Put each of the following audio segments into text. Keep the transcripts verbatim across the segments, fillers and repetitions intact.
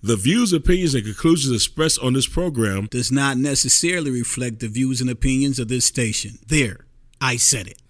The views, opinions, and conclusions expressed on this program does not necessarily reflect the views and opinions of this station. There, I said it.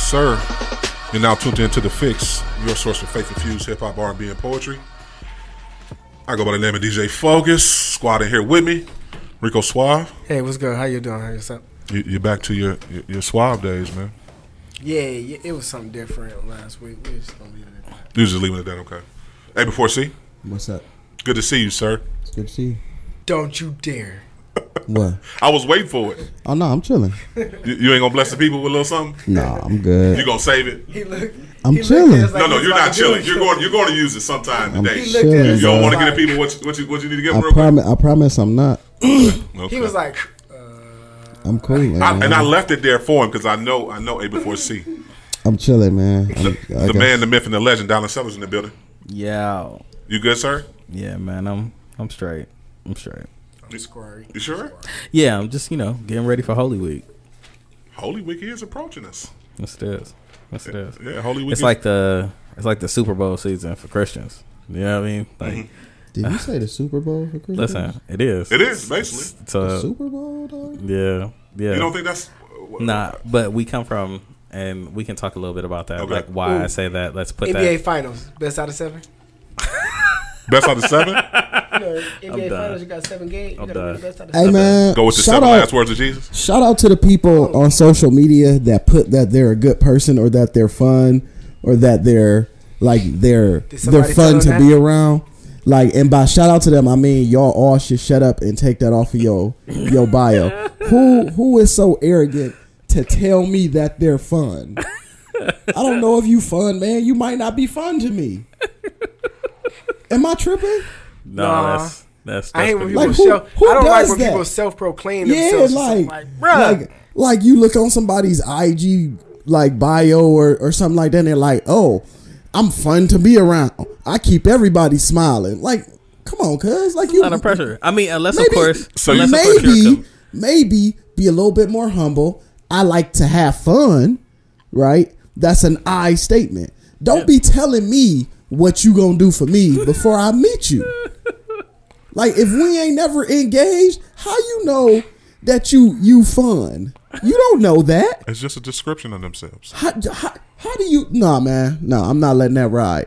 Sir, you're now tuned into The Fix, your source of faith-infused hip-hop, R and B, and poetry. I go by the name of D J Focus. Squad in here with me, Rico Suave. Hey, what's good? How you doing? How you up? You, you're back to your, your your Suave days, man. Yeah, yeah, it was something different last week. We just gonna leave it at that. You just leaving it at that, okay? Hey, before C. What's up? Good to see you, sir. It's good to see you. Don't you dare. What? I was waiting for it. Oh no, I'm chilling. You, you ain't gonna bless the people with a little something? No, I'm good. You gonna save it? He looked, I'm he chilling. Like no, no, you're not chilling. You're going. You're going to use it sometime I'm today. Chilling, you don't want to give the people what you, what you what you need to give them. I real promise. Quick? I promise, I'm not. Okay. Okay. He was like, uh, I'm cool, man. I, and I left it there for him because I know I know A before C. I'm chilling, man. I'm, the the man, the myth, and the legend, Dallas Sellers in the building. Yeah. You good, sir? Yeah, man. I'm I'm straight. I'm straight. You sure? Yeah, I'm just, you know, getting ready for Holy Week. Holy Week is approaching us. Yes, it is. Yes, it is. Yeah, Holy Week. It's is. like the it's like the Super Bowl season for Christians. You know what I mean? Like, mm-hmm. Did you say the Super Bowl for Christians? Listen, it is. It is basically it's, it's a, the Super Bowl, dog. Yeah, yeah. You don't think that's what, nah? But we come from, and we can talk a little bit about that. Okay. Like why Ooh. I say that. Let's put N B A that N B A Finals, best out of seven. Best out of seven? You know, N B A Finals, you got seven games. You got to be the best out of seven. Hey, man. Go with the seven out, last words of Jesus. Shout out to the people on social media that put that they're a good person or that they're fun or that they're, like, they're, they're fun to that? be around. Like, and by shout out to them, I mean, y'all all should shut up and take that off of your, your bio. Who Who is so arrogant to tell me that they're fun? I don't know if you fun, man. You might not be fun to me. Am I tripping? No, nah. that's, that's that's I hate when people like who, self, who I don't like when that? people self-proclaim yeah, themselves. Like, like, like, like you look on somebody's I G like bio or, or something like that and they're like, oh, I'm fun to be around. I keep everybody smiling. Like, come on, cuz. Like you, a lot of pressure. I mean, unless maybe, of course so unless maybe of course maybe be a little bit more humble. I like to have fun, right? That's an I statement. Don't yeah. be telling me what you gonna do for me before I meet you. Like, if we ain't never engaged, how you know that you you fun? You don't know that. It's just a description of themselves. How, how, how do you... Nah, man. Nah, I'm not letting that ride.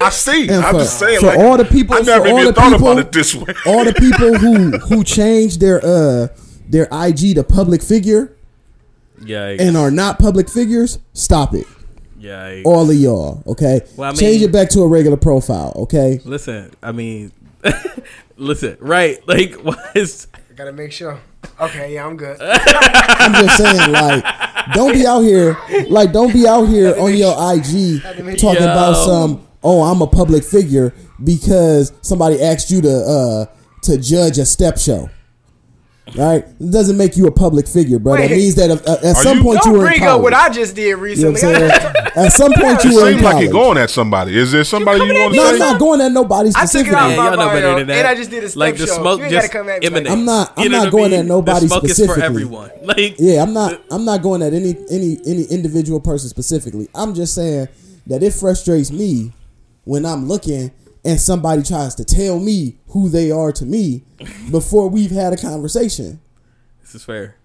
I see. And I'm for, just saying. For like, all the people... I never even thought people, about it this way. All the people who who change their uh their I G to public figure Yikes. and are not public figures, stop it. Yikes. All of y'all, okay? Well, I mean, change it back to a regular profile, okay? Listen, I mean... Listen, right? Like, why is I gotta make sure? Okay, yeah, I'm good. I'm just saying, like, don't be out here, like, don't be out here on your I G talking Yo. about some. Oh, I'm a public figure because somebody asked you to uh, to judge a step show. Right? It doesn't make you a public figure, brother. Wait, it means that if, uh, at some you, point you were in college. Don't bring up what I just did recently. You know at some point you were in college. It seems like you're going at somebody. Is there somebody you, you want to say? No, I'm not going at nobody specifically. I took it out of my bio, and I just did a step like the smoke show. You just come at me like, I'm not. I'm you know not going mean? at nobody specifically. The smoke is for everyone. Like, yeah, I'm not. I'm not going at any any any individual person specifically. I'm just saying that it frustrates me when I'm looking. And somebody tries to tell me who they are to me before we've had a conversation. This is fair.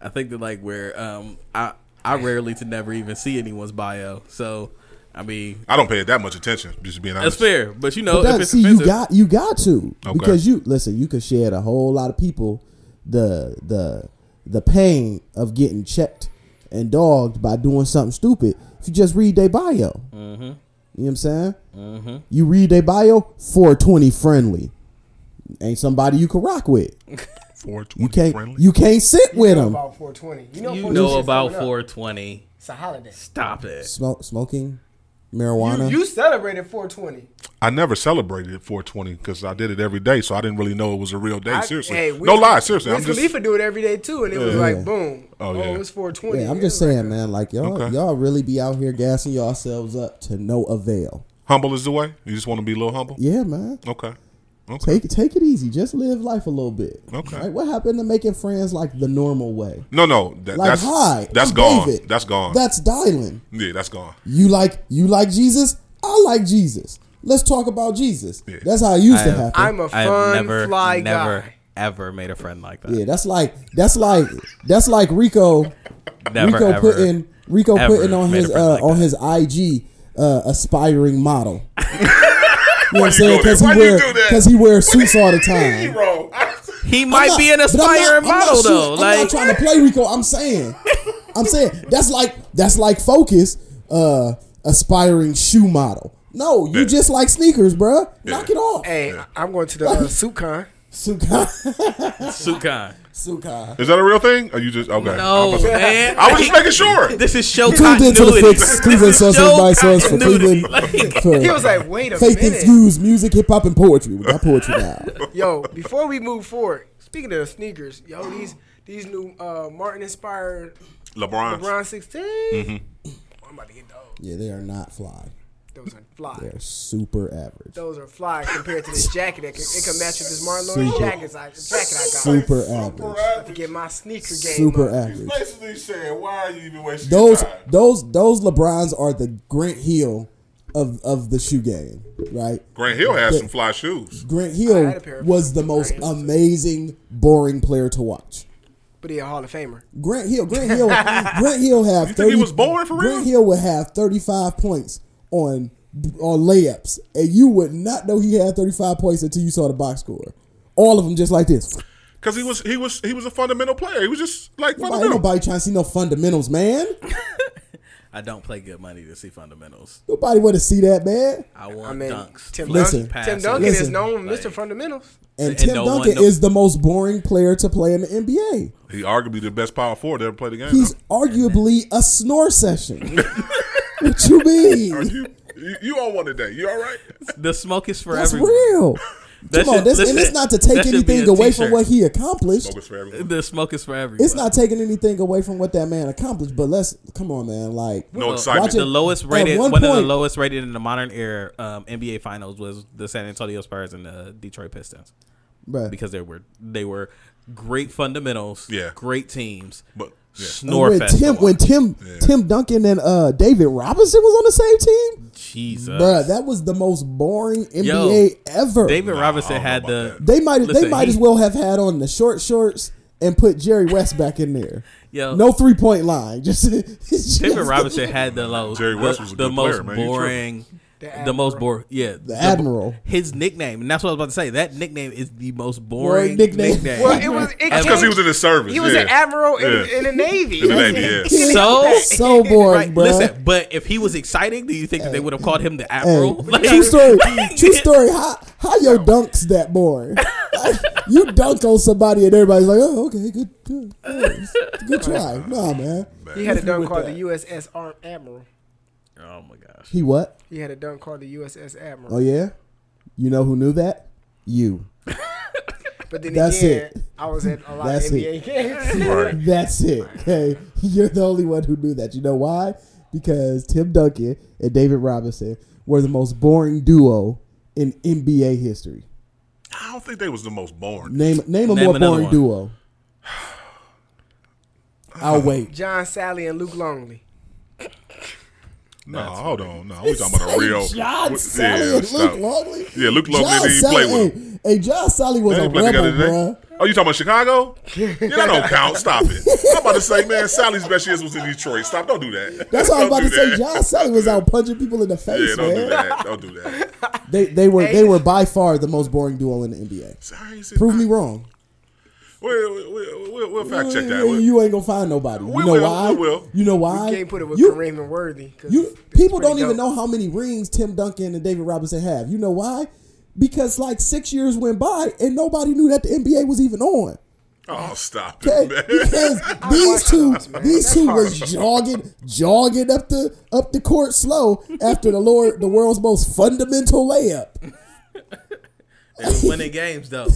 I think that like where um, I I rarely to never even see anyone's bio. So I mean, I don't pay it that much attention. Just being honest, that's fair. But you know, but that, if it's see, offensive, you got you got to okay. because you listen. You could shed a whole lot of people the the the pain of getting checked and dogged by doing something stupid if you just read their bio. Mm-hmm. You know what I'm saying? Mm-hmm. You read their bio, four twenty friendly. Ain't somebody you can rock with. four twenty you can't, friendly? You can't sit you with them. About four twenty. You know, you know about four twenty. It's a holiday. Stop it. Smoke, smoking marijuana. You, you celebrated four twenty. I never celebrated four twenty because I did it every day, so I didn't really know it was a real day. I, seriously, hey, we, no lie, seriously. Wiz Khalifa do it every day too, and it yeah. was like boom. Oh, yeah. oh it was four twenty. Yeah, I'm just saying, man, like y'all, okay. y'all really be out here gassing yourselves up to no avail. Humble is the way. You just want to be a little humble. Yeah, man. Okay. Okay. Take take it easy. Just live life a little bit. Okay. Right? What happened to making friends like the normal way? No, no. That, like, that's, hi, that's gone. David. That's gone. That's Dylan. Yeah, that's gone. You like you like Jesus. I like Jesus. Let's talk about Jesus. Yeah. That's how it used I to have, happen. I'm a fun never, fly never, guy. Ever made a friend like that. Yeah, that's like that's like that's like Rico. Never, Rico ever, putting Rico putting on his uh, like on his I G uh, aspiring model. You know what I'm saying? Because he, wear, he wears suits all the time. He might not, be an aspiring model, though. I'm like, not trying to play Rico. I'm saying. I'm saying. That's like that's like Focus, uh, aspiring shoe model. No, you yeah. just like sneakers, bruh. Yeah. Knock it off. Hey, yeah. I'm going to the uh, SuitCon. SuitCon. SuitCon. SuitCon. Is that a real thing? Or you just okay? No, I was, man. I was just making sure. This is show continuity. Tuned into the Fix, Cleveland Sources by Source for Cleveland. Like, he was like, wait a faith minute. Faith infused music, hip hop, and poetry. We got poetry now. Yo, before we move forward, speaking of sneakers, yo, these these new uh, Martin inspired LeBron LeBron sixteen. Mm-hmm. Oh, I'm about to get those. Yeah, they are not fly. Those are fly. They're super average. Those are fly compared to this jacket. That can, it can match with this Martin Lawrence jacket I, jacket I got. Super average. I have to get my sneaker game super up. Average. He's basically saying, why are you even wasting those, your time? Those, those LeBrons are the Grant Hill of, of the shoe game, right? Grant Hill has the, some fly shoes. Grant Hill was the most amazing, boring player to watch. But he a Hall of Famer. Grant Hill. Grant Hill. Grant Hill have you thirty. Think he was boring for real? Grant Hill would have thirty-five points. On on layups, and you would not know he had thirty-five points until you saw the box score. All of them just like this. Because he was he was he was a fundamental player. He was just like nobody, fundamental. Ain't nobody trying to see no fundamentals, man. I don't play good money to see fundamentals. Nobody want to see that, man. I want I mean, dunks. Tim, listen, Dun- Tim Duncan listen. is known like, Mister Fundamentals, and, and Tim no Duncan no- is the most boring player to play in the N B A. He arguably the best power forward to ever play the game. He's though. Arguably a snore session. What you mean? Are you, you, you on one today. You all right? The smoke is for that's everyone. Real. That's real. Come should, on. This, listen, and it's not to take anything away from what he accomplished. Smoke is for everyone. The smoke is for everyone. It's not taking anything away from what that man accomplished, but let's, come on, man. Like, no excitement. The lowest rated, one, one point, of the lowest rated in the modern era um, N B A Finals was the San Antonio Spurs and the Detroit Pistons. Right. Because they were, they were great fundamentals, yeah. great teams. But. Yeah. Snore when Tim, when Tim, yeah. Tim Duncan and uh, David Robinson was on the same team, Jesus, bruh, that was the most boring N B A Yo, ever. David nah, Robinson had the. That. They might, Listen, they might he, as well have had on the short shorts and put Jerry West back in there. Yo, no three point line. Just, just David Robinson had the low. Jerry West the, was a the good most player, man. boring. The, the most boring, yeah. The, the Admiral. His nickname, and that's what I was about to say. That nickname is the most boring nickname. nickname. Well, it was because it he was in the service. He was yeah. an admiral in, yeah. in the Navy. In the Navy, yeah. So so boring, right, bro. Listen, but if he was exciting, do you think hey. that they would have called him the Admiral? Hey. Like, true story. True story. How how your dunks that boring? Like, you dunk on somebody and everybody's like, oh, okay, good, good, good try. Nah, man. He had a dunk called that. the U S S Armed Admiral. Oh my gosh. He what? He had a dunk called the U S S Admiral. Oh yeah? You know who knew that? You. But then That's again, it. I was at a lot That's of N B A games. Right. That's it. Okay. You're the only one who knew that. You know why? Because Tim Duncan and David Robinson were the most boring duo in N B A history. I don't think they was the most boring. Name name a name more boring one. duo. I'll wait. John Salley and Luc Longley. No, That's hold funny. on. No, we're talking about a real. John Salley yeah, and Luc Longley? Yeah, Luc Longley didn't even play with him. Hey, John Salley was a rebel, bro. Oh, you talking about Chicago? Yeah, that don't count. Stop it. I'm about to say, man, Sally's best years was in Detroit. Stop. Don't do that. That's what I'm about to say. John Salley was out punching people in the face, yeah, don't man. do that. Don't do that. They, they, were, they were by far the most boring duo in the N B A. Prove me wrong. We'll, we'll, we'll, we'll fact check that. We'll, you ain't gonna find nobody. You we know will, why? We will. You know why? We can't put it with you, Kareem and Worthy. You, people don't dope. even know how many rings Tim Duncan and David Robinson have. You know why? Because like six years went by and nobody knew that the N B A was even on. Oh, stop it, man. Because these two, those, these two was jogging, jogging up the up the court slow after the Lord, the world's most fundamental layup. They was winning games though.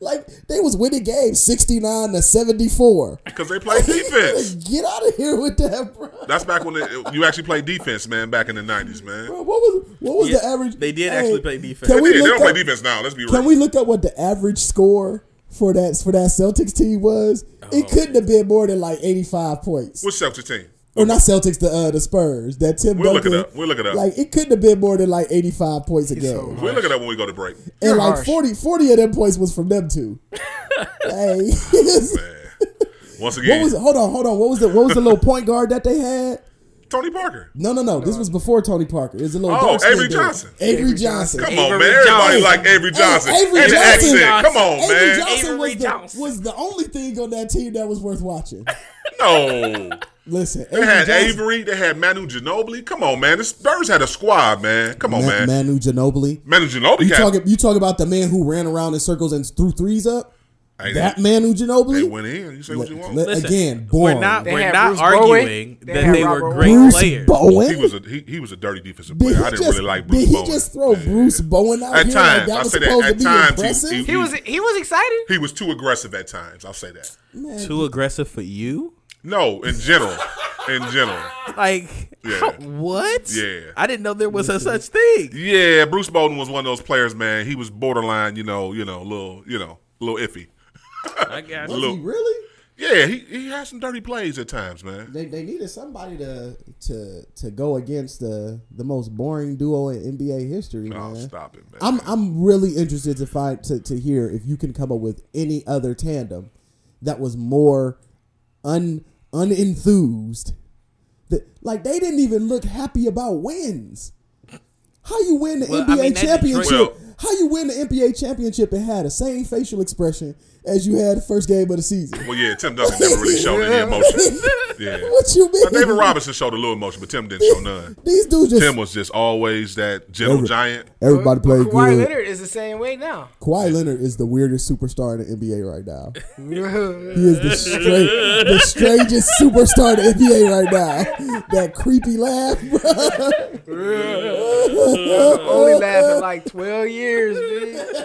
Like they was winning games sixty-nine to seventy-four because they played defense. Get out of here with that, bro. That's back when it, you actually played defense, man. Back in the nineties, man. Bro, what was what was yeah, the average? They did hey, actually play defense. They, did. they don't up, play defense now. Let's be real. Can we look up what the average score for that for that Celtics team was? Oh, it couldn't have been more than like eighty-five points. Which Celtics team? Or not Celtics, the uh, the Spurs. That Tim we'll Duncan. We'll look it up. We'll look it up. Like, it couldn't have been more than like eighty-five points a game. So we'll look it up when we go to break. And You're like harsh. forty, forty of them points was from them two. Hey. Once again. What was, hold on, hold on. What was the what was the little point guard that they had? Tony Parker. No, no, no. This was before Tony Parker. It was a little Oh, Avery Johnson. Avery, Avery Johnson. Come on, Avery man. Everybody like Avery Johnson. Hey, Avery and Johnson. The accent. Come on, Avery man. Johnson Avery was Johnson the, was the only thing on that team that was worth watching. No. Listen, they Avery had Johnson. Avery, they had Manu Ginobili. Come on, man. The Spurs had a squad, man. Come on, man. man. Manu Ginobili. Manu Ginobili. You, had, talk, you talk about the man who ran around in circles and threw threes up? That they, Manu Ginobili? They went in. You say what you want. Listen, Again, boring. We're not, we're not arguing Bowen. that they, they were great Bruce players. Bowen? He was a he, he was a dirty defensive player. Did I didn't just, really like Bruce Bowen. Did he Bowen. just throw yeah. Bruce Bowen out at here? Times, like that I was say supposed that, at to times, be aggressive? He, he, he, was, he was excited. He was too aggressive at times. I'll say that. Man. Too aggressive for you? No, in general. In general. Like, yeah. how, what? Yeah. I didn't know there was a such thing. Yeah, Bruce Bowen was one of those players, man. He was borderline, you know, you know, little, you know, a little iffy. I got was he really? Yeah, he, he had some dirty plays at times, man. They they needed somebody to to to go against the the most boring duo in N B A history, no, man. Stop it, man. I'm I'm really interested to find to, to hear if you can come up with any other tandem that was more un Unenthused, that, like they didn't even look happy about wins. How you win the well, N B A I mean, championship? Well, how you win the N B A championship and had the same facial expression as you had the first game of the season? Well, yeah, Tim Duncan never really showed yeah. any emotion. Yeah, what you mean? But David Robinson showed a little emotion, but Tim didn't show none. These dudes, just, Tim was just always that gentle every, giant. Everybody played good. Kawhi Leonard is the same way now. Kawhi Leonard is the weirdest superstar in the N B A right now. He is the, straight, the strangest superstar in the N B A right now. That creepy laugh, bro. Only laugh in like twelve years,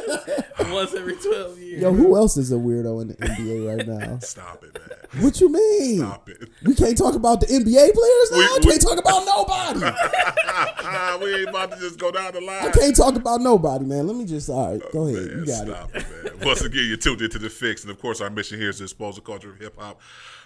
man. Once every twelve years. Yo, who else is a weirdo in the N B A right now? Stop it, man. What you mean? Stop it. We can't talk about the N B A players now. We, we, I can't talk about nobody. We ain't about to just go down the line. I can't talk about nobody, man. Let me just, all right, go oh, ahead. Man, you got stop it. it man. Once again, you're tuned into The Fix. And, of course, our mission here is to expose the culture of hip-hop,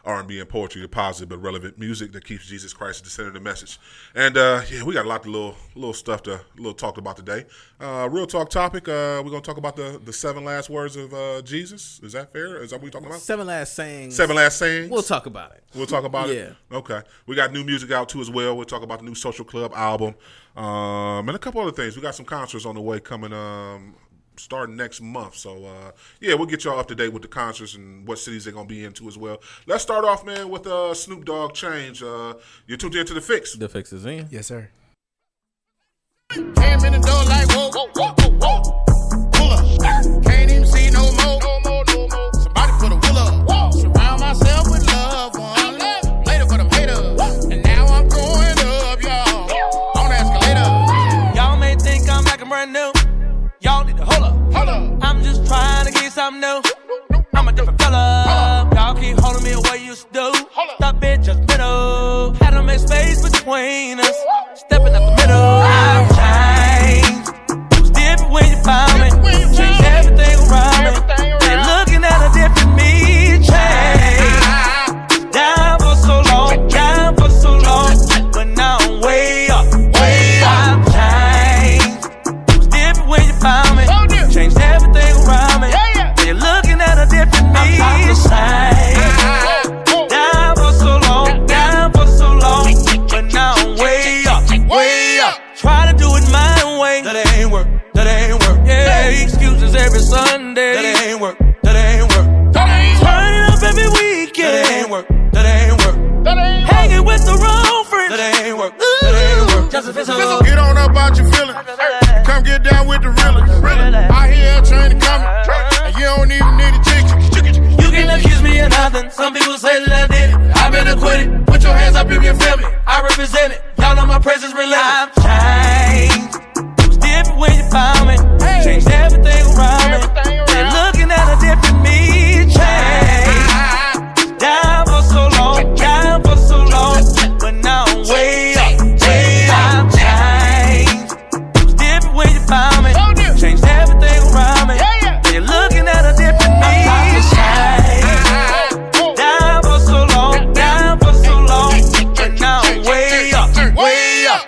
R and B, and poetry to positive but relevant music that keeps Jesus Christ at the center of the message. And, uh, yeah, we got a lot of little, little stuff to little talk about today. Uh, real talk topic, uh, we're going to talk about the, the seven last words of uh, Jesus. Is that fair? Is that what we're talking about? Seven last sayings. Seven last sayings. We'll talk about it. We'll talk about yeah. it? Okay. We got new music out, too, as well. We'll talk about the new Social Club album um, and a couple other things. We got some concerts on the way coming um, starting next month. So, uh, yeah, we'll get y'all up to date with the concerts and what cities they're going to be into as well. Let's start off, man, with uh, Snoop Dogg Change. Uh, you're tuned in to The Fix. The Fix is in. Yes, sir. Came in the door like, whoa, whoa, whoa, whoa, whoa. Pull up. Can't even see no more. No more, no more. Somebody put a will up. Whoa. Surround myself with love. New. Y'all need to hold up. Hold up. I'm just trying to get something new. I'm a different fella. Y'all keep holding me away, you used to do. Stop it, just middle. Had to make space between us. Stepping up the middle. I've changed. It was different when you find. nothing. Some people say that I did it. I better quit it. Put your hands up if you feel me. I represent it. Y'all know my presence relentless. I've changed. It was different when you found me. Changed everything around me. Been looking at a different me. Changed. Down for so long. Down for so long. But now I'm way up. Way up. I've changed. It was different when you found me. Changed everything around me. Been looking at a different me.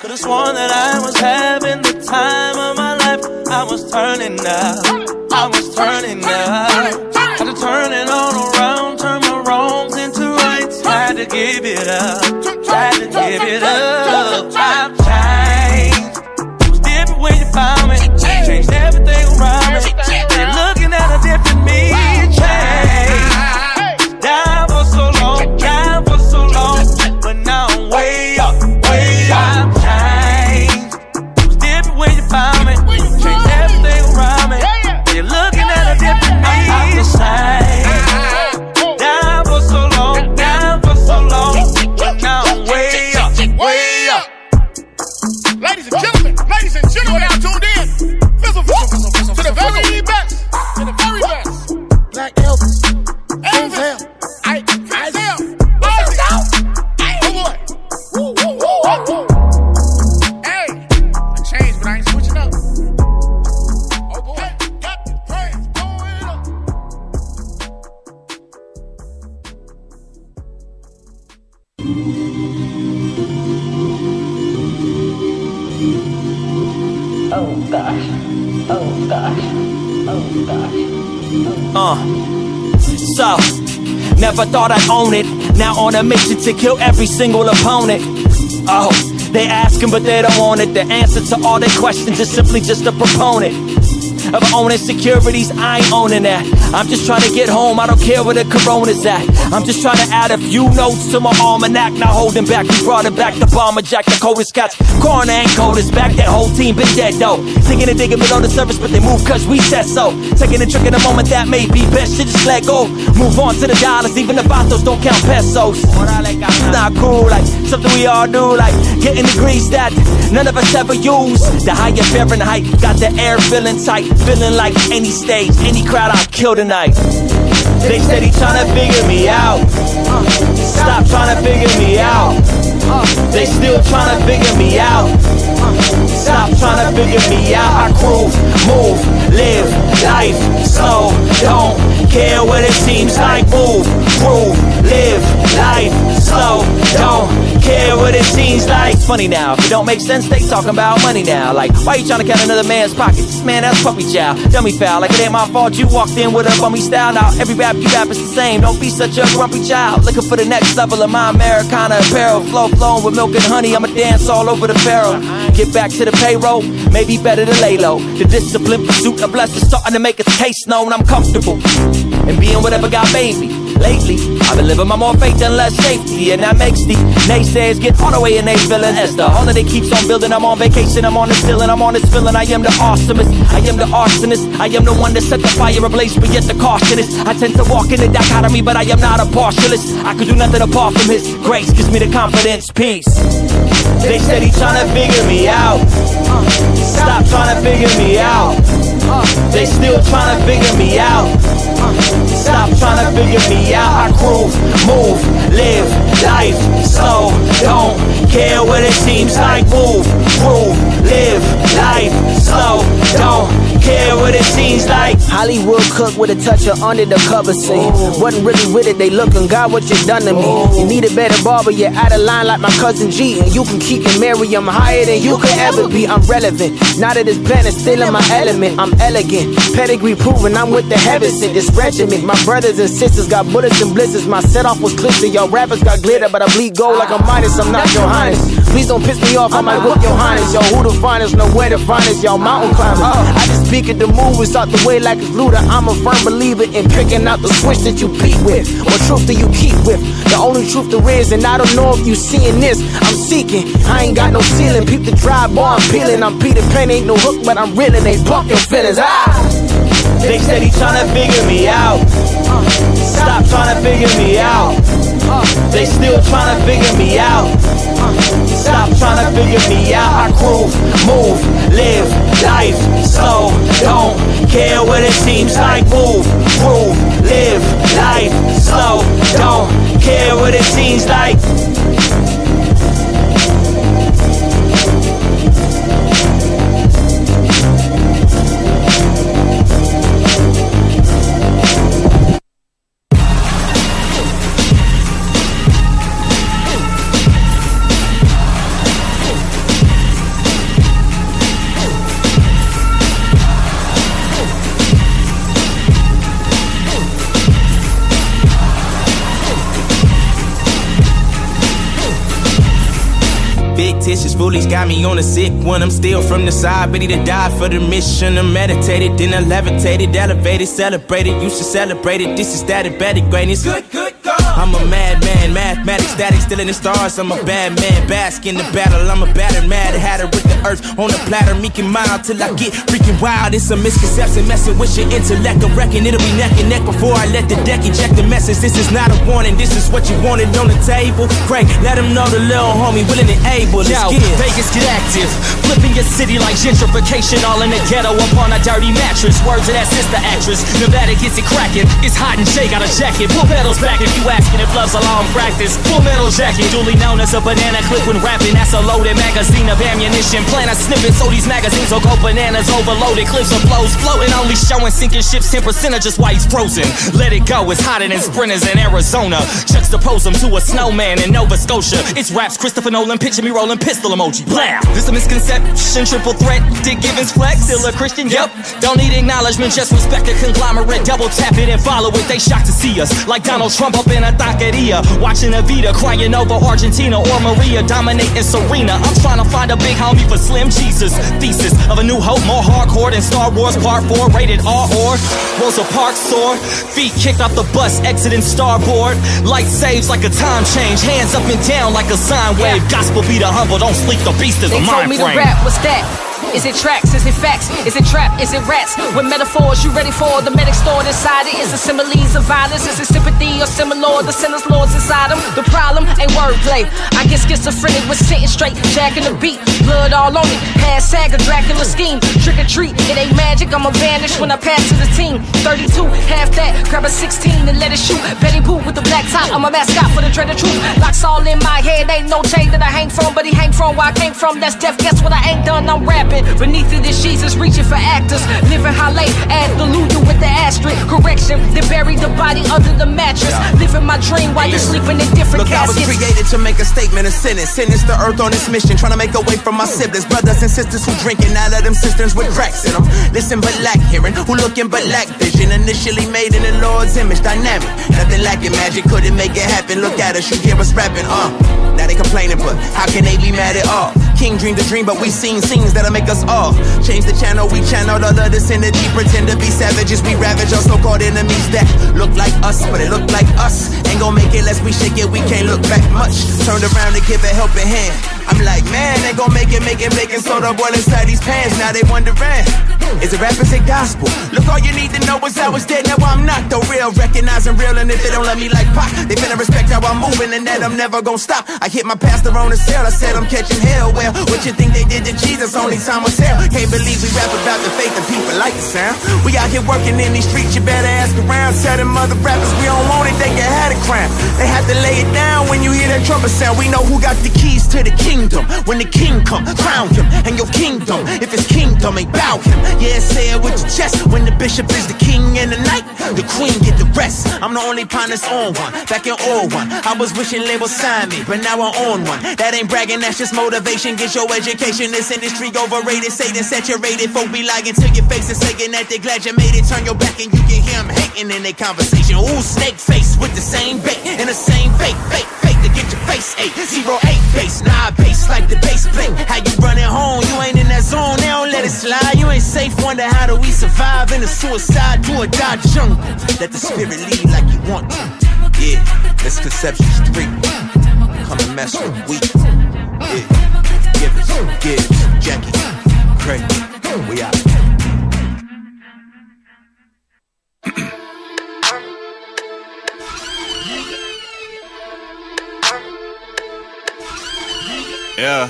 Could've sworn that I was having the time of my life. I was turning up, I was turning up. Had to turn it all around, turn my wrongs into rights. Tried to give it up, tried to give it up. I've changed. It was different when you found me. Changed everything around me. Been looking at a different me. Changed. Down for so long, down for so long. But now I'm way up, way up. Found me, changed everything around me. You're looking at a different me. I was shy, down for so long, down for so long, but now I'm way up, way up. Ladies and gentlemen, ladies and gentlemen, y'all tuned in. Bizzle, bizzle, bizzle, to the very best, to the very best. Black Elvis, Elvis, I, I, I, oh boy, woo, woo, woo, woo, woo. Oh gosh, oh gosh, oh gosh, oh. Uh, so, never thought I'd own it. Now on a mission to kill every single opponent. Oh, they asking but they don't want it. The answer to all their questions is simply just a proponent of owning securities. I ain't owning that. I'm just trying to get home, I don't care where the corona's at. I'm just trying to add a few notes to my almanac. Not holding back, we brought it back. The bomber jack, the coldest cats. Corner ain't coldest back, that whole team been dead though. Thinking and digging below the surface, but they move cause we said so. Taking a trick in a moment that may be best to just let go. Move on to the dollars, even the batos don't count pesos. It's not cool, like something we all do, like getting degrees that none of us ever use. The higher Fahrenheit, got the air feeling tight. Feeling like any stage, any crowd I'll kill tonight. They said he tryna figure me out. Stop tryna figure me out. They still tryna figure me out. Stop tryna figure me out. I groove, move, live, life, slow. Don't care what it seems like. Move, groove, live, life, slow. Don't care what it seems like. Funny now, if it don't make sense, they talking about money now. Like, why you tryna count another man's pockets? Man, that's puppy child, dummy foul. Like it ain't my fault you walked in with a bummy style. Now every rap you rap is the same. Don't be such a grumpy child. Looking for the next level of my Americana apparel. Flow flowing with milk and honey, I'ma dance all over the barrel. Get back to the payroll, maybe better to lay low. The discipline pursuit of blessing starting to make its taste known. I'm comfortable and being whatever God made me. Lately, I've been living my more faith and less safety, and that makes the naysayers get all the way in they feeling. As the holiday keeps on building, I'm on vacation, I'm on this feeling, I'm on this feeling. I am the awesomest, I am the arsonist, I am the one that set the fire ablaze, but yet the caution is. I tend to walk in the dichotomy, but I am not a partialist. I could do nothing apart from His grace, gives me the confidence, peace. They said he tryna figure me out. Stop tryna figure me out. They still tryna figure me out. Stop tryna figure me out. I groove, move, live, life, slow. Don't care what it seems like. Move, groove, live, life, slow. Don't care what it seems like. Hollywood cook with a touch of under the cover scene. Ooh. Wasn't really with it, they looking, God, what you done to me. Ooh. You need a better barber, you're out of line like my cousin G. And you can keep and marry, I'm higher than you, you could ever be. I'm relevant, now that this planet still in my element. I'm elegant, pedigree proven, I'm with the heaven sent. This regiment, my brothers and sisters got bullets and blizzards, my set off was clips and y'all rappers got glitter, but I bleed gold like a Midas. I'm not your highness, please don't piss me off, I might whoop your highness. Yo, who the finest, nowhere to find us, y'all mountain climbers. I just speak at the movies out the way like it's looter. I'm a firm believer in picking out the switch that you peep with, or truth that you keep with. The only truth there is, and I don't know if you seeing this, I'm seeking, I ain't got no ceiling, peep the drive bar, I'm peeling. I'm Peter Pan, ain't no hook, but I'm reeling, they bump your feelings. Ah! They said he tryna figure me out. stop trying to figure me out. They still trying to figure me out. Stop trying to figure me out. I groove, move, live life slow. Don't care what it seems like. Move, groove, live life slow. Don't care what it seems like. Foolies got me on a sick one. I'm still from the side, ready to die for the mission. I meditated, then I levitated, elevated, celebrated. You should celebrate it. This is static greatness. Good, good, God. I'm a madman, mathematics, static, still in the stars. I'm a bad man, bask in the battle. I'm a battered mad hatter with the earth on a platter. Meek and mild till I get freaking wild. It's a misconception, messing with your intellect. I reckon it'll be neck and neck before I let the deck eject the message. This is not a warning, this is what you wanted on the table. Great, let them know the little homie willing and able. Let's get it. Vegas, get active, flipping your city like gentrification, all in the ghetto upon a dirty mattress. Words of that sister actress, Nevada gets it cracking. It's hot and Jay got a jacket. Full pedals back if you asking if love's a long practice. Full metal jacket, duly known as a banana clip when rapping. That's a loaded magazine of ammunition. Plan a snippet so these magazines will go bananas. Overloaded clips of blows floating, only showing sinking ships. ten percent of just why he's frozen. Let it go, it's hotter than sprinters in Arizona. Juxtapose him to a snowman in Nova Scotia. It's raps, Christopher Nolan, picture me rolling pistol emoji. Blah. This a misconception, triple threat, Dick Givens flex. Still a Christian, yep. Don't need acknowledgement, just respect a conglomerate. Double tap it and follow it, they shocked to see us. Like Donald Trump up in a taqueria, watching Evita crying over Argentina or Maria dominating Serena. I'm trying to find a big homie for Slim Jesus. Thesis of a new hope, more hardcore than Star Wars Part four, rated R or Rosa Parks sore. Feet kicked off the bus, exiting starboard. Light saves like a time change, hands up and down like a sine wave. Gospel be the humble, don't sleep, the beast is a mind frame. They told me to rap, what's that? Is it tracks? Is it facts? Is it trap? Is it rats? With metaphors, you ready for the medic store decided? Is it similes of violence? Is it sympathy or similar? The sinner's lords inside them. The problem ain't wordplay. I get schizophrenic with sitting straight, jacking the beat, blood all on it. Hashtag a Dracula scheme, trick or treat. It ain't magic. I'ma vanish when I pass to the team. thirty-two, half that. Grab a sixteen and let it shoot. Betty Boop with the black top. I'm a mascot for the dread of truth. Locks all in my head. Ain't no chain that I hang from, but he hang from where I came from. That's death. Guess what I ain't done? I'm rapping. Beneath it is Jesus reaching for actors, living high late, hallelujah with the asterisk. Correction, they buried the body under the mattress. Living my dream while you're sleeping in different caskets. Look, I was created to make a statement, a sentence. Sentence the earth on this mission, trying to make a way from my siblings. Brothers and sisters who drinking out of them cisterns with cracks in them. Listen but lack hearing, who looking but lack vision. Initially made in the Lord's image, dynamic. Nothing lacking magic, couldn't make it happen. Look at us, you hear us rapping, uh. Now they complaining, but how can they be mad at all? King dreamed the dream, but we seen scenes that'll make us all change the channel. We channeled all of this energy, pretend to be savages. We ravage our so-called enemies that look like us, but it look like us. Ain't gon' make it less we shake it, we can't look back much. Turned around to give a helping hand. I'm like, man, ain't gon' make it, make it, make it. So the boil inside these pants, now they wondering, is it rap, is it gospel? Look, all you need to know is I was dead, now I'm not the real. Recognizing real, and if they don't love me like Pac, they finna respect how I'm moving and that I'm never gon' stop. I hit my pastor on the cell, I said I'm catching hell. Well, what you think they did to Jesus? Only time will tell. Can't believe we rap about the faith and people like the sound. We out here working in these streets, you better ask around. Tell them other rappers we don't want it, they can have the crown. They have to lay it down when you hear that trumpet sound. We know who got the keys to the kingdom. When the king come, crown him, and your kingdom, if it's kingdom, ain't bow him. Yeah, say it with your chest. When the bishop is the king in the night, the queen get the rest. I'm the only pine that's on one, back in old one. I was wishing labels signed me, but now I own one. That ain't bragging, that's just motivation. Get your education, this industry overrated, Satan saturated. Folk be lying to your face and saying that they glad you made it. Turn your back and you can hear them hating in their conversation. Ooh, snake face with the same bait and the same fake, fake, fake to get your face eight. Zero eight base, nah base like the base plate. How you running home? You ain't in that zone, they don't let it slide. You ain't safe, wonder how do we survive in a suicide, do or die jungle. Let the spirit lead like you want to. Yeah, that's Conception Street. Come and mess with we. Yeah, give us, give Jackie, Craig, we out. Yeah.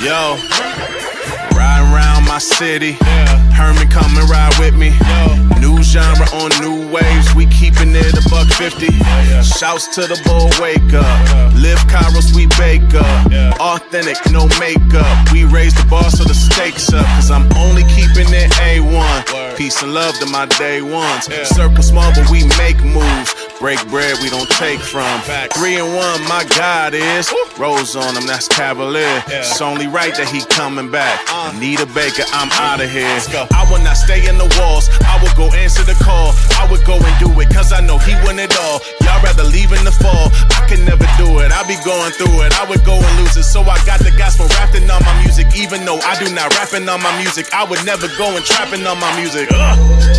Yo, riding around my city, yeah. Herman come and ride with me, yo. New genre on new waves, we keeping it a buck fifty, yeah, yeah. Shouts to the bull wake up, yeah. Live Kairos, we bake up, yeah. Authentic, no makeup, we raise the bar so the stakes up, cause I'm only keeping it A one, word. Peace and love to my day ones, yeah. Circle small but we make moves, break bread we don't take from. Facts. Three and one, my God is. Woo. Rose on him, that's Cavalier. Yeah. It's only right that he coming back. Uh. Anita Baker, I'm out of here. I will not stay in the walls. I will go answer the call. I would go and do it, cause I know he won it all. Y'all rather leave in the fall. I can never do it. I be going through it. I would go and lose it. So I got the gospel rapping on my music. Even though I do not rapping on my music, I would never go and trapping on my music. Uh.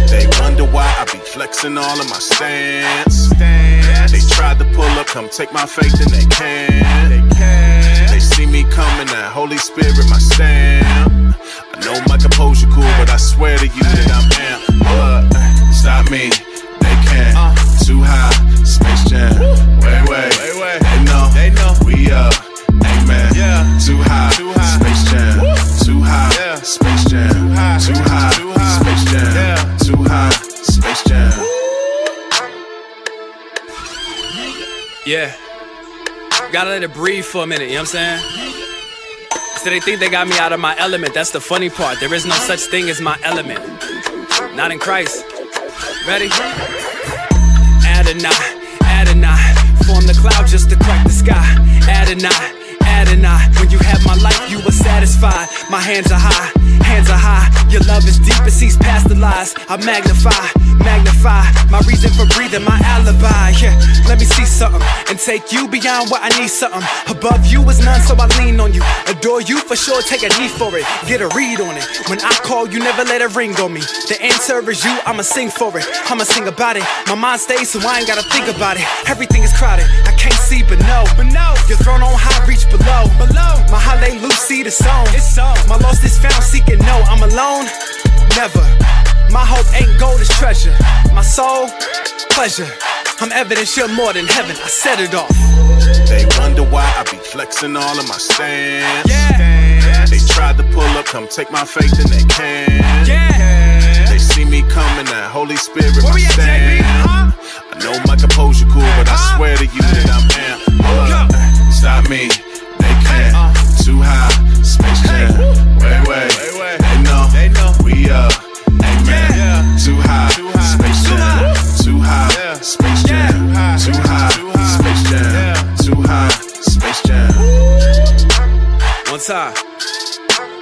They wonder why I be flexing all of my stance. Dance. They tried to pull up, come take my faith and they can't. They, can. They see me coming, that Holy Spirit my stamp. I know my composure cool, but I swear to you that I'm amped. But stop me, they can't. Too high, Space Jam. Way, way, they know, they know. We up, amen. Too high, Space Jam. Too high, Space Jam. Too high, Space Jam. Too high, Space Jam. Yeah, gotta let it breathe for a minute, you know what I'm saying? So they think they got me out of my element, that's the funny part. There is no such thing as my element. Not in Christ. Ready? Adonai, Adonai, form the cloud just to crack the sky. Adonai, Adonai, when you had my life you were satisfied. My hands are high, hands are high. Your love is deep, it sees past the lies. I magnify, magnify, my reason for breathing, my alibi. Yeah, let me see something and take you beyond what I need something. Above you is none, so I lean on you. Adore you for sure, take a knee for it. Get a read on it. When I call you, never let it ring on me. The answer is you, I'ma sing for it. I'ma sing about it. My mind stays, so I ain't gotta think about it. Everything is crowded, I can't see but no. But no, your throne on high, reach below. Below, my hallelujah, see the song. It's so. My lost is found, seeking no. I'm alone, never. My hope ain't gold, it's treasure. My soul, pleasure. I'm evidence you're more than heaven. I set it off. They wonder why I be flexing all of my stance. Yeah. They tried to pull up, come take my faith and they can't. Yeah. They see me coming, that Holy Spirit where my stand. Huh? I know my composure cool, but uh-huh. I swear to you that I'm amped. Stop me. Uh, Too high, Space Jam. Way, way, they know, they know. We up, amen. Yeah. Too high, Space Jam. Too high, Space Jam. Too high, Space Jam. Too high, Space Jam. One time,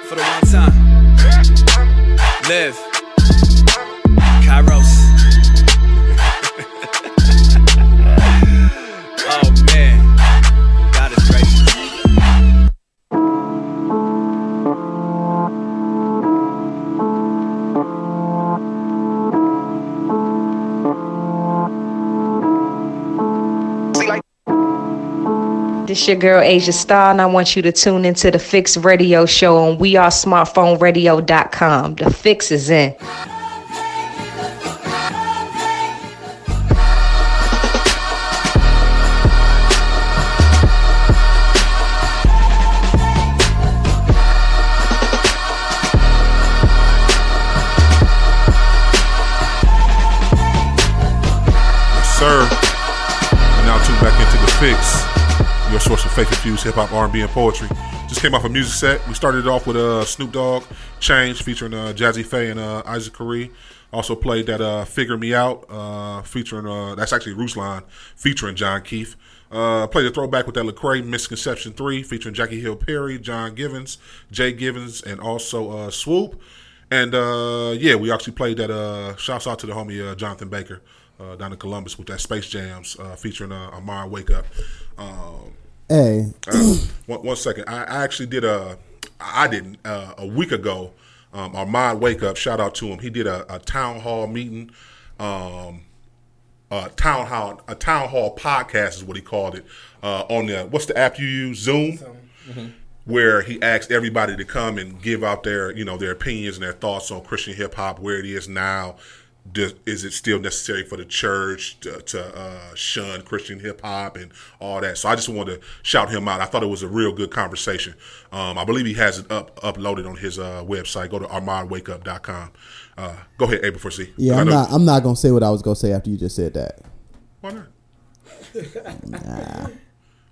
for the one time. Live, Kairos. Oh man. It's your girl Asia Star, and I want you to tune into the Fix Radio Show on We Are Smart Phone Radio dot com. The Fix is in. Yes, sir. And now tune back into the Fix. Your source of faith-infused hip-hop, R and B, and poetry. Just came off a music set. We started it off with uh, Snoop Dogg, Change, featuring uh, Jazzy Faye and uh, Isaac Karee. Also played that uh, Figure Me Out, uh, featuring, uh, that's actually Ruslan, featuring John Keefe. Uh, played a throwback with that Lecrae, Misconception three, featuring Jackie Hill Perry, John Givens, Jay Givens, and also uh, Swoop. And, uh, yeah, we actually played that, uh, shouts out to the homie uh, Jonathan Baker uh, down in Columbus with that Space Jams, uh, featuring uh, Armond Wake Up. Um, Hey, uh, one, one second. I, I actually did a, I didn't uh, a week ago. Um, Armond Wake Up, shout out to him. He did a, a town hall meeting, um, a town hall, a town hall podcast is what he called it. Uh, on the what's the app you use? Zoom, mm-hmm. Where he asked everybody to come and give out their you know their opinions and their thoughts on Christian hip hop, where it is now, does, is it still necessary for the church to, to uh, shun Christian hip-hop and all that? So I just wanted to shout him out. I thought it was a real good conversation. Um, I believe he has it up uploaded on his uh, website. Go to armond wake up dot com. Uh, go ahead, April four C. Yeah, I'm not, I'm not going to say what I was going to say after you just said that. Why not? nah.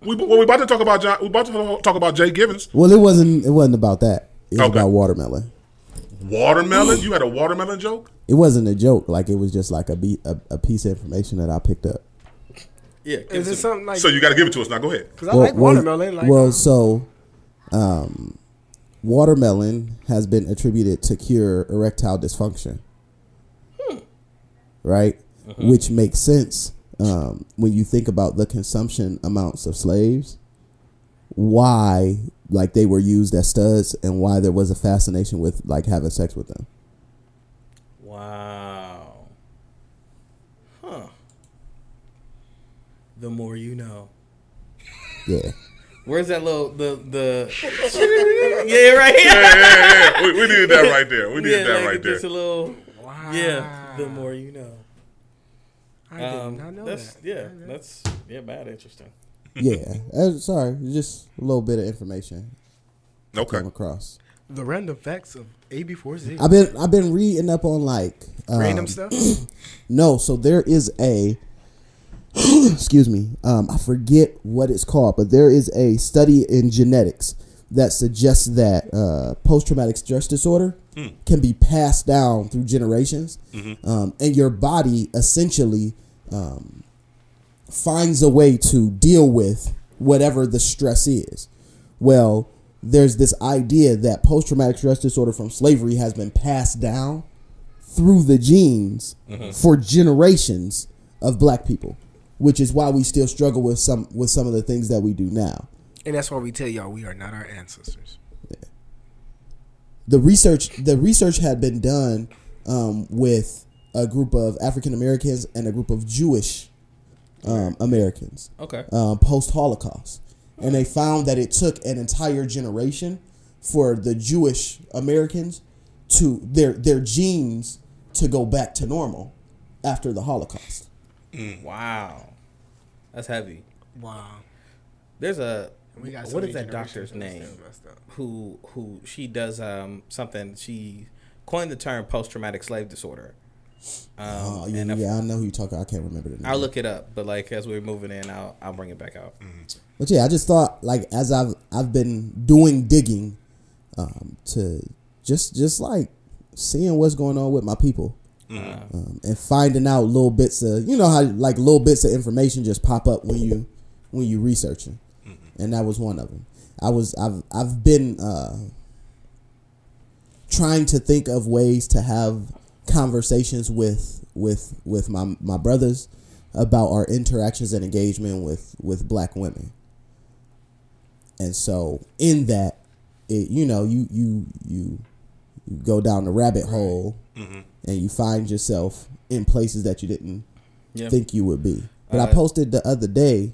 We well, we about to talk about John, we about to talk about Jay Givens. Well, it wasn't it wasn't about that. It was okay. about watermelon. Watermelon? You had a watermelon joke? It wasn't a joke. Like it was just like a be, a, a piece of information that I picked up. Yeah. Is it something like? So you got to give it to us now. Go ahead. Because I well, like watermelon. Like, well, so, um, watermelon has been attributed to cure erectile dysfunction. Hmm. Right, uh-huh. Which makes sense. Um, when you think about the consumption amounts of slaves, why like they were used as studs and why there was a fascination with like having sex with them. Wow. Huh. The more you know. Yeah. Where's that little the the yeah right here. Yeah, yeah, yeah. We, we needed that right there. We needed yeah, that like right it there. Just a little. Wow. Yeah. The more you know. I um, did not know that's, that. Yeah, that's yeah, bad interesting. Yeah, uh, sorry, just a little bit of information. Okay. Came across the random facts of A B four Z. I've been I've been reading up on like um, random stuff. No, so there is a excuse me, um, I forget what it's called, but there is a study in genetics that suggests that uh, post-traumatic stress disorder mm. can be passed down through generations, mm-hmm. um, and your body essentially. Um, finds a way to deal with whatever the stress is. Well, there's this idea that post-traumatic stress disorder from slavery has been passed down through the genes mm-hmm. for generations of black people, which is why we still struggle with some with some of the things that we do now. And that's why we tell y'all we are not our ancestors. Yeah. The research the research had been done um, with a group of African Americans and a group of Jewish Um, Americans, okay, uh, post-Holocaust, and they found that it took an entire generation for the Jewish Americans to their their genes to go back to normal after the Holocaust. Mm. Wow, that's heavy. Wow, there's a we got what is that doctor's name who who she does um something she coined the term post-traumatic slave disorder. Um, oh, yeah, if, yeah, I know who you're talking. I can't remember the name. I'll look it up, but like as we're moving in, I'll I'll bring it back out. Mm-hmm. But yeah, I just thought like as I've I've been doing digging, um, to just just like seeing what's going on with my people, mm-hmm. um, and finding out little bits of you know how like little bits of information just pop up when you when you researching, mm-hmm. and that was one of them. I was I've I've been uh, trying to think of ways to have conversations with with with my my brothers about our interactions and engagement with with black women, and so in that it, you know you you you you go down the rabbit hole mm-hmm. and you find yourself in places that you didn't yeah. think you would be. But uh, I posted the other day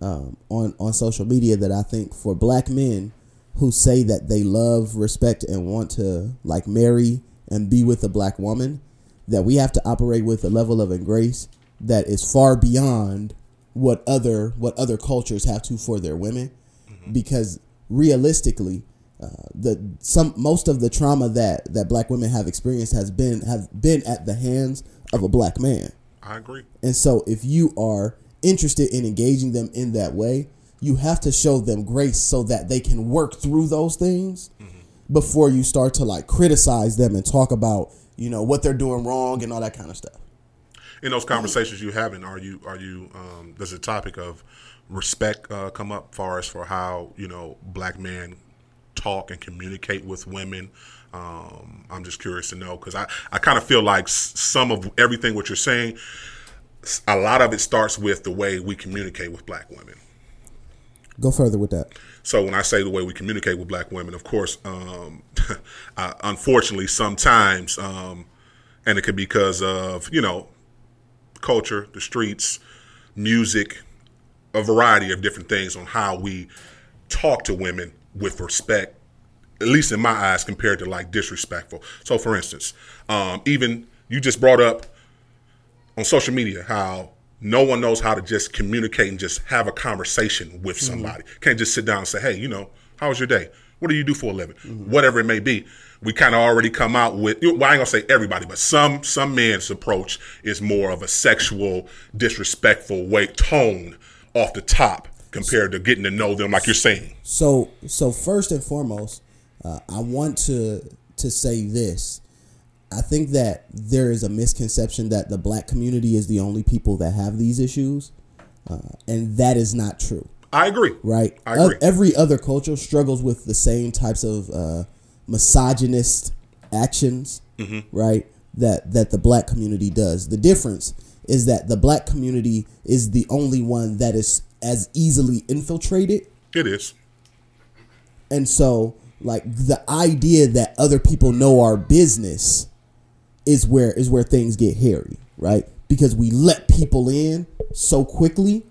um on on social media that I think for black men who say that they love, respect, and want to like marry and be with a black woman, that we have to operate with a level of grace that is far beyond what other what other cultures have to for their women, mm-hmm. because realistically, uh, the some most of the trauma that, that black women have experienced has been have been at the hands of a black man. I agree. And so, if you are interested in engaging them in that way, you have to show them grace so that they can work through those things. Mm-hmm. Before you start to like criticize them and talk about, you know, what they're doing wrong and all that kind of stuff. In those conversations you having, are you are you um, does the topic of respect uh, come up far as for how you know black men talk and communicate with women? Um, I'm just curious to know because I I kind of feel like some of everything what you're saying, a lot of it starts with the way we communicate with black women. Go further with that. So when I say the way we communicate with black women, of course, um, I, unfortunately, sometimes, um, and it could be because of, you know, culture, the streets, music, a variety of different things on how we talk to women with respect, at least in my eyes, compared to like disrespectful. So, for instance, um, even you just brought up on social media how no one knows how to just communicate and just have a conversation with somebody. Mm-hmm. Can't just sit down and say, hey, you know, how was your day? What do you do for a living? Mm-hmm. Whatever it may be. We kind of already come out with, well, I ain't going to say everybody, but some some men's approach is more of a sexual, disrespectful way, tone off the top compared to getting to know them like you're saying. So, so first and foremost, uh, I want to to say this. I think that there is a misconception that the black community is the only people that have these issues, uh, and that is not true. I agree. Right? I agree. O- every other culture struggles with the same types of uh, misogynist actions, mm-hmm. right, that, that the black community does. The difference is that the black community is the only one that is as easily infiltrated. It is. And so, like, the idea that other people know our business is where is where things get hairy, right? Because we let people in so quickly,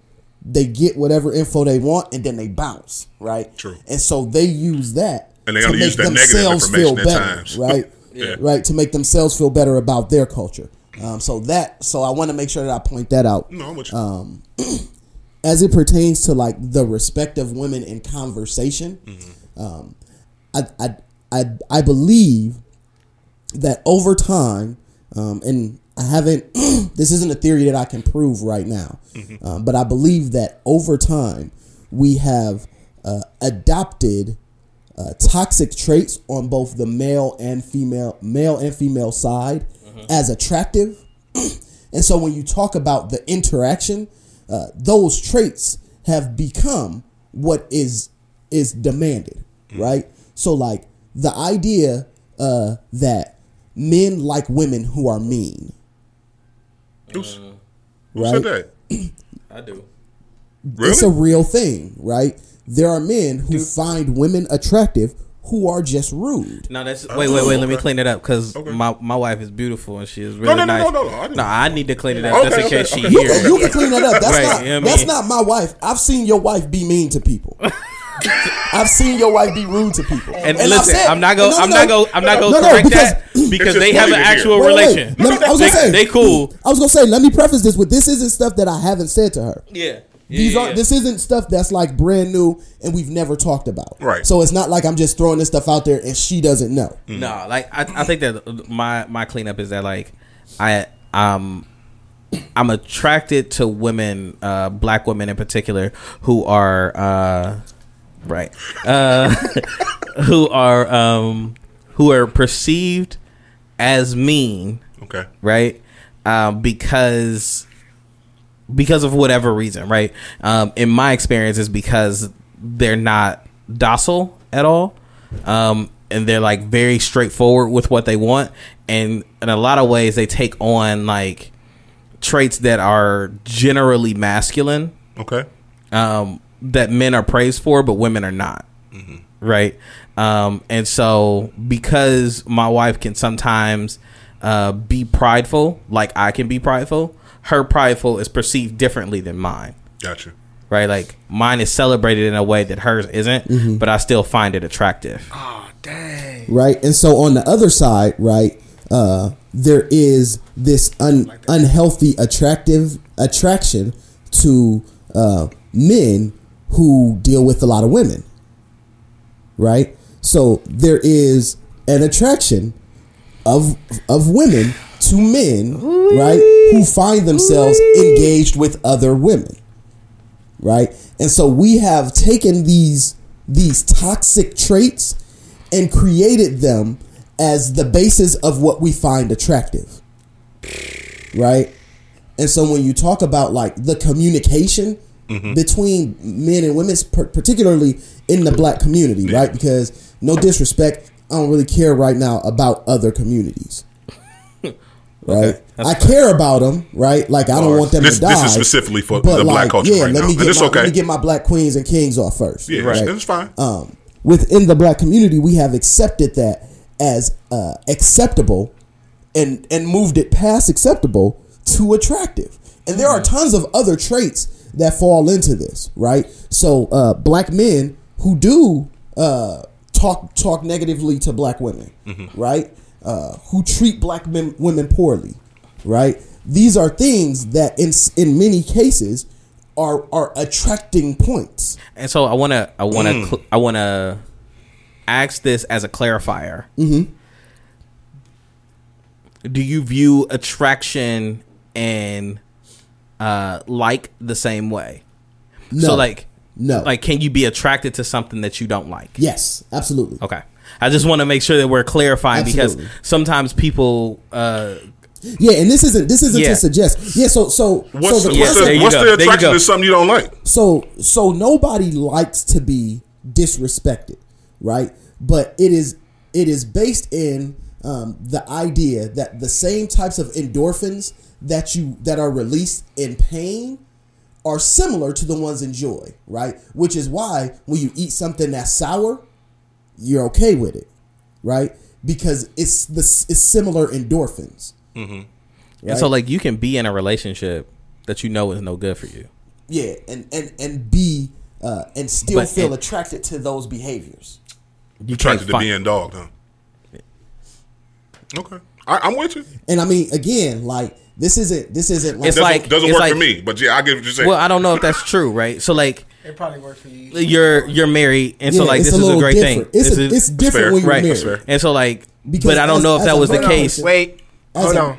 they get whatever info they want, and then they bounce, right? True. And so they use that and they to only make use that themselves negative information feel better, at times. Right? yeah. Right, to make themselves feel better about their culture. Um, so that, so I want to make sure that I point that out. No, I'm with you. Um, as it pertains to like the respect of women in conversation, mm-hmm. um, I, I I I believe that over time, um, and I haven't. This isn't a theory that I can prove right now, mm-hmm. um, but I believe that over time we have uh, adopted uh, toxic traits on both the male and female male and female side uh-huh. as attractive, and so when you talk about the interaction, uh, those traits have become what is is demanded, mm-hmm. right? So like the idea uh, that men like women who are mean. Uh, who right? said that? I do. Really? It's a real thing, right? There are men who Dude. find women attractive who are just rude. No, that's wait, wait, wait. Okay. Let me clean it up because okay. my, my wife is beautiful and she is really no, no, nice. No, no, no, no. I, no, I need to clean it up okay, just in okay, case okay. she hears. You, you can clean that up. That's right, not. You know that's I mean? Not my wife. I've seen your wife be mean to people. I've seen your wife be rude to people. And, and listen, said, I'm not going. No, I'm, no, I'm not going. I'm not going to correct that because they have an actual wait, relation. Wait, wait. Me, I was gonna say they cool. I was gonna say let me preface this with this isn't stuff that I haven't said to her. Yeah, these yeah, aren't. Yeah. This isn't stuff that's like brand new and we've never talked about. Right. So it's not like I'm just throwing this stuff out there and she doesn't know. Mm-hmm. No, like I, I think that my my cleanup is that like I um I'm attracted to women, uh, black women in particular, who are. Uh, Right, uh, who are um, who are perceived as mean? Okay, right, um, because because of whatever reason, right? Um, in my experience, is because they're not docile at all, um, and they're like very straightforward with what they want, and in a lot of ways, they take on like traits that are generally masculine. Okay, um. that men are praised for, but women are not. Mm-hmm. Right. Um, and so because my wife can sometimes uh, be prideful, like I can be prideful, her prideful is perceived differently than mine. Gotcha. Right. Like mine is celebrated in a way that hers isn't, mm-hmm. but I still find it attractive. Oh, dang. Right. And so on the other side, right. Uh, there is this un- like unhealthy, attractive attraction to uh, men who deal with a lot of women, right? So there is an attraction of of women to men, right, who find themselves engaged with other women, right? And so we have taken these these toxic traits and created them as the basis of what we find attractive, right? And so when you talk about like the communication mm-hmm. between men and women, particularly in the black community, yeah. right? Because no disrespect, I don't really care right now about other communities, right? Okay. I care about them, right? Like I don't want them this, to die. This is specifically for the like, black culture yeah, right let now. Me get my, okay. Let me get my black queens and kings off first. Yeah, right? That's fine. Um, within the black community, we have accepted that as uh, acceptable and, and moved it past acceptable to attractive. And there are tons of other traits that fall into this, right? So uh, black men who do uh, talk talk negatively to black women, mm-hmm. right? Uh, who treat black men, women poorly, right? these are things that in in many cases are are attracting points. And so I want to I want to mm. cl- I want to ask this as a clarifier. Mm-hmm. Do you view attraction and uh, like the same way? No. So like no. Like, can you be attracted to something that you don't like? Yes, absolutely. Okay. I just want to make sure that we're clarifying absolutely. Because sometimes people uh, yeah, and this isn't this isn't yeah. to suggest. Yeah, so so what's so the, yes, concept, what's the attraction to something you don't like? So so nobody likes to be disrespected, right? But it is it is based in um, the idea that the same types of endorphins that you that are released in pain are similar to the ones in joy, right? Which is why when you eat something that's sour, you're okay with it, right? Because it's the it's similar endorphins. Mm-hmm. Right? And so, like, you can be in a relationship that you know is no good for you. Yeah, and and and be uh, and still but feel it, attracted to those behaviors. You attracted to being dogged, huh? Yeah. Okay, I, I'm with you. And I mean, again, like this isn't this isn't like, it's doesn't, like doesn't it's work like, for me, but yeah, I get what you're saying. Well, I don't know if that's true, right? So, like. It probably worked for you. You're you're married, and yeah, so like this a is a great different. thing. It's, a, it's different fair, when you're right. married, and so like. Because but I don't as, know if that a, was the case. On, Wait, hold a, on.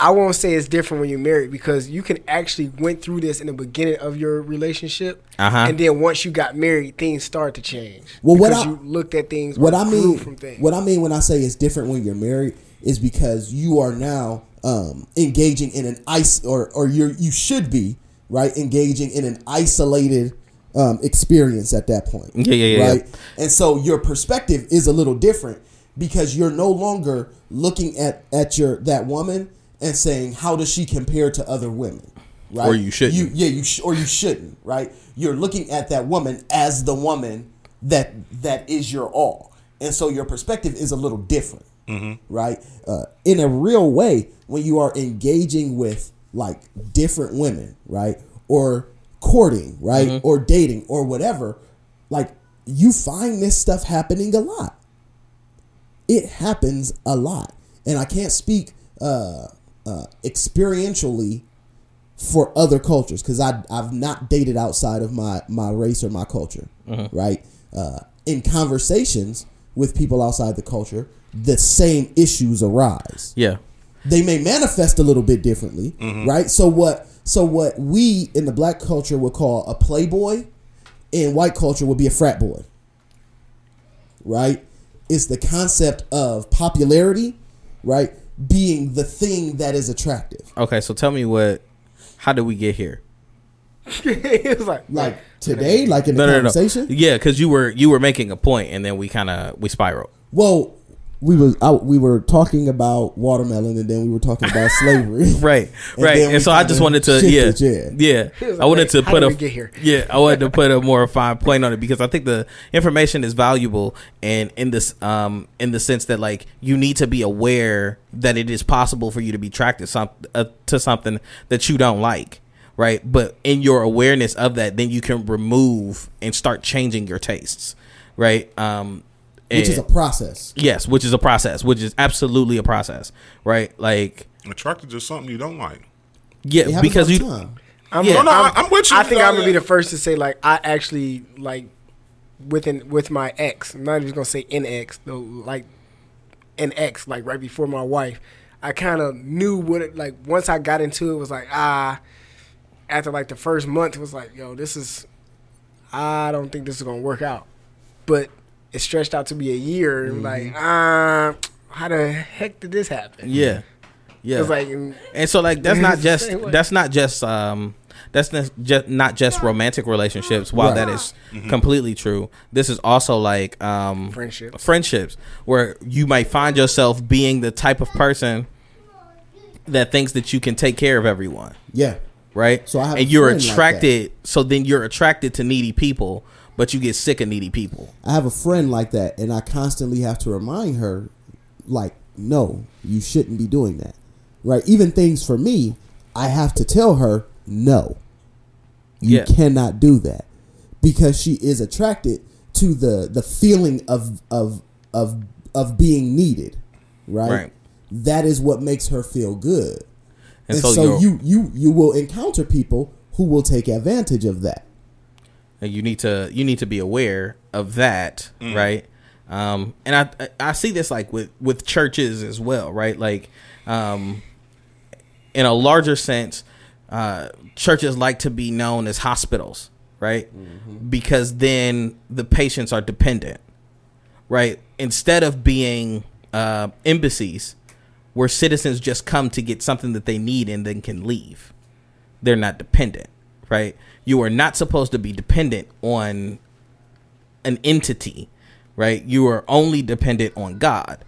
I won't say it's different when you're married because you can actually went through this in the beginning of your relationship, uh-huh. and then once you got married, things start to change. Well, what I, you looked at things. What I mean, from things. what I mean when I say it's different when you're married is because you are now um, engaging in an ice or or you you should be right engaging in an isolated. Um, experience at that point. Yeah, yeah, right? yeah. And so your perspective is a little different because you're no longer looking at, at your that woman and saying how does she compare to other women, right? Or you shouldn't. You, yeah, you sh- or you shouldn't, right? You're looking at that woman as the woman that that is your all, and so your perspective is a little different, mm-hmm. right? Uh, in a real way, when you are engaging with like different women, right, or courting, right, mm-hmm. or dating or whatever, like you find this stuff happening a lot. It happens a lot, and I can't speak uh, uh, experientially for other cultures because I I've not dated outside of my my race or my culture, mm-hmm. right? Uh, in conversations with people outside the culture, the same issues arise. Yeah, they may manifest a little bit differently, mm-hmm. right? So what? So what we in the black culture would call a playboy, in white culture would be a frat boy, right? It's the concept of popularity, right, being the thing that is attractive. Okay, so tell me what, how did we get here? It was like, like today, like in the no, conversation? No, no. Yeah, because you were you were making a point, and then we kind of we spiraled. Well. We was I, we were talking about watermelon, and then we were talking about slavery. right, and right. And so I just wanted to, yeah, yeah. yeah. Like, I wanted to put a get here? yeah. I wanted to put a more fine point on it because I think the information is valuable, and in this, um, in the sense that like you need to be aware that it is possible for you to be attracted some, uh, to something that you don't like, right? But in your awareness of that, then you can remove and start changing your tastes, right? Um. Which is a process. Yes, which is a process, which is absolutely a process, right? Like attracted to something you don't like. Yeah, because you. I'm, yeah, no, no, I'm, I'm with you. I think I'm gonna be the first to say, like, I actually like within with my ex. I'm not even gonna say an ex, though. Like an ex, like right before my wife, I kind of knew what it like. Once I got into it, it was like ah. After like the first month, it was like, yo, this is. I don't think this is gonna work out, but. It stretched out to be a year. Mm-hmm. Like, ah, uh, how the heck did this happen? Yeah, yeah. Like, and so, like, that's not just that's not just um, that's not just not just romantic relationships. While right. that is mm-hmm. completely true, this is also like um, friendships. Friendships where you might find yourself being the type of person that thinks that you can take care of everyone. Yeah. Right. So I have and a you're attracted. Like so then you're attracted to needy people. But you get sick of needy people. I have a friend like that, and I constantly have to remind her, like, no, you shouldn't be doing that. Right? Even things for me, I have to tell her, no, you yeah. cannot do that. Because she is attracted to the, the feeling of, of, of, of being needed. Right? Right? That is what makes her feel good. And, and so, so you you you will encounter people who will take advantage of that. And you need to you need to be aware of that, mm. right? Um, and I I see this like with, with churches as well, right? Like, um, in a larger sense, uh, churches like to be known as hospitals, right? Mm-hmm. Because then the patients are dependent, right? Instead of being uh, embassies where citizens just come to get something that they need and then can leave, they're not dependent, right? You are not supposed to be dependent on an entity, right? You are only dependent on God,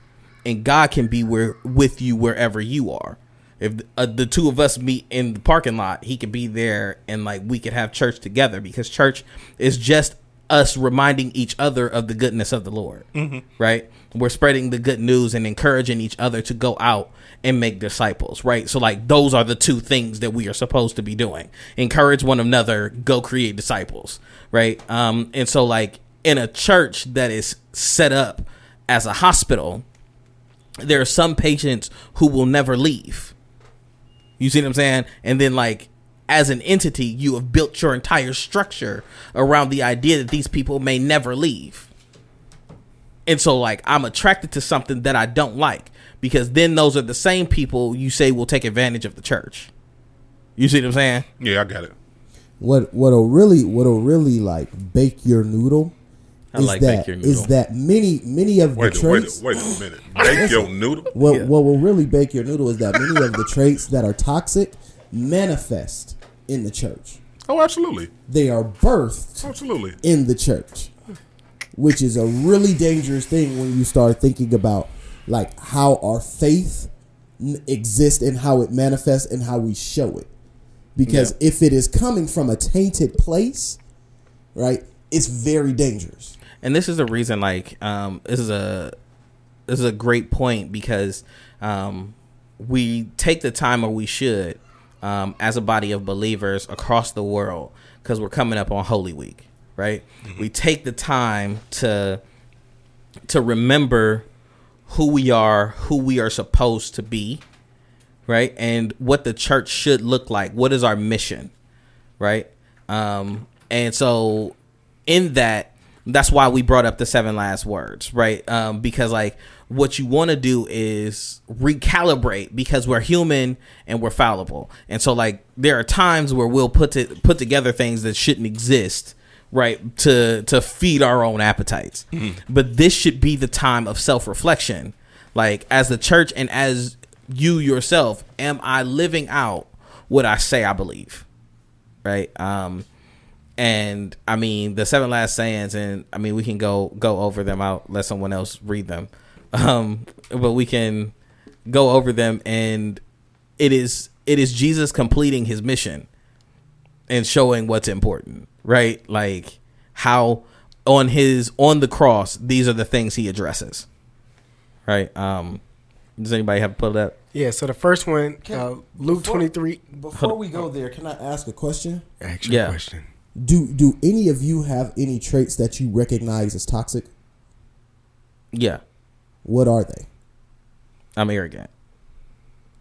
and God can be where, with you wherever you are. If uh, the two of us meet in the parking lot, he could be there, and like we could have church together, because church is just us reminding each other of the goodness of the Lord, mm-hmm. right? We're spreading the good news and encouraging each other to go out and make disciples, right? So like those are the two things that we are supposed to be doing. Encourage one another, go create disciples, right? Um, and so like in a church that is set up as a hospital, there are some patients who will never leave. You see what I'm saying? And then like, as an entity, you have built your entire structure around the idea that these people may never leave. And so like, I'm attracted to something that I don't like, because then those are the same people you say will take advantage of the church. You see what I'm saying? Yeah, I got it. What what'll really what'll really like bake your noodle I is like that bake your noodle. is that many many of wait the a, traits. Wait a, wait a minute, bake your noodle. What yeah. what will really bake your noodle is that many of the traits that are toxic manifest in the church. Oh, absolutely. They are birthed absolutely in the church, which is a really dangerous thing when you start thinking about like how our faith exists and how it manifests and how we show it. Because yeah. if it is coming from a tainted place, right, it's very dangerous. And this is the reason, like, um, this is a this is a great point, because um, we take the time, or we should, um, as a body of believers across the world, because we're coming up on Holy Week, right? Mm-hmm. We take the time to to remember who we are, who we are supposed to be, right? And what the church should look like. What is our mission, right? Um, and so in that, that's why we brought up the seven last words, right? Um, because like what you want to do is recalibrate, because we're human and we're fallible. And so like there are times where we'll put to, put together things that shouldn't exist, right, to to feed our own appetites. Mm-hmm. But this should be the time of self-reflection. Like as the church and as you yourself, am I living out what I say I believe, right? Um, and I mean the seven last sayings, and I mean we can go go over them. I'll let someone else read them, um, but we can go over them. And it is it is Jesus completing his mission and showing what's important, right? Like how on his on the cross, these are the things he addresses, right? Um, does anybody have to put it up? Yeah, so the first one, can, uh, Luke before, twenty-three. Before we go there, can I ask a question? Ask your yeah. question. Do do any of you have any traits that you recognize as toxic? Yeah. What are they? I'm arrogant.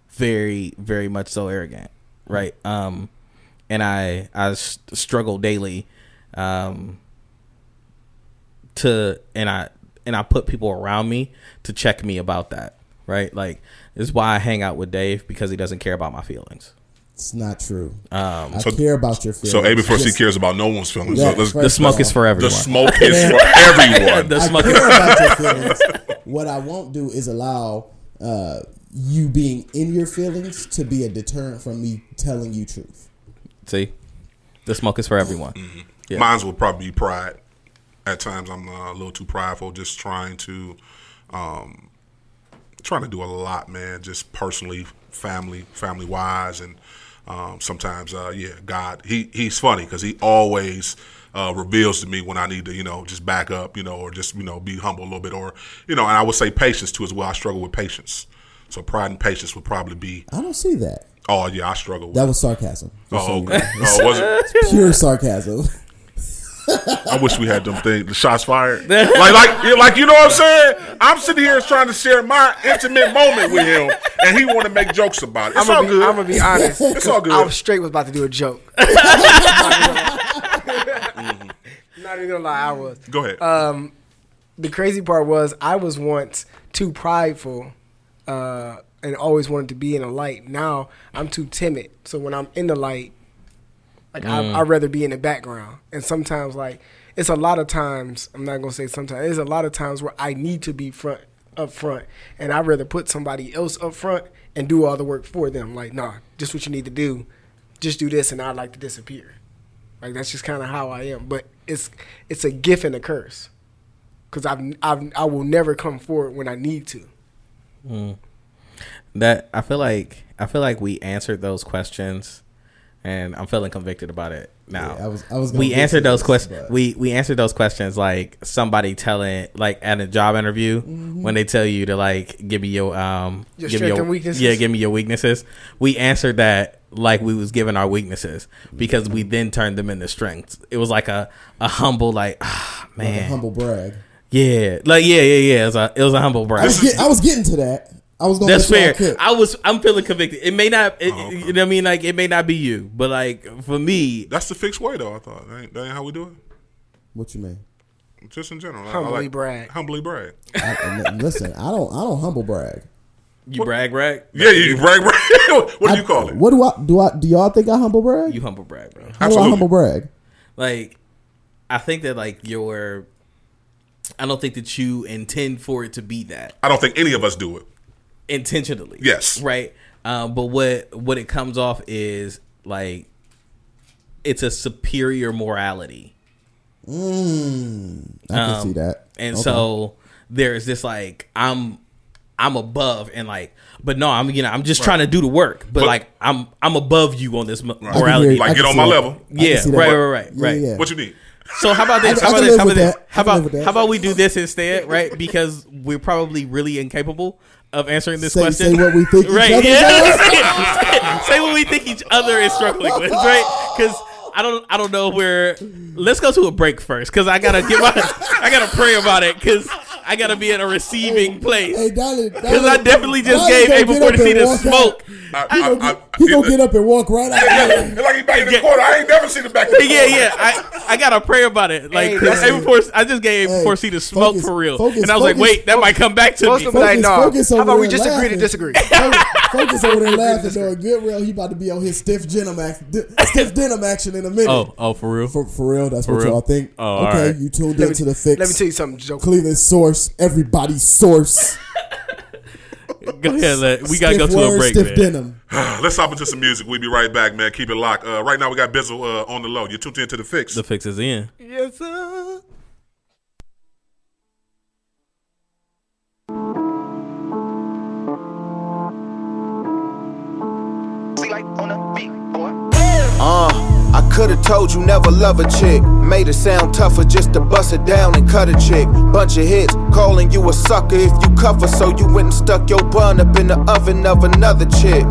Very, very much so arrogant, right? Um, and I I struggle daily, um, to and I and I put people around me to check me about that. Right, like this is why I hang out with Dave, because he doesn't care about my feelings. It's not true. Um, I so, care about your feelings. So A B four C cares about no one's feelings. Yeah, so the smoke is for everyone. The smoke is for everyone. The smoke is for everyone. I care about your feelings. What I won't do is allow uh, you being in your feelings to be a deterrent from me telling you truth. See, the smoke is for everyone. Mm-hmm. Yeah. Mine will probably be pride. At times, I'm uh, a little too prideful, just trying to. Um, Trying to do a lot, man, just personally, family, family-wise, and um, sometimes, uh, yeah, God, he he's funny because he always uh, reveals to me when I need to, you know, just back up, you know, or just, you know, be humble a little bit, or, you know, and I would say patience, too, as well. I struggle with patience. So pride and patience would probably be. I don't see that. Oh, yeah, I struggle with. That was sarcasm. Oh, okay. Oh, was it? Pure sarcasm. I wish we had them things. The shots fired. Like, like, like, you know what I'm saying? I'm sitting here trying to share my intimate moment with him, and he want to make jokes about it. It's I'm all be, good. I'm going to be honest. It's all good. I was straight was about to do a joke. mm-hmm. Not even going to lie, I was. Go ahead. Um, the crazy part was I was once too prideful uh, and always wanted to be in a light. Now I'm too timid. So when I'm in the light, Like, mm. I, I'd rather be in the background. And sometimes, like, it's a lot of times, I'm not going to say sometimes, there's a lot of times where I need to be front up front. And I'd rather put somebody else up front and do all the work for them. Like, nah, just what you need to do. Just do this, and I'd like to disappear. Like, that's just kind of how I am. But it's it's a gift and a curse. Because I've, I've, I will never come forward when I need to. Mm. That, I feel like I feel like we answered those questions. And I'm feeling convicted about it now. Yeah, I was, I was we answered those questions. We we answered those questions like somebody telling, like at a job interview, mm-hmm. when they tell you to like give me your um, your give me your weaknesses. Yeah, give me your weaknesses. We answered that like we was given our weaknesses because we then turned them into strengths. It was like a, a humble like ah oh, man like a humble brag. Yeah, like yeah yeah yeah. It was a, it was a humble brag. I was, get, I was getting to that. I was That's fair. I was. I'm feeling convicted. It may not. It, oh, okay. You know what I mean? Like it may not be you, but like for me, that's the fixed way. Though I thought that ain't, that ain't how we do it. What you mean? Just in general, humbly I, I like, brag. Humbly brag. I, listen, I don't. I don't humble brag. You what? brag brag? Yeah, you brag brag. What do I, you call it? What do I do? I do y'all think I humble brag? You humble brag, bro. How Absolutely. do I humble brag? Like, I think that like your. I don't think that you intend for it to be that. I don't think any of us do it. Intentionally, yes, right. Um, but what what it comes off is like it's a superior morality. Mm, I um, can see that, and okay. so there is this like I'm I'm above and like, but no, I'm you know I'm just right. trying to do the work, but, but like I'm I'm above you on this right. morality. Like get on my it. level, yeah, right, right, right, yeah, right. Yeah. What you need? So how about this? How about this? How about this? How about how about we do this instead, right? Because we're probably really incapable of answering this say, question. Say what we think right. each other yeah. is. say, say what we think each other is struggling with, right? Because I don't I don't know where... Let's go to a break first, because I got to give my... I got to pray about it, because I got to be in a receiving hey, place. Hey, because I definitely just Dolly gave April Ford to see the smoke. I, I, I, I, he going to get up and walk right out. Yeah, yeah. Like he back in the yeah. corner. I ain't never seen him back in the corner. Yeah, yeah. I, I got to pray about it. Like, hey, April Ford, I just gave April Ford to see the smoke focus, for real. Focus, and I was focus, like, wait, that focus, might come back to focus, me. Focus, no. focus How about we just laughing. agree to disagree? Focus over there laughing, though. Good real, he about to be on his stiff denim action in a minute. Oh, oh, for real? For, for real? That's for what real? y'all think? Oh, okay, right. You tuned let into me, the fix. Let me tell you something, Joe. Cleveland source, everybody's source. Go ahead, let, we got to go to word, a break, man. Denim. Let's hop into some music. We'll be right back, man. Keep it locked. Uh, right now, we got Bizzle uh, on the low. You're tuned into the fix. The fix is in. Yes, sir. Uh. I could've told you never love a chick. Made it sound tougher just to bust it down and cut a chick. Bunch of hits, calling you a sucker if you cover. So you went and stuck your bun up in the oven of another chick.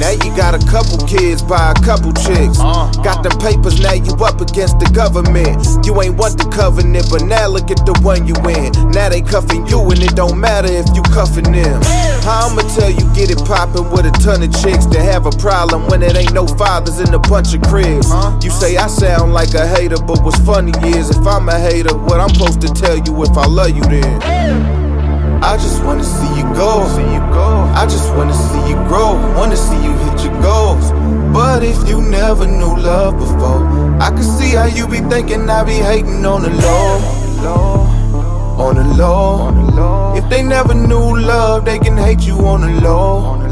Now you got a couple kids by a couple chicks. Got them papers, now you up against the government. You ain't want the covenant, but now look at the one you in. Now they cuffing you and it don't matter if you cuffing them. I'ma tell you get it poppin' with a ton of chicks that have a problem when it ain't no fathers in a bunch of cribs. You say I sound like a hater, but what's funny is if I'm a hater, what I'm supposed to tell you if I love you then? I just wanna see you go. I just wanna see you grow. Wanna see you hit your goals. But if you never knew love before, I can see how you be thinking I be hating on the low. On the low. If they never knew love, they can hate you on the low. On the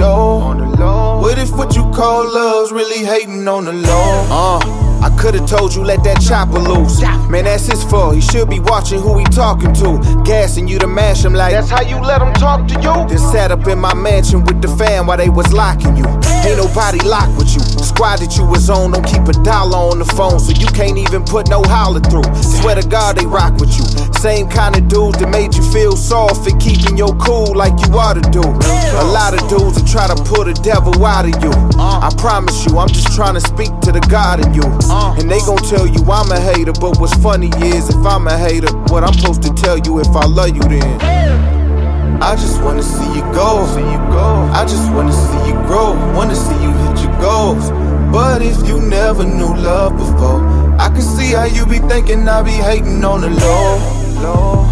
low, on the low. What if what you call love's really hating on the low? Uh. I could've told you let that chopper loose. Man, that's his fault. He should be watching who he talking to. Gassing you to mash him like that's how you let him talk to you? Then sat up in my mansion with the fam while they was locking you. Ain't nobody locked with you. The squad that you was on don't keep a dollar on the phone, so you can't even put no holler through. Swear to God they rock with you. Same kind of dudes that made you feel soft and keeping your cool like you ought to do. A lot of dudes that try to pull the devil out of you. uh, I promise you, I'm just trying to speak to the God in you. uh, And they gon' tell you I'm a hater, but what's funny is, if I'm a hater, what I'm supposed to tell you if I love you then? I just wanna see you go, see you go. I just wanna see you grow, wanna see you hit your goals. But if you never knew love before, I can see how you be thinking I be hating on the low,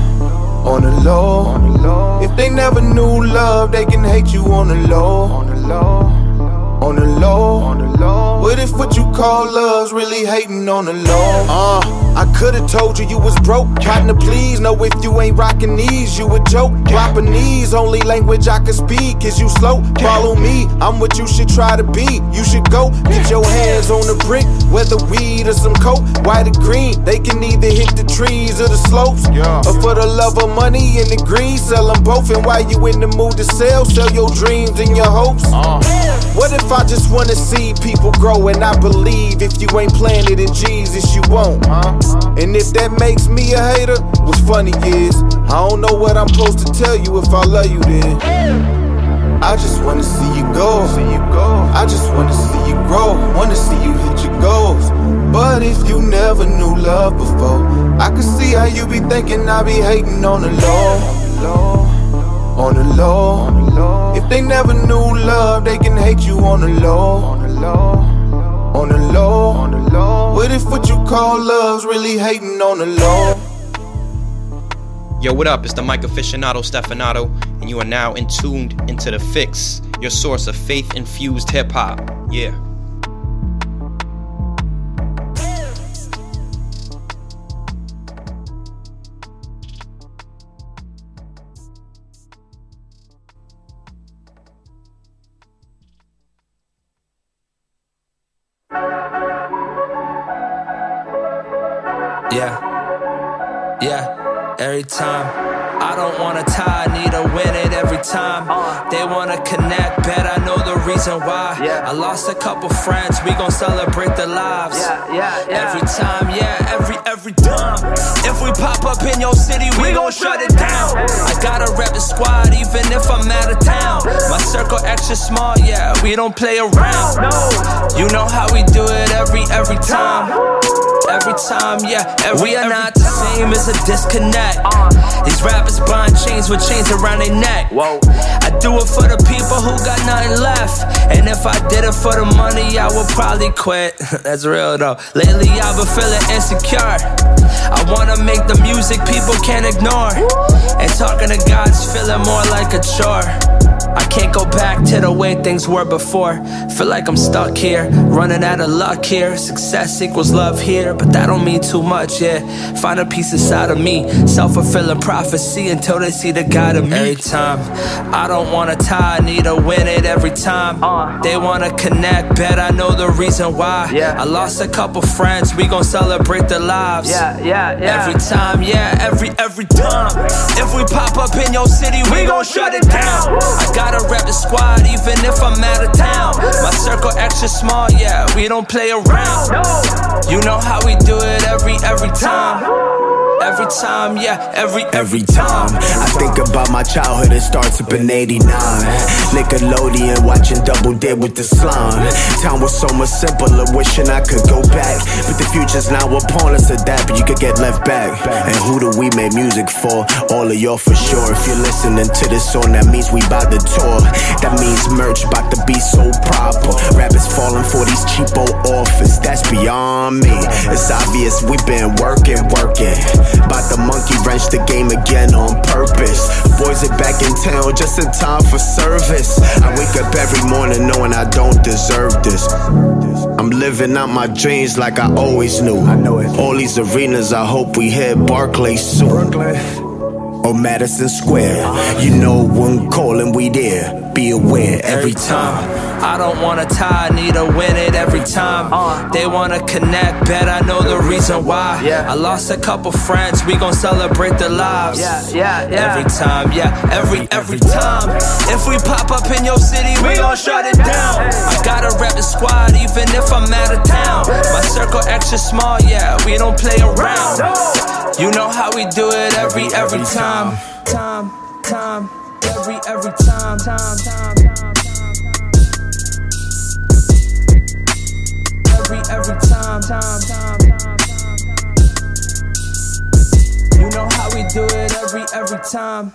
on the low. If they never knew love, they can hate you on the low, on the low, on the low. What if what you call love's really hating on the low? Uh, I could've told you you was broke, partner. Please know if you ain't rockin' these, you a joke. Droppin' these, only language I can speak is you slow. Follow me, I'm what you should try to be. You should go get your hands on the brick, whether weed or some coke, white or green. They can either hit the trees or the slopes, yeah. Or for the love of money and the greed, sell them both. And while you in the mood to sell, sell your dreams and your hopes. uh. What if I just wanna see people grow? And I believe if you ain't planted in Jesus, you won't. uh. And if that makes me a hater, what's funny is, I don't know what I'm supposed to tell you if I love you then. I just wanna see you go, see you go. I just wanna see you grow, wanna see you hit your goals. But if you never knew love before, I can see how you be thinking I be hating on the low, on the low. If they never knew love, they can hate you on the low, on the low. On the low, on the low. What if what you call love's really hating on the low? Yo, what up? It's the Mike aficionado Stefanato, and you are now in tuned into The Fix, your source of faith-infused hip-hop. Yeah. Yeah, yeah, every time I don't wanna tie, I need to win it every time. They wanna connect, bet I know the reason why. I lost a couple friends, we gon' celebrate their lives. Every time, yeah, every, every time. If we pop up in your city, we gon' shut it down. I gotta rep the squad, even if I'm out of town. My circle extra small, yeah, we don't play around. You know how we do it every, every time. Every time, yeah, every, we are every not the same, it's a disconnect. uh, These rappers buying chains with chains around their neck. Whoa. I do it for the people who got nothing left. And if I did it for the money, I would probably quit. That's real though. Lately I've been feeling insecure. I wanna make the music people can't ignore. And talking to God's feeling more like a chore. I can't go back to the way things were before. Feel like I'm stuck here, running out of luck here. Success equals love here, but that don't mean too much, yeah. Find a piece inside of me, self-fulfilling prophecy until they see the God in me. Every time, I don't wanna tie, I need to win it every time. uh, They wanna connect, bet I know the reason why. yeah. I lost a couple friends, we gon' celebrate their lives. yeah, yeah, yeah. Every time, yeah, every, every time. If we pop up in your city, we gon' shut it down. I got gotta rep the squad even if I'm out of town. My circle extra small, yeah, we don't play around. You know how we do it every, every time. Every time, yeah, every, every time. I think about my childhood, it starts up in eighty-nine. Nickelodeon, watching Double Dare with the slime. Time was so much simpler, wishing I could go back. But the future's now upon us, adapt, you could get left back. And who do we make music for? All of y'all for sure. If you're listening to this song, that means we bout to tour. That means merch bout to be so proper. Rappers falling for these cheapo offers, that's beyond me. It's obvious we've been working, working. About the monkey wrench the game again on purpose. Boys are back in town just in time for service. I wake up every morning knowing I don't deserve this. I'm living out my dreams like I always knew. All these arenas, I hope we hit Barclays soon. Or Madison Square. You know when calling we there. Be aware every time. I don't wanna tie, I need to win it every time. uh, They wanna connect, bet I know the reason why. yeah. I lost a couple friends, we gon' celebrate their lives. yeah, yeah, yeah. Every time, yeah, every, every time. If we pop up in your city, we gon' shut it down. I gotta rep the squad even if I'm out of town. My circle extra small, yeah, we don't play around. You know how we do it every, every time. Time, time, every, every time, time, time, time, time. time.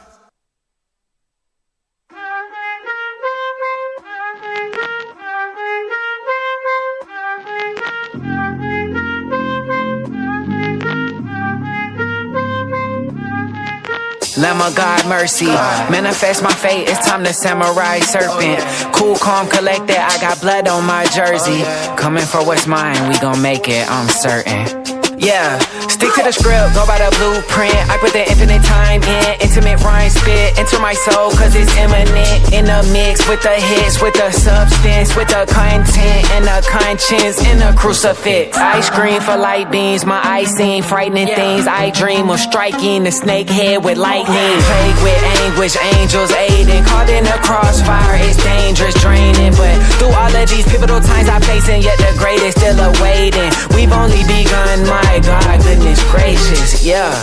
Lamb of God, mercy. Manifest my fate, it's time to samurai serpent. Cool, calm, collected, I got blood on my jersey. Coming for what's mine, we gon' make it, I'm certain. Yeah, stick to the script, go by the blueprint. I put the infinite time in, intimate rhyme spit. Enter my soul, cause it's imminent. In the mix, with the hits, with the substance, with the content, and the conscience, and the crucifix. Ice cream for light beams, my eyes seen frightening things. I dream of striking the snakehead with lightning. Plagued with anguish, angels aiding. Caught in the crossfire, it's dangerous, draining. But through all of these pivotal times I'm facing, yet the greatest still awaiting. We've only begun, my God, goodness gracious, yeah.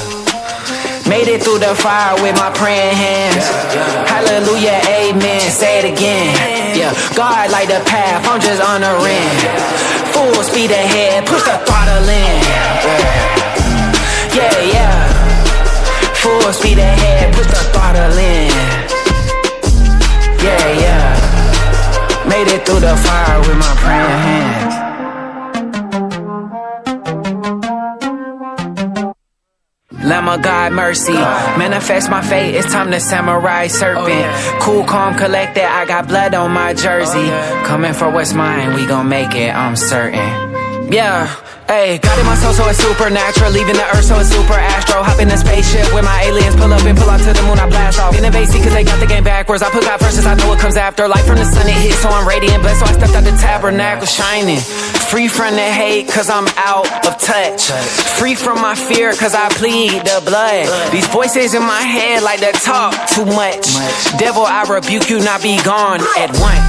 Made it through the fire with my praying hands. Hallelujah, amen, say it again. Yeah, God light the path, I'm just honoring. Full speed ahead, push the throttle in. Yeah, yeah. Full speed ahead, push the throttle in. Yeah, yeah. Made it through the fire with my praying hands. Lamb of God, mercy. Manifest my fate, it's time to samurai serpent. Cool, calm, collected, I got blood on my jersey. Coming for what's mine, we gon' make it, I'm certain. Yeah. Ayy, God in my soul, so it's supernatural. Leaving the earth, so it's super astro. Hop in a spaceship with my aliens. Pull up and pull off to the moon, I blast off. Innovate, see, cause they got the game backwards. I put God first, I know what comes after. Light from the sun, it hits, so I'm radiant. Blessed, so I stepped out the tabernacle, shining. Free from the hate, cause I'm out of touch. Free from my fear, cause I plead the blood. These voices in my head like they talk too much. Devil, I rebuke you, not be gone at once.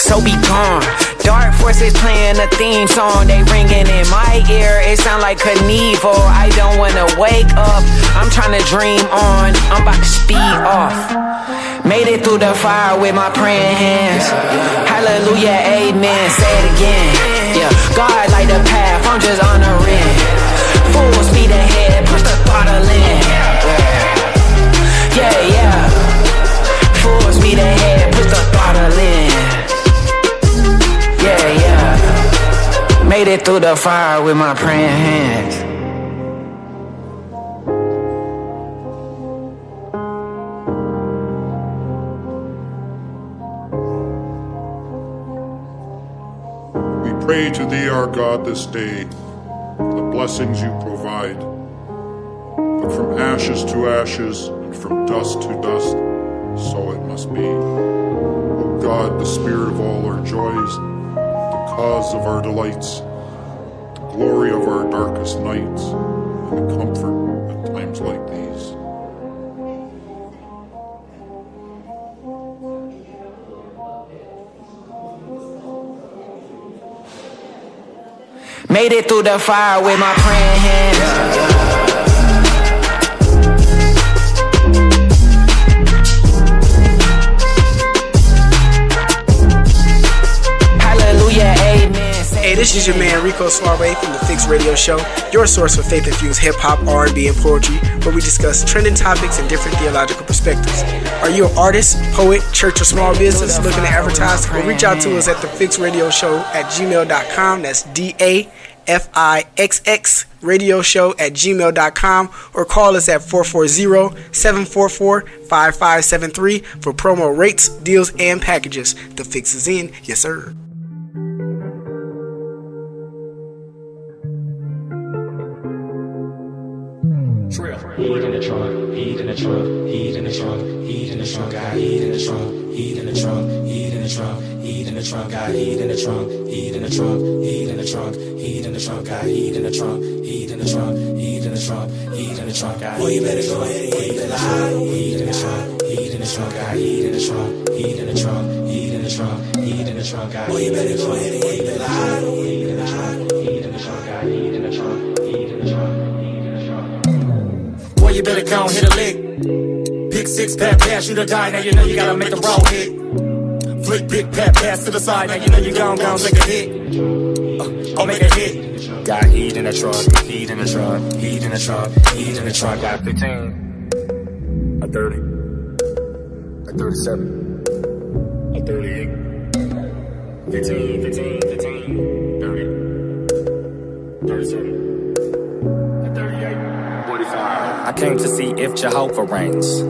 So be gone. Dark forces playing a theme song, they ringing in my ear, it sound like Knievel. I don't wanna wake up, I'm trying to dream on, I'm about to speed off. Made it through the fire with my praying hands. Hallelujah, amen, say it again. Yeah, God light the path, I'm just honoring. Full speed ahead, push the throttle in. Yeah, yeah. Full speed ahead, push the throttle in. Yeah, yeah. Made it through the fire with my praying hands. We pray to thee, our God, this day, the blessings you provide. But from ashes to ashes, and from dust to dust, so it must be. O God, the spirit of all our joys, cause of our delights, the glory of our darkest nights, and the comfort at times like these. Made it through the fire with my praying hands. Hey, this is your man Rico Suave from The Fix Radio Show, your source for faith-infused hip-hop, R and B, and poetry, where we discuss trending topics and different theological perspectives. Are you an artist, poet, church, or small business looking to advertise? Well, reach out to us at the fix radio show at gmail dot com. That's D A F I X X radio show at gmail dot com, or call us at four four zero, seven four four, five five seven three for promo rates, deals, and packages. The Fix is in. Yes, sir. Heat in the trunk, heat in the trunk, heat in the trunk, heat in the trunk, got heat in the trunk, heat in the trunk, heat in the trunk, heat in the trunk, got heat in the trunk, heat in the trunk, heat in the trunk, heat in the trunk, got heat in the trunk, heat in the trunk, heat in the trunk, heat in the trunk, got heat in the trunk, heat in the trunk, heat in the trunk, heat in the trunk, got heat in the trunk, heat in the trunk, heat in the trunk, heat in the trunk, got heat in the trunk, heat in the trunk, heat in the trunk, heat in the trunk, got heat in the trunk, heat in the trunk. You better go and hit a lick. Pick six, pat, pass, you to die. Now you know you gotta make the wrong hit. Flick, pick, pat, pass to the side. Now you know you gon' gon' take a hit. I'll make a hit. Got heat in the truck, heat in the truck, heat in the truck, heat in the truck. Got fifteen. At thirty. At thirty-seven. At thirty-eight. fifteen, fifteen, fifteen. thirty. thirty-seven. At thirty-eight. forty-five. I came to see if Jehovah reigns.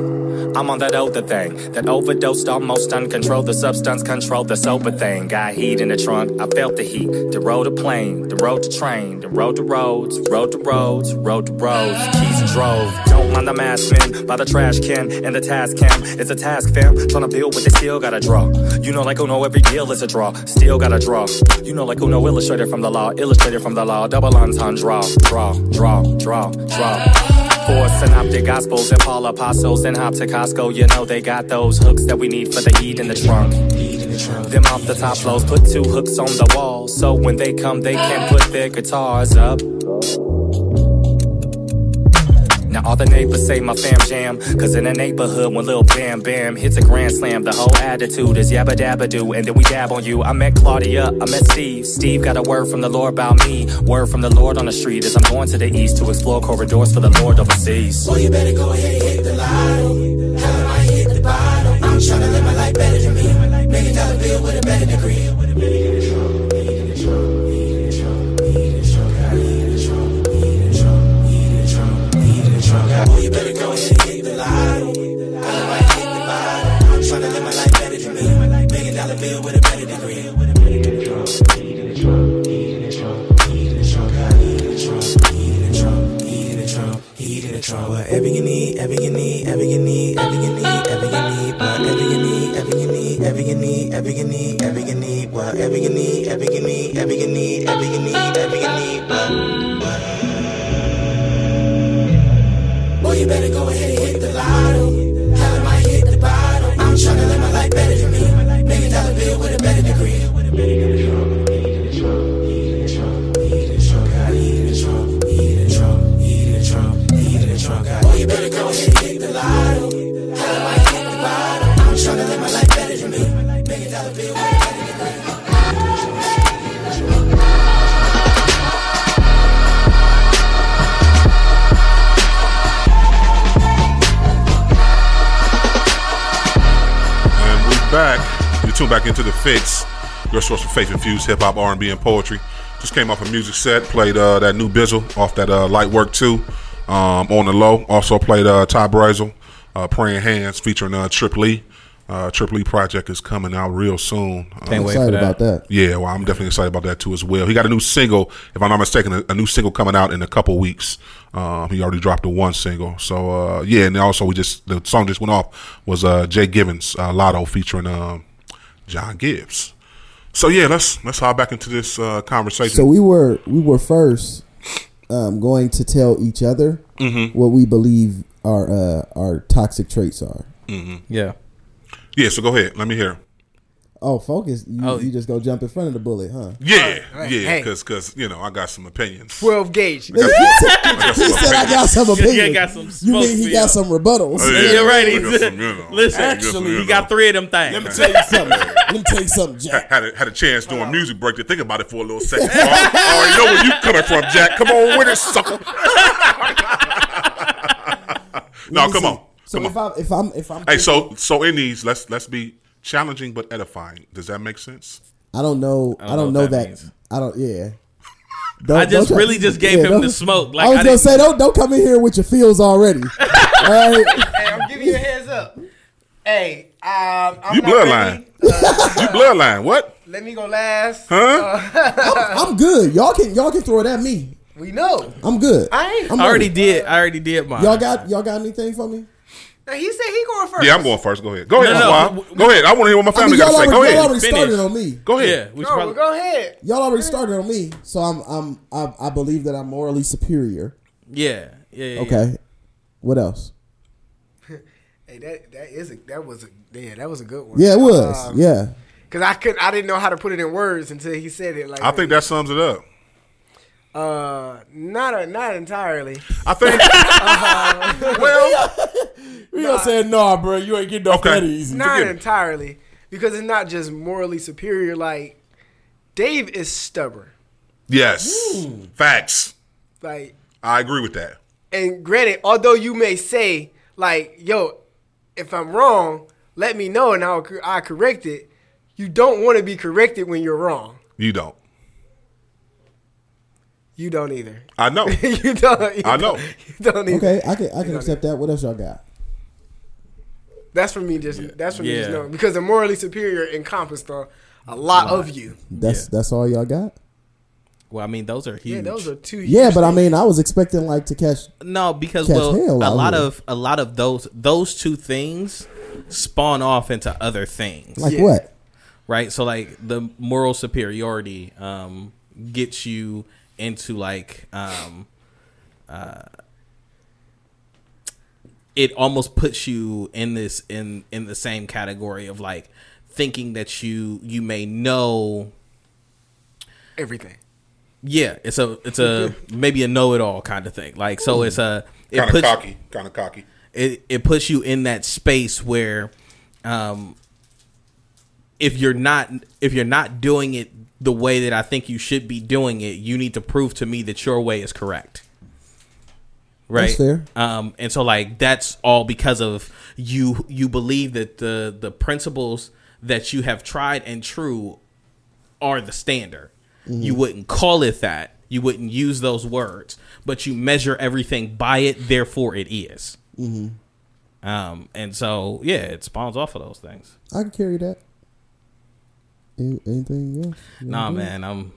I'm on that older thing, that overdosed almost uncontrolled. The substance controlled the sober thing. Got heat in the trunk, I felt the heat. The road to plane, the road to train, the road to roads, road to roads, road to roads. Keys drove. Don't mind the mask men by the trash can and the task cam. It's a task fam, tryna build what they still gotta draw. You know like Uno, every deal is a draw. Still gotta draw. You know like Uno, illustrator from the law, illustrator from the law. Double entendre, draw, draw, draw, draw. Four synoptic gospels and Paul apostles and hop to Costco. You know they got those hooks that we need for the heat in the trunk. Them off the top floors, put two hooks on the wall, so when they come they can put their guitars up. Now all the neighbors say my fam jam, cause in the neighborhood when Lil Bam Bam hits a grand slam, the whole attitude is yabba dabba do, and then we dab on you. I met Claudia, I met Steve. Steve got a word from the Lord about me. Word from the Lord on the street as I'm going to the east to explore corridors for the Lord overseas. Well, you better go ahead and hit the lotto. How am I hit the bottom? I'm trying to live my life better than me. Million dollar bill with a better degree. Whatever you need, ever you need, ever you need, ever you need, ever you need, whatever you need, ever you need, ever you need, ever you need, ever you need, whatever you need, ever you need, ever you need, ever you need, ever you need, but boy, you better go ahead and hit the lotto. How am I hit the bottom? I'm trying to live my life better than me. Million dollar bill with a better degree. You better go ahead and hit the lotto. How am I hit the bottom? I'm trying to live my life better than me. Million dollar bill with a better degree. And we're back. You're tuned back into The Fix, your source of faith-infused hip-hop, R and B, and poetry. Just came off a music set, played uh, that new Bizzle off that uh, Light Work two. Um, on the low, also played uh, Ty Brazel, uh, Praying Hands, featuring uh, Trip Lee. Uh, Trip Lee project is coming out real soon. Um, Can't wait excited for that. about that. Yeah, well, I'm definitely excited about that too as well. He got a new single, if I'm not mistaken, a, a new single coming out in a couple weeks. Um, he already dropped the one single, so uh, yeah. And also, we just the song just went off was uh, Jay Givens, uh, Lotto, featuring um, John Gibbs. So yeah, let's let's hop back into this uh, conversation. So we were we were first. Um, going to tell each other mm-hmm. what we believe our uh, our toxic traits are. Mm-hmm. Yeah, yeah. So go ahead. Let me hear. Oh, focus. You, oh. you just go jump in front of the bullet, huh? Yeah, right. yeah. Because hey. because you know I got some opinions. Twelve gauge. He said I got some opinions. Yeah, got some. You mean he got some rebuttals? Oh, yeah, yeah, right. He some, you know, listen, actually, some, you know. he got three of them things. Let me tell you something. Let me tell you something, Jack. Had a, had a chance doing uh, music break to think about it for a little second. I already know where you coming from, Jack. Come on with it, sucker. no, come see. on. So come if, on. I, if I'm, if I'm, hey, thinking, so so in these, let's let's be challenging but edifying. Does that make sense? I don't know. I don't, I don't know, know that. that I don't. Yeah. Don't, I just really just gave yeah, him the smoke. Like I was I gonna say, don't don't come in here with your feels already. Right? Hey, I'm giving you a heads up. Hey. Um, I'm you bloodline. Uh, you bloodline. What? Let me go last. Huh? Uh, I'm, I'm good. Y'all can y'all can throw it at me. We know. I'm good. I ain't. I'm I already ready. did. I already did mine. Y'all got y'all got anything for me? Now he said he going first. Yeah, I'm going first. Go ahead. Go no, ahead. No, no. Go ahead. I want to hear what my family I mean, got to say. Go ahead. Y'all already Finish. started on me. Go ahead. Yeah, no, probably... Go ahead. Y'all already started on me, so I'm I'm I, I believe that I'm morally superior. Yeah. Yeah. yeah okay. Yeah. What else? Hey, that that is a, that was a yeah that was a good one. Yeah, it was. Um, yeah, because I could I didn't know how to put it in words until he said it. Like I think that sums it up. Uh, not a, not entirely. I think. uh, well, we gonna say no, bro. You ain't getting off that easy. Not entirely, because it's not just morally superior. Like Dave is stubborn. Yes, Ooh. facts. Like I agree with that. And granted, although you may say like, yo. if I'm wrong, let me know and I'll I correct it. You don't want to be corrected when you're wrong. You don't. You don't either. I know. you don't. You I know. Don't, you don't either. Okay, I can I can accept either. that. What else y'all got? That's for me. Just yeah. that's for me. Yeah. Just knowing, because the morally superior encompassed a, a lot wow. of you. That's yeah. that's all y'all got. Well, I mean, those are huge. Yeah, those are two. Huge yeah, but things. I mean, I was expecting like to catch. No, because catch well, hell a lot here. of a lot of those those two things spawn off into other things. Like yeah. what? Right. So like the moral superiority um, gets you into like um, uh, it almost puts you in this in in the same category of like thinking that you you may know everything. Yeah, it's a it's a maybe a know-it-all kind of thing. Like so, it's a it kind of cocky, kind of cocky. It it puts you in that space where, um, if you're not if you're not doing it the way that I think you should be doing it, you need to prove to me that your way is correct. Right. That's fair. Um, and so like that's all because of you. You believe that the the principles that you have tried and true are the standard. Mm-hmm. You wouldn't call it that. You wouldn't use those words, but you measure everything by it. Therefore, it is. Mm-hmm. Um, and so, yeah, it spawns off of those things. I can carry that. Any, anything else? Nah, man, I'm.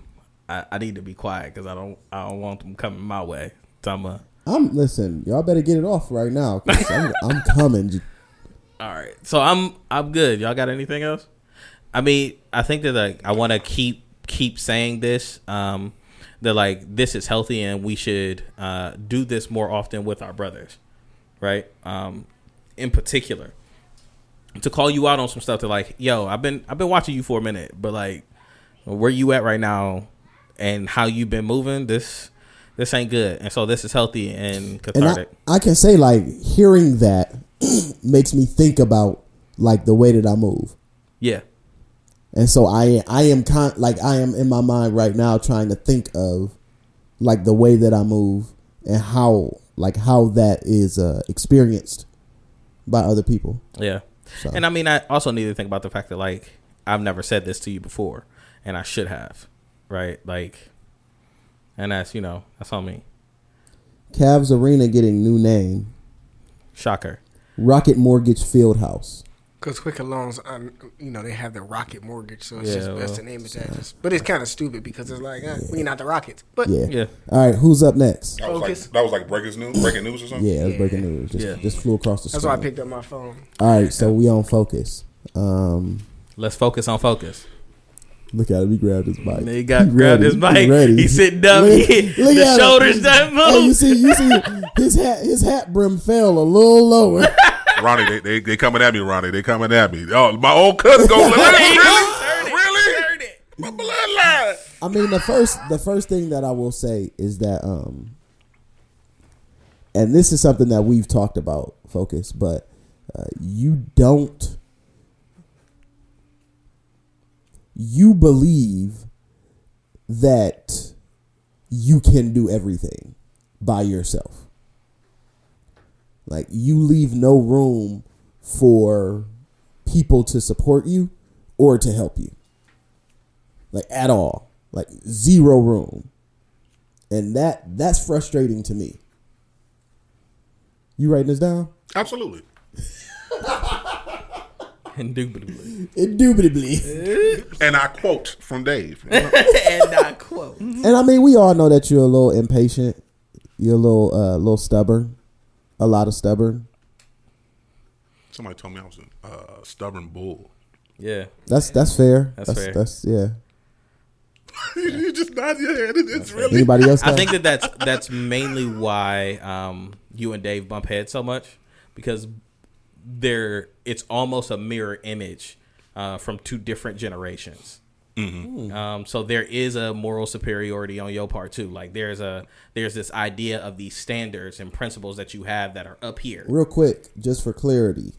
I, I need to be quiet because I don't. I don't want them coming my way. So I'm, a, I'm. Listen, y'all better get it off right now. Cause I'm, I'm coming. All right, so I'm. I'm good. Y'all got anything else? I mean, I think that like I want to keep. keep saying this um that like this is healthy and we should uh do this more often with our brothers, right? Um in particular, to call you out on some stuff, to like, yo, I've been I've been watching you for a minute, but like where you at right now and how you've been moving, this this ain't good, and so this is healthy and cathartic. And I, I can say like hearing that makes me think about like the way that I move. Yeah. And so I I am con- like I am in my mind right now trying to think of like the way that I move and how like how that is uh, experienced by other people. Yeah. So. And I mean, I also need to think about the fact that like I've never said this to you before and I should have. Right. Like. And that's, you know, that's on me. Cavs Arena getting new name. Shocker. Rocket Mortgage Fieldhouse. Because Quicker Loans, um, you know, they have the Rocket Mortgage, so it's yeah, just well, that's the name of that. Just, but it's kind of stupid because it's like, eh, yeah. we not the Rockets. But yeah. yeah. All right, who's up next? That was, like, that was like breaking news, breaking news or something? Yeah, it was breaking news. Just, yeah. just flew across the screen. That's why I picked up my phone. All right, so we on Focus. Um, Let's focus on Focus. Look at him. He grabbed his mic. He got he grabbed ready. his mic. He He's sitting down. Look, he, look the shoulders don't move. Hey, you see, you see his hat his hat brim fell a little lower. Ronnie, they, they they coming at me, Ronnie. They coming at me. Oh, my old cousin goes, like, really? Really? really? My bloodline. I mean, the first the first thing that I will say is that um and this is something that we've talked about, Focus, but uh, you don't You believe that you can do everything by yourself. Like, you leave no room for people to support you or to help you. Like, at all. Like, zero room. And that that's frustrating to me. You writing this down? Absolutely. Indubitably. Indubitably. And I quote from Dave. and I quote. And I mean, we all know that you're a little impatient. You're a little, uh, little stubborn. A lot of stubborn. Somebody told me I was a uh, stubborn bull. Yeah, that's that's fair. That's, that's fair. That's, that's yeah. You just nod your head. It's that's really. Anybody else? I think that that's that's mainly why um, you and Dave bump heads so much, because they're it's almost a mirror image uh, from two different generations. Mm-hmm. Um, so there is a moral superiority on your part too. Like there's a there's this idea of these standards and principles that you have that are up here. Real quick, just for clarity,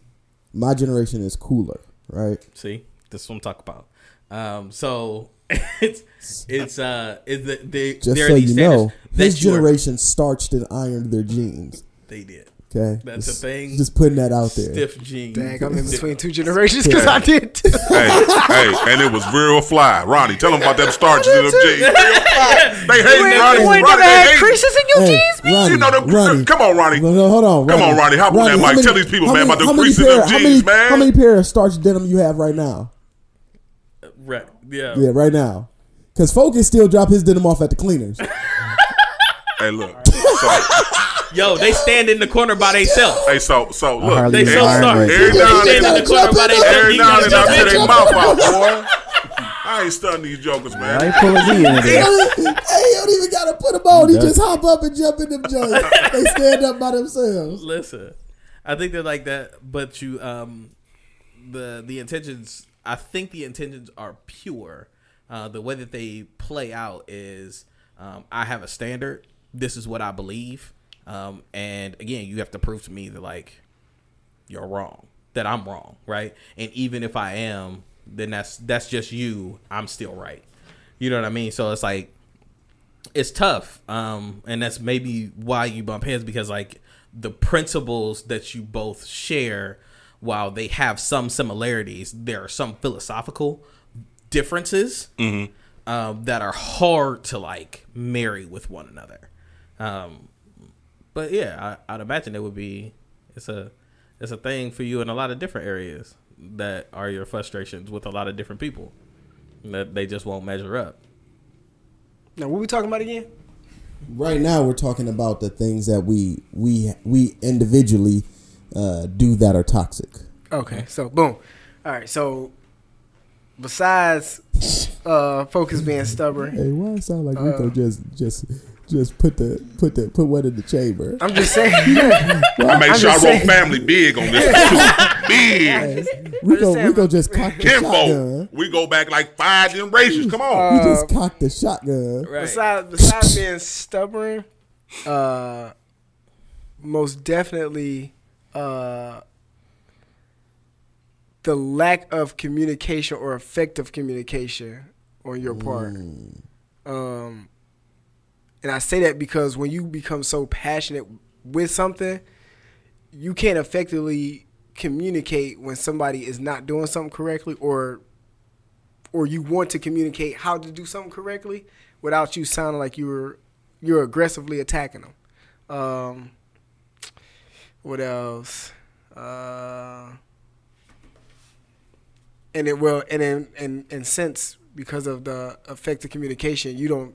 my generation is cooler, right? See, this is what I'm talking about. Um, so it's it's uh it's the, the, just there so are these you know, his generation starched and ironed their jeans. They did. Okay, that's just a thing. Just putting that out there. Stiff jeans. Dang, I'm in between two generations because I did too. Hey, hey, and it was real fly. Ronnie, tell them about them starches in them jeans. Real fly. They hate Wait, Ronnie. You Ronnie, never had hate creases in your hey, jeans, man. Ronnie, you know them, Ronnie. Come on, Ronnie. No, no, hold on. Ronnie. Come on, Ronnie. Hop Ronnie, on that mic. Tell these people, man, many, about them creases in them jeans, many, man. How many pair of starch denim you have right now? Uh, right. Yeah. Yeah. Right now, because Focus still drop his denim off at the cleaners. Hey, look. Yo, they stand in the corner by themselves. Hey, so, so, look. They so sorry. Every now and then, they stand in the corner by themselves. Every now and then, I tear their mouth out, boy. I ain't stunning these jokers, man. I ain't pulling me in there. Hey, you don't even got to put them on. He just hop up and jump in them joints. They stand up by themselves. Listen, I think they're like that, but you, um, the the intentions, I think the intentions are pure. Uh, the way that they play out is, um, I have a standard. This is what I believe. Um, and again, you have to prove to me that, like, you're wrong, that I'm wrong, right? And even if I am, then that's that's just you. I'm still right. You know what I mean? So it's like, it's tough. Um, and that's maybe why you bump heads, because, like, the principles that you both share, while they have some similarities, there are some philosophical differences, mm-hmm. um, that are hard to, like, marry with one another. Um, But yeah, I, I'd imagine it would be it's a it's a thing for you in a lot of different areas that are your frustrations with a lot of different people that they just won't measure up. Now, what are we talking about again? Right now, we're talking about the things that we we we individually uh, do that are toxic. Okay, so boom. All right, so besides uh, Focus being stubborn, hey, why it sound like Rico uh, just just. Just put the put the put one in the chamber. I'm just saying. Yeah. Well, I make I'm sure I wrote saying. Family big on this one too. Big. We go we go just cock the Kimbo. Shotgun. We go back like five generations. Come on. Uh, we just cock the shotgun. Right. Besides besides being stubborn, uh, most definitely uh, the lack of communication or effective communication on your part. Mm. Um And I say that because when you become so passionate with something, you can't effectively communicate when somebody is not doing something correctly, or or you want to communicate how to do something correctly without you sounding like you're you're aggressively attacking them. Um, what else? Uh, and it well, and then and and since because of the effective communication, you don't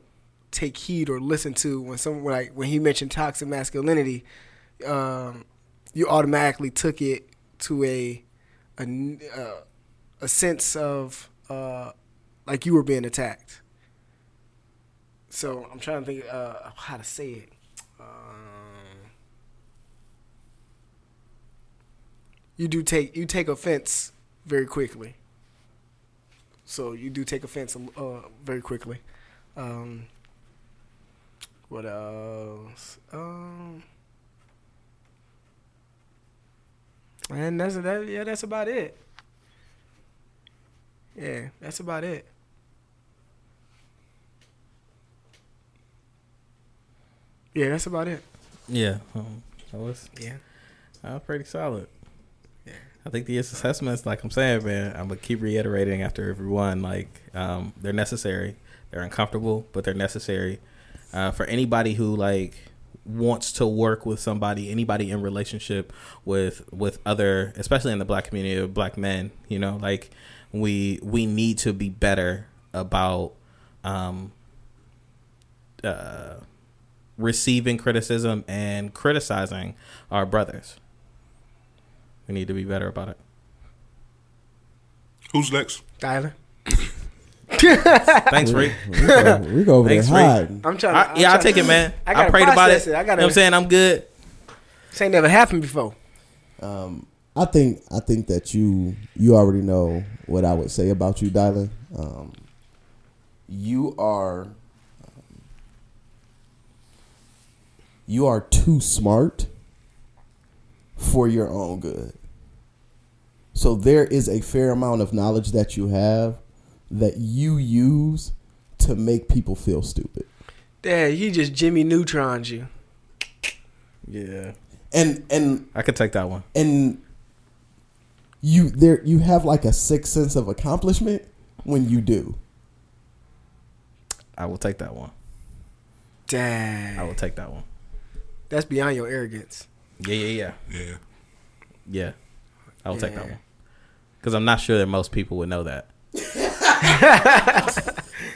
take heed or listen to when someone, like when he mentioned toxic masculinity, um, you automatically took it to a a, uh, a sense of uh, like you were being attacked. So I'm trying to think uh, how to say it. Um, you do take you take offense very quickly. So you do take offense uh, very quickly. Um, What else? Um, and that's that. Yeah, that's about it. Yeah, that's about it. Yeah, that's about it. Yeah, um, that was yeah, that was pretty solid. Yeah, I think the assessments, like I'm saying, man, I'm gonna keep reiterating after every one. Like, um, they're necessary. They're uncomfortable, but they're necessary. Uh, for anybody who, like, wants to work with somebody, anybody in relationship with with other, especially in the black community of black men, you know, like we we need to be better about um, uh, receiving criticism and criticizing our brothers. We need to be better about it. Who's next? Tyler. Thanks, Rick. We go, we go over Thanks, there hard. I'm trying to, I'm I, yeah, I'll take it, man. I, I prayed about it. it. I gotta, you know what I'm saying? I'm good. This ain't never happened before. Um, I think I think that you you already know what I would say about you, Dylan. Um, you are um, you are too smart for your own good. So there is a fair amount of knowledge that you have that you use to make people feel stupid. Dad, he just Jimmy Neutroned you. Yeah. And and I could take that one. And you there you have like a sixth sense of accomplishment when you do. I will take that one. Dang. I will take that one. That's beyond your arrogance. Yeah, yeah, yeah. Yeah. Yeah. I will yeah. take that one. Because I'm not sure that most people would know that.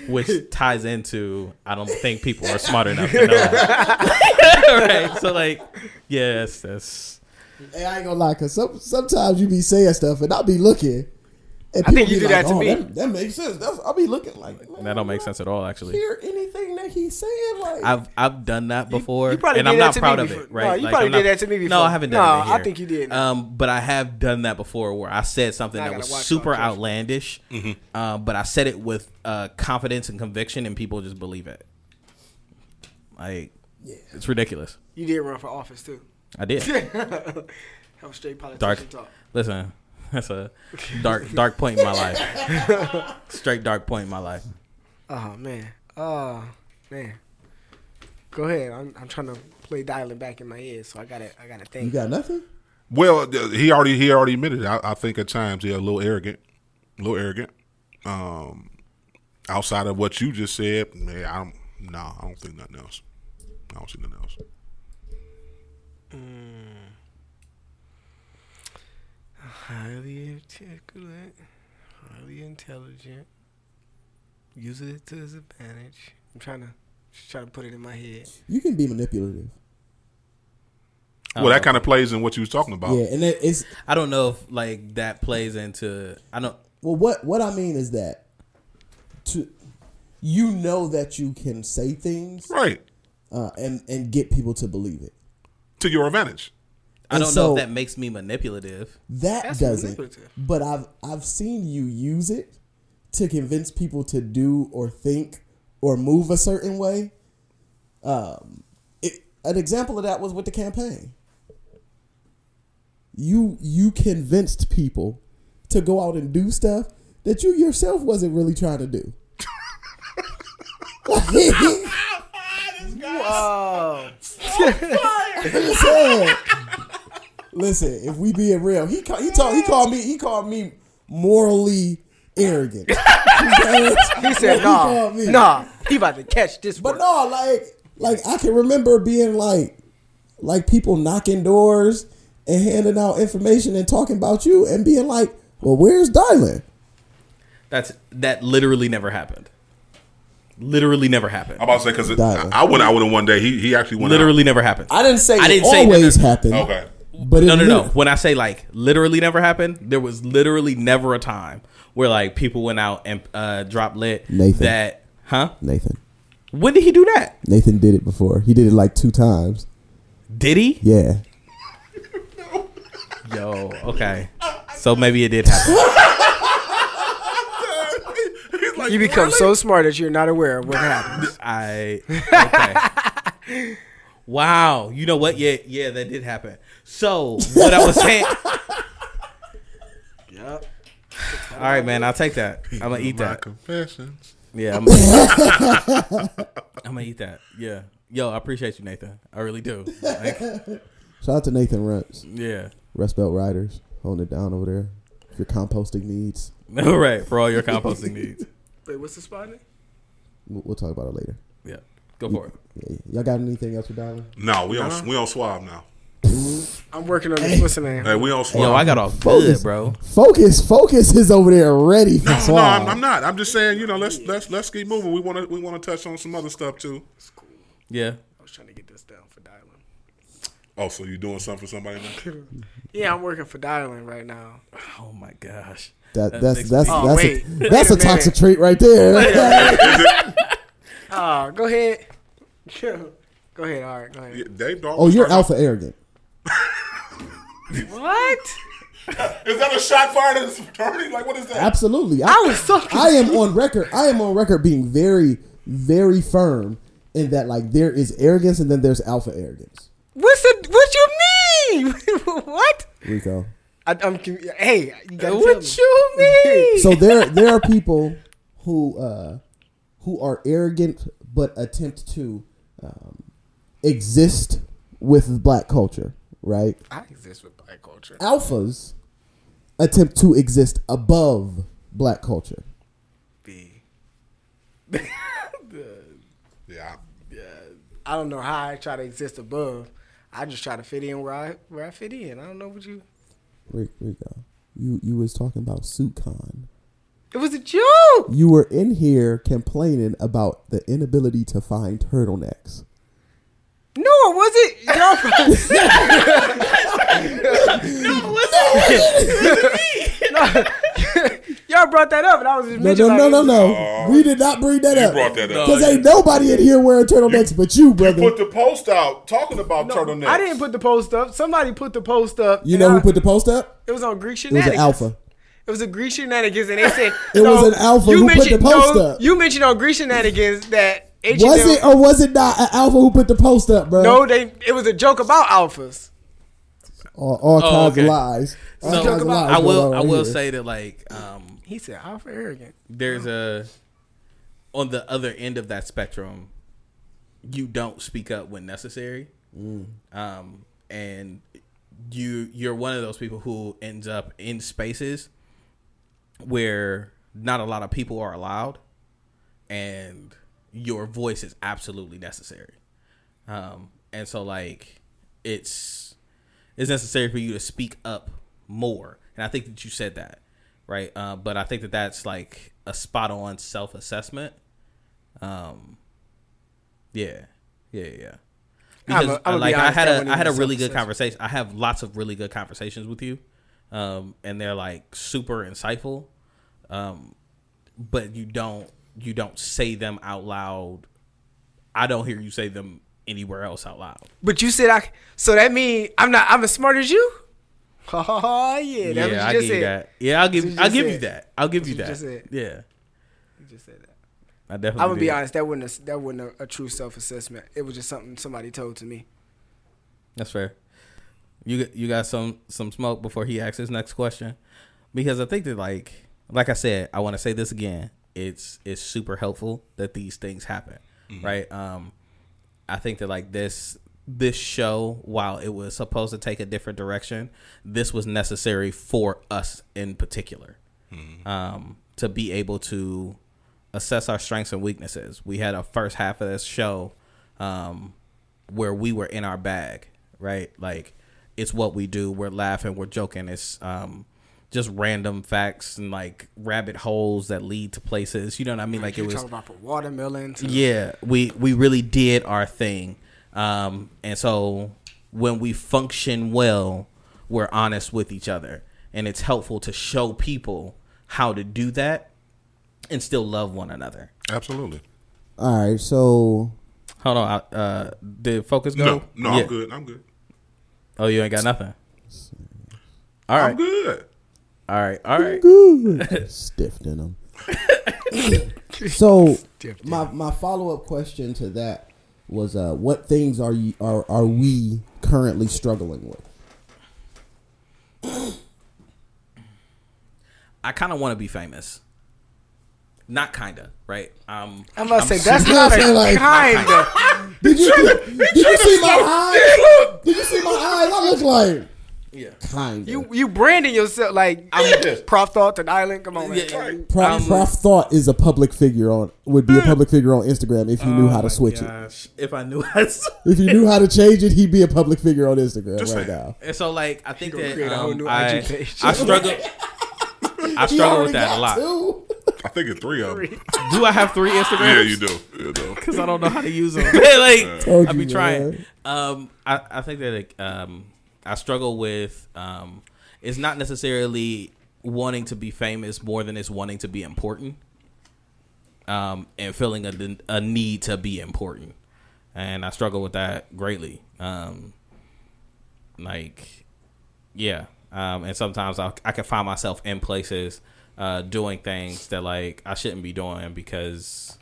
Which ties into I don't think people are smart enough to know that. Right. So like, yes, that's. Hey, I ain't gonna lie, cause some, sometimes you be saying stuff and I'll be looking. And I think you do like, that to oh, me. That, that makes sense. That's, I'll be looking like that don't make sense at all. Actually, hear anything that he's saying? Like I've I've done that before, you, you and I'm not proud of before. It. Right? No, you like, probably I'm did not, that to me before. No, I haven't done no, it. No, I think you did. Um, but I have done that before, where I said something now that was super outlandish. Mm-hmm. Uh, but I said it with uh, confidence and conviction, and people just believe it. Like, yeah. It's ridiculous. You did run for office too. I did. That was straight politician talk. Listen. That's a dark, dark point in my life. Straight dark point in my life. Oh man, oh man. Go ahead. I'm, I'm trying to play dialing back in my head, so I got to, I got to think. You got nothing? Well, he already, he already admitted it. I, I think at times he's yeah, a little arrogant, a little arrogant. Um, outside of what you just said, man, I don't. No, nah, I don't think nothing else. I don't see nothing else. Mm. Highly articulate, highly intelligent, uses it to his advantage. I'm trying to just try to put it in my head. You can be manipulative. Well, that kind of plays in what you was talking about. Yeah, and it, it's I don't know if like that plays into I don't. Well, what what I mean is that to you know that you can say things right, uh, and and get people to believe it to your advantage. I don't so, know if that makes me manipulative. That That's doesn't. Manipulative. But I've I've seen you use it to convince people to do or think or move a certain way. Um, it, an example of that was with the campaign. You you convinced people to go out and do stuff that you yourself wasn't really trying to do. Wow. So listen, if we being real, he call, he talk, he called me he called me morally arrogant. He said, "Nah, he nah, he about to catch this." But word. no, like like I can remember being like like people knocking doors and handing out information and talking about you and being like, "Well, where's Dylan?" That's that literally never happened. Literally never happened. I'm about to say because I went out with him one day. He he actually went. Literally out. Never happened. I didn't say. I didn't it say always never. Happened. Okay. But no, no, no. Never. When I say like literally never happened, there was literally never a time where like people went out and uh, dropped lit. Nathan. That huh? Nathan. When did he do that? Nathan did it before. He did it like two times. Did he? Yeah. No. Yo. Okay. So maybe it did happen. He's like, you become really? So smart that you're not aware of what happens. I. Okay. Wow. You know what? Yeah. Yeah. That did happen. So, what I was saying. Yep. All right, man. I'll take that. I'm going to eat that. Confessions. Yeah. I'm going to eat that. Yeah. Yo, I appreciate you, Nathan. I really do. Like, shout out to Nathan Runtz. Yeah. Rust Belt Riders. Holding it down over there. For your composting needs. All right. For all your composting needs. Wait, what's the spot name? We'll, we'll talk about it later. Yeah. Go for you, it. Yeah, y'all got anything else for Darwin? No, we on, uh-huh. we on Swab now. I'm working on this. What's the name? Hey, we on Swab. Yo, I got off good, bro. Focus, focus is over there ready for Swab. No, no, I'm, I'm not. I'm just saying, you know, let's let's let's keep moving. We want to we want to touch on some other stuff too. It's cool. Yeah. I was trying to get this down for Dylan. Oh, so you doing something for somebody now? Yeah, I'm working for Dylan right now. Oh my gosh. That, that that's that's oh, that's wait. a, that's a toxic treat right there. Oh, go ahead. Go ahead. All right, go ahead. Yeah, Dave, oh, you're alpha off. Arrogant. What? Is that a shot fired at his fraternity? Like, what is that? Absolutely. I, I was so confused. I am on record. I am on record being very, very firm in that, like, there is arrogance and then there's alpha arrogance. What's the? What you mean? What? Rico. I, I'm. Hey, you gotta what tell me. You mean? So there, there are people who, uh, who are arrogant but attempt to um, exist with black culture. right? I exist with black culture. Alphas attempt to exist above black culture. B. the, yeah. yeah. I don't know how I try to exist above. I just try to fit in where I where I fit in. I don't know what you. Rico, you you was talking about SuitCon. It was a joke. You were in here complaining about the inability to find turtlenecks. No, it wasn't. Y'all no, it wasn't. Y'all brought that up, and I was just no, no, like, no, no, no. Uh, we did not bring that up. You brought that up because ain't nobody in here wearing turtlenecks you, but you, brother. You put the post out talking about no, turtlenecks. I didn't put the post up. Somebody put the post up. You know I, who put the post up? It was on Greek Shenanigans. It was an alpha. It was a Greek Shenanigans, and they said it no, was an alpha who put the post no, up. You mentioned on Greek Shenanigans that H and M, was it or was it not an alpha who put the post up, bro? No, they. It was a joke about alphas. All, all oh, kinds okay. of lies. All so, kinds of lies. I will. I will here. say that, like, um, he said, alpha arrogant. There's a on the other end of that spectrum. You don't speak up when necessary, mm. um, and you you're one of those people who ends up in spaces where not a lot of people are allowed, and your voice is absolutely necessary. Um, and so, like, it's it's necessary for you to speak up more. And I think that you said that, right? Uh, but I think that that's, like, a spot-on self-assessment. Um, yeah, yeah, yeah. Because, I'm a, I'm like, I had a, I had a really good conversation. I have lots of really good conversations with you. Um, and they're, like, super insightful, um, but you don't you don't say them out loud. I don't hear you say them anywhere else out loud. But you said I, so that means I'm not I'm as smart as you. Oh yeah, that yeah, was you just said. That. Yeah, I'll give I'll give said. you that. I'll give you, you that. Just said. Yeah, you just said that. I definitely. I'm gonna be honest. That wasn't a, that wasn't a, a true self assessment. It was just something somebody told to me. That's fair. You you got some, some smoke before he asks his next question, because I think that like like I said, I want to say this again. It's it's super helpful that these things happen, mm-hmm. right? Um, I think that like this this show, while it was supposed to take a different direction, this was necessary for us in particular, mm-hmm. um, to be able to assess our strengths and weaknesses. We had a first half of this show um, where we were in our bag, right? Like. It's what we do. We're laughing. We're joking. It's um, just random facts and like rabbit holes that lead to places. You know what I mean? Like you it was talking about watermelons. Yeah, we we really did our thing. Um, and so when we function well, we're honest with each other, and it's helpful to show people how to do that and still love one another. Absolutely. All right. So hold on. Uh, did Focus go? No, no, yeah. I'm good. I'm good. Oh, you ain't got nothing? All right. I'm good. All right. All right. Good. Stiffed in them. So Stiffed my, my follow-up question to that was, uh, what things are you are, are we currently struggling with? I kind of want to be famous. Not kinda, right? Um, I'm about to say that's not a like, kinda. Not kinda. did you, did, did you see my eyes? Did you see my eyes? I look like yeah, kinda. You you branding yourself like I'm Prof Thought an island. Come on, man. Yeah, right. Prof, um, Prof Thought is a public figure on would be a public figure on Instagram if you oh knew how to switch gosh. it. If I knew how to switch if you knew how to change it, he'd be a public figure on Instagram Just right saying. now. And so, like, I think that um, a whole new I, I I struggle. I struggle with that a lot. Two. I think it's three of them. Do I have three Instagrams? Yeah, you do. Because you do. I don't know how to use them. Like I'll be trying. Um, I, I think that like, um, I struggle with um, it's not necessarily wanting to be famous more than it's wanting to be important, um, and feeling a, a need to be important, and I struggle with that greatly. Um, like, yeah, um, and sometimes I I can find myself in places. Uh, doing things that like I shouldn't be doing because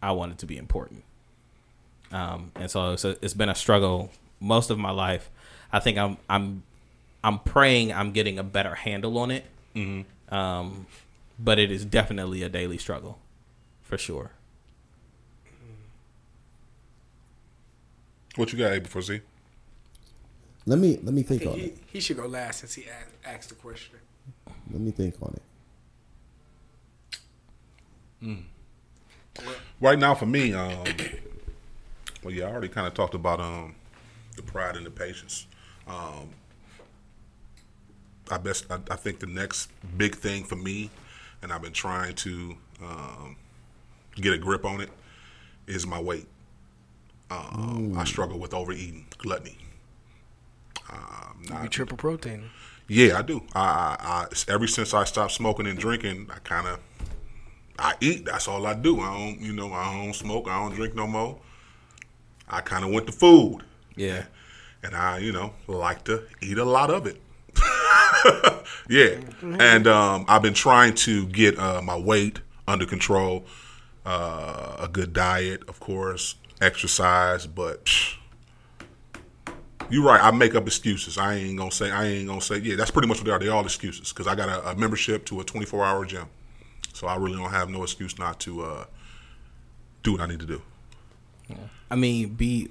I want it to be important, um, and so it's, a, it's been a struggle most of my life. I think I'm I'm I'm praying I'm getting a better handle on it, mm-hmm. um, but it is definitely a daily struggle, for sure. What you got, A before Z? Let me let me think, think on he, it. He should go last since he asked, asked the question. Let me think on it. Mm. Right now, for me, um, well, yeah, I already kind of talked about um, the pride and the patience. Um, I best, I, I think the next big thing for me, and I've been trying to um, get a grip on it, is my weight. Um, mm. I struggle with overeating, gluttony. Um, you not, triple protein. Yeah, I do. I, I, I ever since I stopped smoking and drinking, I kind of. I eat. That's all I do. I don't, you know, I don't smoke. I don't drink no more. I kind of went to food. Yeah. And I, you know, like to eat a lot of it. Yeah. And um, I've been trying to get uh, my weight under control. Uh, a good diet, of course, exercise. But psh, you're right. I make up excuses. I ain't gonna say. I ain't gonna say. Yeah, that's pretty much what they are. They all excuses because I got a, a membership to a twenty-four hour gym. So I really don't have no excuse not to uh, do what I need to do. Yeah. I mean, be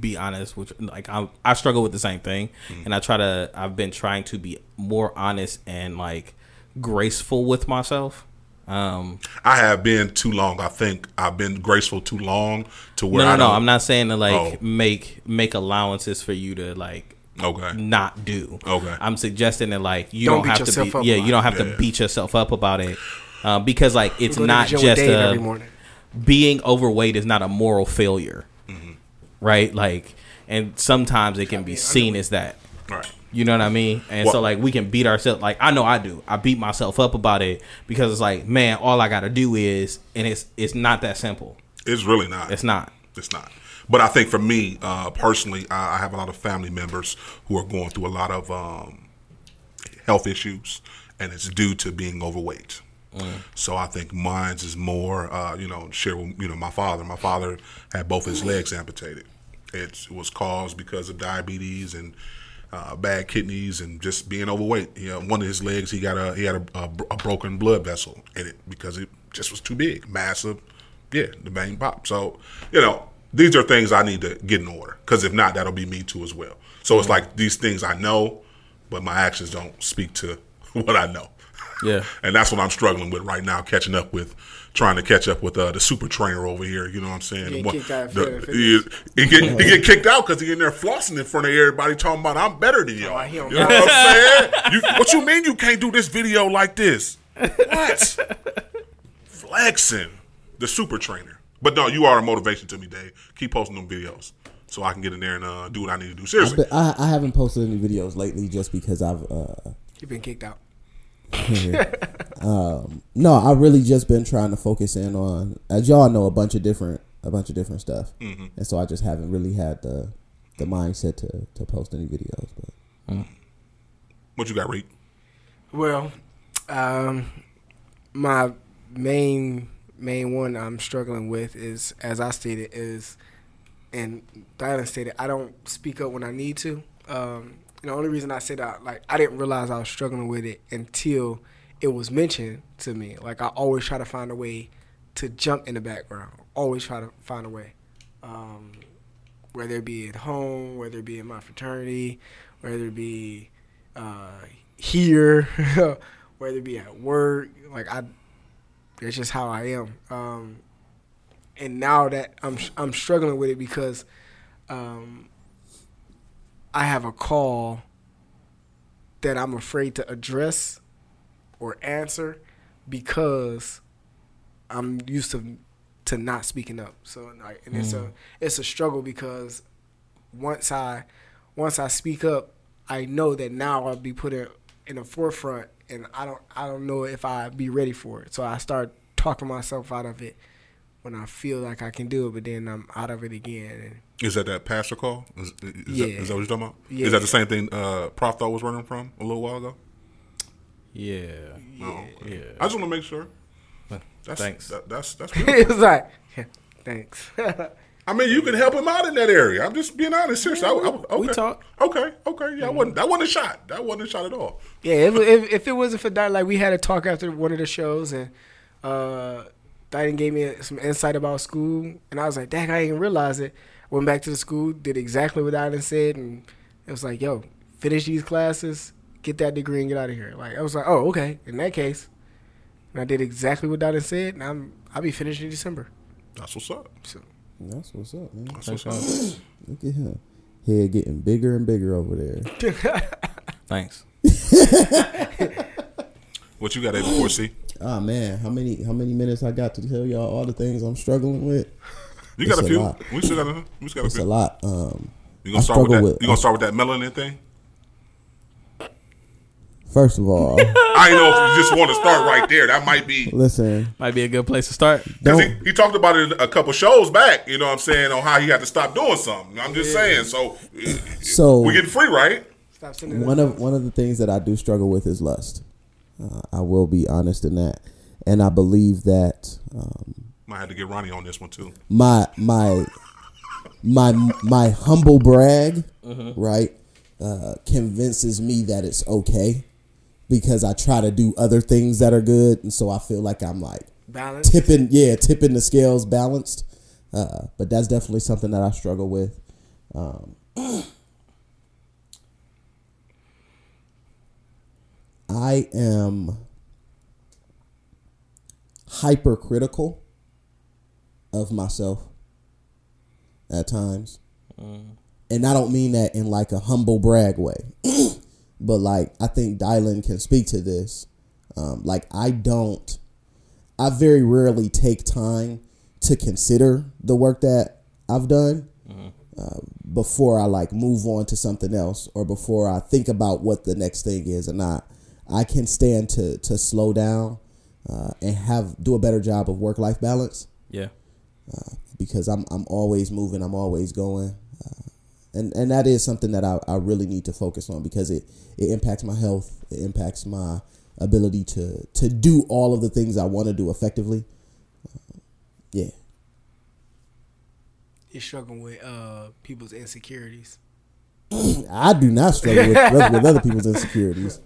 be honest. Which like I I struggle with the same thing, mm-hmm. and I try to. I've been trying to be more honest and like graceful with myself. Um, I have been too long. I think I've been graceful too long to where. No, no, I don't, no I'm not saying to like oh. make make allowances for you to like. Okay. Not do. Okay. I'm suggesting that like you don't, don't have to. Be, up yeah, you don't have yeah. to beat yourself up about it. Uh, because like it's not just a, being overweight is not a moral failure, mm-hmm. right? Like, and sometimes it can be seen as that. Right. You know what I mean? And well, so like we can beat ourselves. Like I know I do. I beat myself up about it because it's like, man, all I got to do is, and it's it's not that simple. It's really not. It's not. It's not. But I think for me uh, personally, I have a lot of family members who are going through a lot of um, health issues, and it's due to being overweight. Mm. So I think mine's is more, uh, you know, share with, you know, my father. My father had both his legs amputated. It was caused because of diabetes and uh, bad kidneys and just being overweight. You know, one of his legs, he got a he had a, a, a broken blood vessel in it because it just was too big, massive. Yeah, the vein popped. So, you know, these are things I need to get in order because if not, that'll be me too as well. So mm. it's like these things I know, but my actions don't speak to what I know. Yeah, and that's what I'm struggling with right now, catching up with, trying to catch up with uh, the super trainer over here. You know what I'm saying? He get kicked out because he in there flossing in front of everybody, talking about I'm better than y'all. Oh, you know, know what I'm saying? You, what you mean you can't do this video like this? What? Flexing, the super trainer. But no, you are a motivation to me, Dave. Keep posting them videos so I can get in there and uh, do what I need to do. Seriously, I, I haven't posted any videos lately just because I've uh... you've been kicked out. um, no, I really just been trying to focus in on, as y'all know, a bunch of different, a bunch of different stuff, mm-hmm. and so I just haven't really had the, the mindset to, to post any videos. But mm. what you got, Reed? Well, um, my main main one I'm struggling with is, as I stated, is, and Diana stated, I don't speak up when I need to. Um, And the only reason I said that, like, I didn't realize I was struggling with it until it was mentioned to me. Like, I always try to find a way to jump in the background. Always try to find a way. Um, whether it be at home, whether it be in my fraternity, whether it be uh, here, whether it be at work. Like, I, that's just how I am. Um, and now that I'm, I'm struggling with it because um, – I have a call that I'm afraid to address or answer because I'm used to to not speaking up. So like, and mm. it's a it's a struggle because once I once I speak up, I know that now I'll be put in, in the forefront, and I don't I don't know if I'd be ready for it. So I start talking myself out of it when I feel like I can do it, but then I'm out of it again. And, Is that that pastor call? Is, is, yeah. that, is that what you're talking about? Yeah. Is that the same thing uh, Prof Thought was running from a little while ago? Yeah. Oh, okay. Yeah. I just want to make sure. That's, thanks. That, that's that's. It was like, yeah, thanks. I mean, you can help him out in that area. I'm just being honest. Seriously, yeah, I, I, okay. we talk. Okay, okay. Yeah, mm-hmm. I wasn't, that wasn't a shot. That wasn't a shot at all. Yeah, if, if, if it wasn't for that, like we had a talk after one of the shows, and uh, Dyden gave me some insight about school, and I was like, dang, I didn't realize it. Went back to the school, did exactly what I done said, and It was like, yo, finish these classes, get that degree, and get out of here. Like, I was like, oh, okay, in that case. And I did exactly what Donna said, and I'm, I'll be finished in December. That's what's up. So. That's what's up, man. That's what's up. Look at him. Head getting bigger and bigger over there. Thanks. What you got, A four C? Ah, man, how many how many minutes I got to tell y'all all the things I'm struggling with? You got a, a few. Lot. We still got a, we still got a it's few. It's a lot. Um, you gonna I start with that? With, you gonna start with that melanin thing? First of all, I know if you just want to start right there. That might be listen. Might be a good place to start. Don't, he, he talked about it a couple shows back. You know what I'm saying, on how he had to stop doing something. I'm just yeah. saying. So, so we're getting free, right? Stop sending one of one of the things that I do struggle with is lust. Uh, I will be honest in that, and I believe that. Um, Might have to get Ronnie on this one too. My my my my humble brag, uh-huh. right, uh, convinces me that it's okay. Because I try to do other things that are good, and so I feel like I'm like balanced. tipping, yeah, tipping the scales balanced. Uh, but that's definitely something that I struggle with. Um, I am hypercritical of myself at times, uh. and I don't mean that in like a humble brag way. But, like, I think Dylan can speak to this. Um, like, I don't, I very rarely take time to consider the work that I've done mm-hmm. uh, before I, like, move on to something else or before I think about what the next thing is. And I, I can stand to, to slow down uh, and have do a better job of work-life balance. Yeah. Uh, because I'm I'm always moving. I'm always going. Uh, And and that is something that I, I really need to focus on because it, it impacts my health. It impacts my ability to, to do all of the things I want to do effectively. Uh, yeah. You're struggling with uh, people's insecurities. I do not struggle with, with other people's insecurities.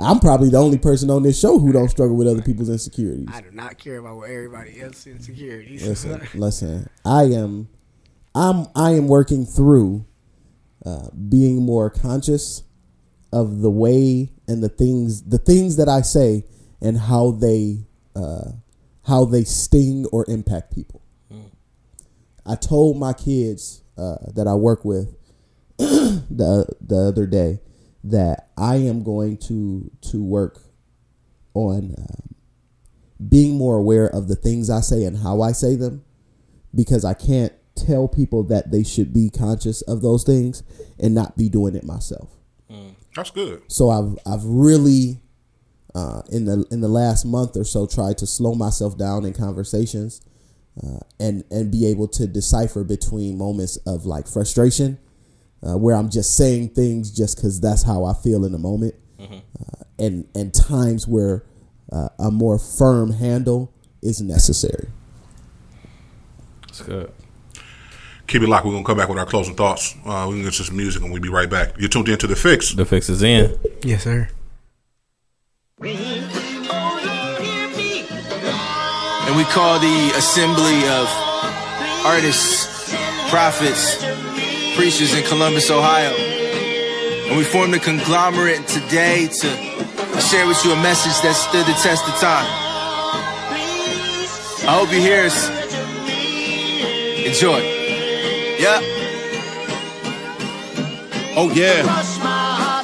I'm probably the only person on this show who don't struggle with other people's insecurities. I do not care about what everybody else's insecurities. Listen, listen. I am, I'm I am working through. Uh, being more conscious of the way and the things, the things that I say and how they, uh, how they sting or impact people. Mm. I told my kids uh, that I work with the the other day that I am going to to work on um, being more aware of the things I say and how I say them because I can't tell people that they should be conscious of those things and not be doing it myself. Mm, that's good. So I've I've really uh, in the in the last month or so tried to slow myself down in conversations uh, and and be able to decipher between moments of like frustration uh, where I'm just saying things just because that's how I feel in the moment, mm-hmm. uh, and and times where uh, a more firm handle is necessary. That's good. Keep it locked. We're going to come back with our closing thoughts. Uh, we're going to get some music and we'll be right back. You're tuned in to The Fix. The Fix is in. Yes, sir. And we call the assembly of artists, prophets, preachers in Columbus, Ohio. And we formed a conglomerate today to share with you a message that stood the test of time. I hope you hear us. Enjoy. Yeah. Oh yeah.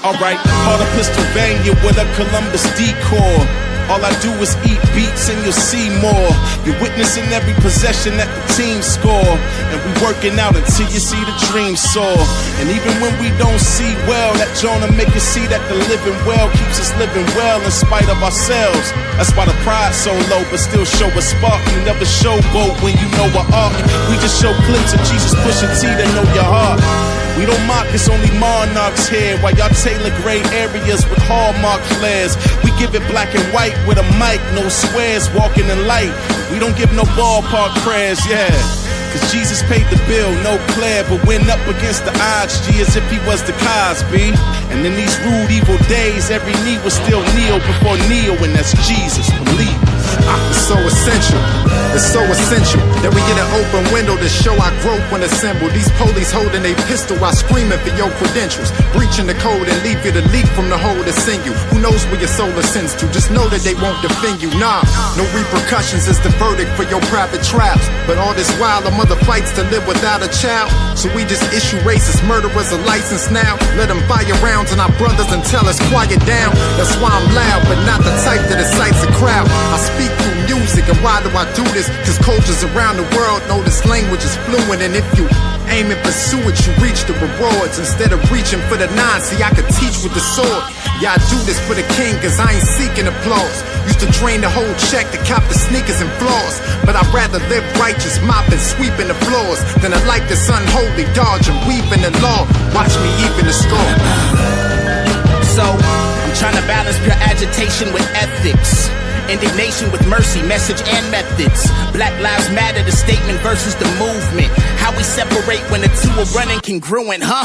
Alright, call a Pennsylvania with a Columbus decor. All I do is eat beats and you'll see more. You're witnessing every possession that the team score. And we working out until you see the dream soar. And even when we don't see well, that Jonah make us see that the living well keeps us living well in spite of ourselves. That's why the pride's so low, but still show a spark. You never show gold when you know a arc. We just show clips of Jesus pushing T that know your heart. We don't mock, it's only monarchs here. While y'all tailor gray areas with hallmark flares. We give it black and white with a mic, no swears, walking in light. We don't give no ballpark prayers, yeah. Cause Jesus paid the bill, no glare, but went up against the odds, G, as if he was the Cosby. And in these rude, evil days, every knee will still kneel before kneel, and that's Jesus, believe. I'm so essential. It's so essential that we get an open window to show our growth when assembled. These police holding a pistol while screaming for your credentials, breaching the code and leave you to leak from the hole that's in you. Who knows where your soul ascends to? Just know that they won't defend you. Nah, no repercussions is the verdict for your private traps. But all this while a mother fights to live without a child. So we just issue racist murderers a license now. Let them fire rounds on our brothers and tell us quiet down. That's why I'm loud, but not the type that excites a crowd. I speak through music, and why do I do this? Cause cultures around the world know this language is fluent. And if you aim and pursue it, you reach the rewards. Instead of reaching for the nine, see I could teach with the sword. Yeah, I do this for the king, cause I ain't seeking applause. Used to drain the whole check to cop the sneakers and flaws. But I'd rather live righteous, mopping, sweeping the floors, than a life that's unholy, dodging, weaving the law. Watch me even the score. So, I'm trying to balance pure agitation with ethics, indignation with mercy, message and methods. Black Lives Matter, the statement versus the movement. How we separate when the two are running congruent, huh?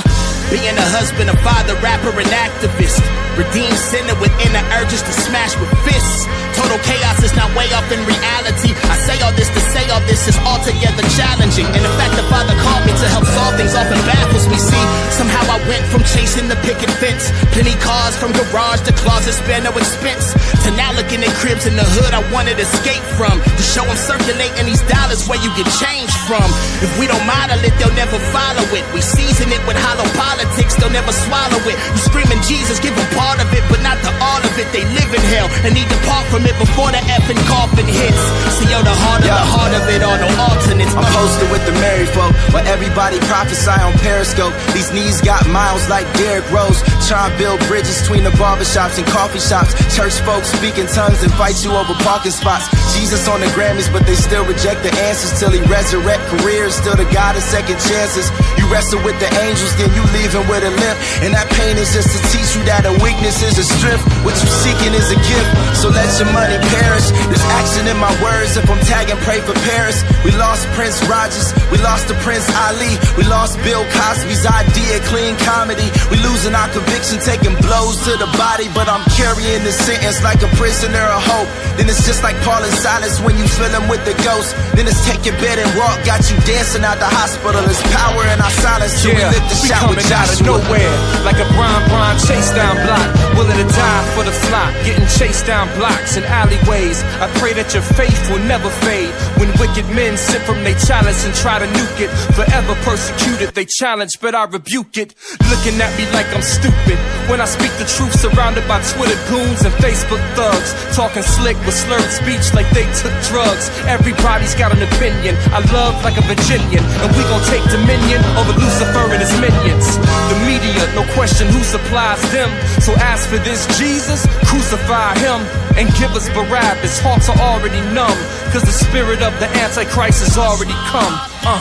Being a husband, a father, rapper, and activist. Redeemed sinner with inner urges to smash with fists. Total chaos is not way off in reality. I say all this to say all this is altogether challenging. And the fact the Father called me to help solve things often baffles me, see. Somehow I went from chasing the picket fence, plenty cars from garage to closet, spare no expense, to now looking at cribs and the hood I wanted to escape from, to show them circulating these dollars where you get change from. If we don't model it, they'll never follow it. We season it with hollow politics, they'll never swallow it. You screaming Jesus, give them part of it, but not the all of it. They live in hell and need to part from it before the effing coffin hits. See, yo, the heart of yeah. the heart of it are no alternates. I'm posted with the Mary folk, where everybody prophesy on Periscope. These knees got miles like Derrick Rose, trying to build bridges between the barbershops and coffee shops. Church folks speak in tongues and fight you over parking spots. Jesus on the Grammys, but they still reject the answers till he resurrect careers. Still the God of second chances. You wrestle with the angels, then you leaving with a limp. And that pain is just to teach you that a weakness is a strength. What you seeking is a gift, so let your money perish. There's action in my words. If I'm tagging, pray for Paris. We lost Prince Rogers, we lost the Prince Ali, we lost Bill Cosby's idea, clean comedy. We losing our conviction, taking blows to the body, but I'm carrying this sentence like a prisoner of hope. Then it's just like Paul and Silas when you fill him with the ghost. Then it's take your bed and walk, got you dancing out the hospital. It's power in our silence, so yeah, we lift the shot with Joshua. Out of nowhere, like a Bron Bron chase down block, willing to die for the flock, getting chased down blocks and alleyways. I pray that your faith will never fade when wicked men sip from their chalice and try to nuke it. Forever persecuted, they challenge, but I rebuke it. Looking at me like I'm stupid when I speak the truth, surrounded by Twitter goons and Facebook thugs, talking slick with slurred speech like they took drugs. Everybody's got an opinion. I love like a Virginian, and we gon' take dominion over Lucifer and his minions. The media, no question who supplies them. So ask for this Jesus, crucify him, and give us Barabbas. Hearts are already numb, cause the spirit of the Antichrist has already come. Uh.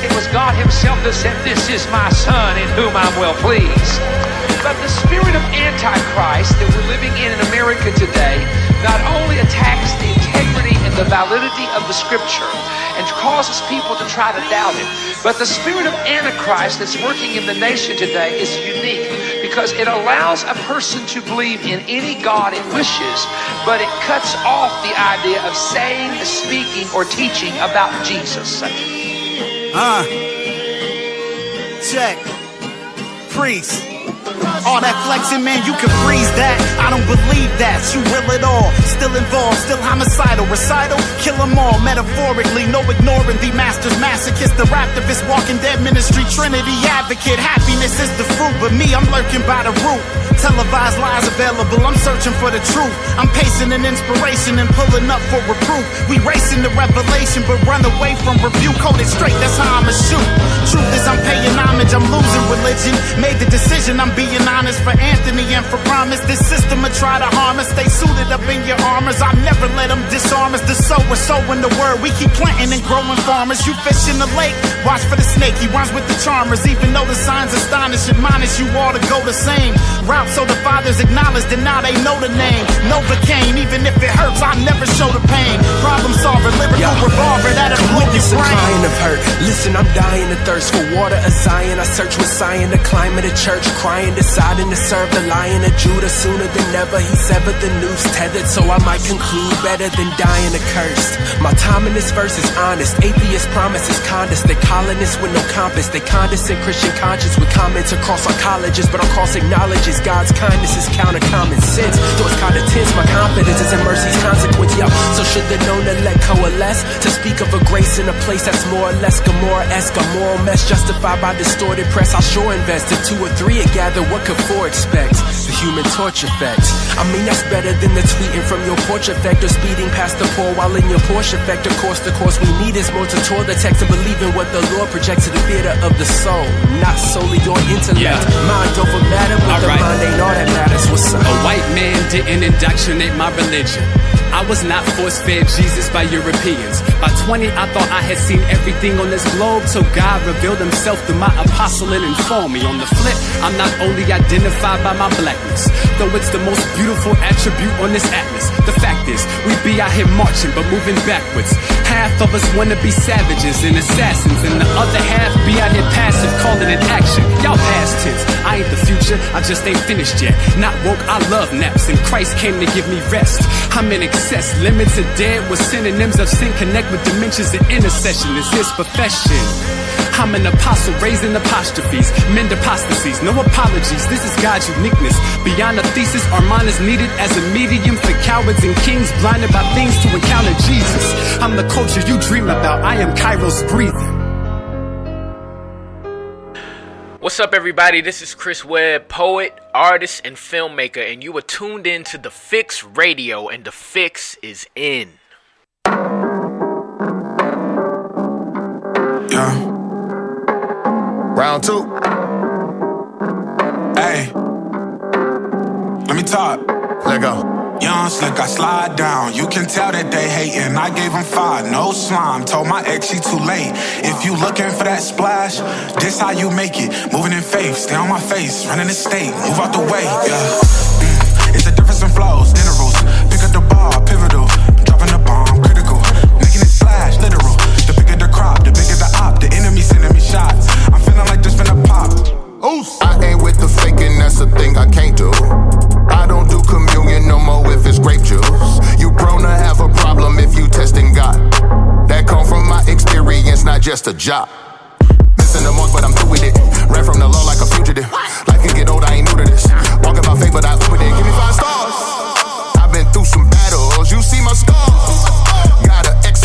It was God himself that said, "This is my son in whom I'm well pleased." But the spirit of Antichrist that we're living in in America today not only attacks the integrity and the validity of the scripture and causes people to try to doubt it, but the spirit of Antichrist that's working in the nation today is unique because it allows a person to believe in any God it wishes, but it cuts off the idea of saying, speaking, or teaching about Jesus. Ah, uh, check, priest. All that flexing, man, you can freeze that. I don't believe that, you will it all. Still involved, still homicidal, recital, kill them all, metaphorically. No ignoring the masters, masochist, the raptivist, walking dead ministry, trinity advocate. Happiness is the fruit, but me, I'm lurking by the root. Televised lies available, I'm searching for the truth. I'm pacing an inspiration and pulling up for reproof. We racing the revelation, but run away from review. Coded straight, that's how I'ma shoot. Truth is I'm paying homage, I'm losing religion. Made the decision, I'm being honest for Anthony and for promise. This system will try to harm us. They suited up in your armors. I never let them disarm us. The sower sowing the word. We keep planting and growing farmers. You fish in the lake, watch for the snake. He runs with the charmers. Even though the signs astonish, admonish you all to go the same route. So the fathers acknowledge that now they know the name. Novocaine, even if it hurts, I never show the pain. Problem solver, lyrical yeah. revolver, that'll look you It's a crying of hurt. Listen, I'm dying to thirst for water, a Zion. I search with Zion, the climb of the church, crying, deciding to serve the Lion of Judah. Sooner than never, he severed the noose tethered, so I might conclude better than dying accursed. My time in this verse is honest. Atheist promises conduct. They colonists with no compass. They condescend Christian conscience with comments across our colleges, but our cross acknowledges God's kindness is counter common sense. Though it's kind of tense, my confidence is in mercy's consequence. Yup, so should the known elect coalesce to speak of a grace in a place that's more or less Gomorrah-esque, a moral mess justified by distorted press. I'll sure invest if two or three are gathered. What could four expect? The human torch effect. I mean, that's better than the tweeting from your porch effect or speeding past the pole while in your Porsche effect. Of course, the course we need is more to tour the text and believe in what the Lord projects to the theater of the soul, not solely your intellect. Yeah. Mind over matter, but the right. Mind ain't all that matters. What's up? A white man didn't indoctrinate my religion. I was not force-fed Jesus by Europeans. By twenty, I thought I had seen everything on this globe, so God revealed himself through my apostle and informed me. On the flip, I'm not only identified by my blackness, though it's the most beautiful attribute on this atlas. The fact is, we be out here marching, but moving backwards. Half of us want to be savages and assassins, and the other half be out here passive, calling it action. Y'all past tense. I ain't the future, I just ain't finished yet. Not woke, I love naps, and Christ came to give me rest. I'm in excess, limits are dead with synonyms of sin. Connect with dimensions and intercession is his profession. I'm an apostle raising apostrophes, mend apostasies, no apologies. This is God's uniqueness. Beyond a thesis, Armand is needed as a medium for cowards and kings blinded by things to encounter Jesus. I'm the culture you dream about. I am Kairos breathing. What's up, everybody? This is Chris Webb, poet, artist, and filmmaker, and you are tuned in to The Fix Radio, and The Fix is in. Yeah. Round two. Hey, let me talk. Let go. Young slick, I slide down. You can tell that they hatin'. I gave them five, no slime. Told my ex she too late. If you looking for that splash, this how you make it. Moving in faith, stay on my face. Running the state, move out the way. Yeah, mm, it's a difference in flows, than the rules. Pick up the ball, pivotal. Dropping the bomb, critical. Making it splash, literal. The bigger the crop, the bigger the op. The enemy sending me shots. I'm like this finna pop. Oops. I ain't with the faking, that's a thing I can't do. I don't do communion no more if it's grape juice. You prone to have a problem if you testing God. That come from my experience, not just a job. Missing the mark, but I'm through with it. Ran from the law like a fugitive. Life can get old, I ain't new to this. Walking by faith, but I opened it. Give me five stars. I've been through some battles, you see my scars.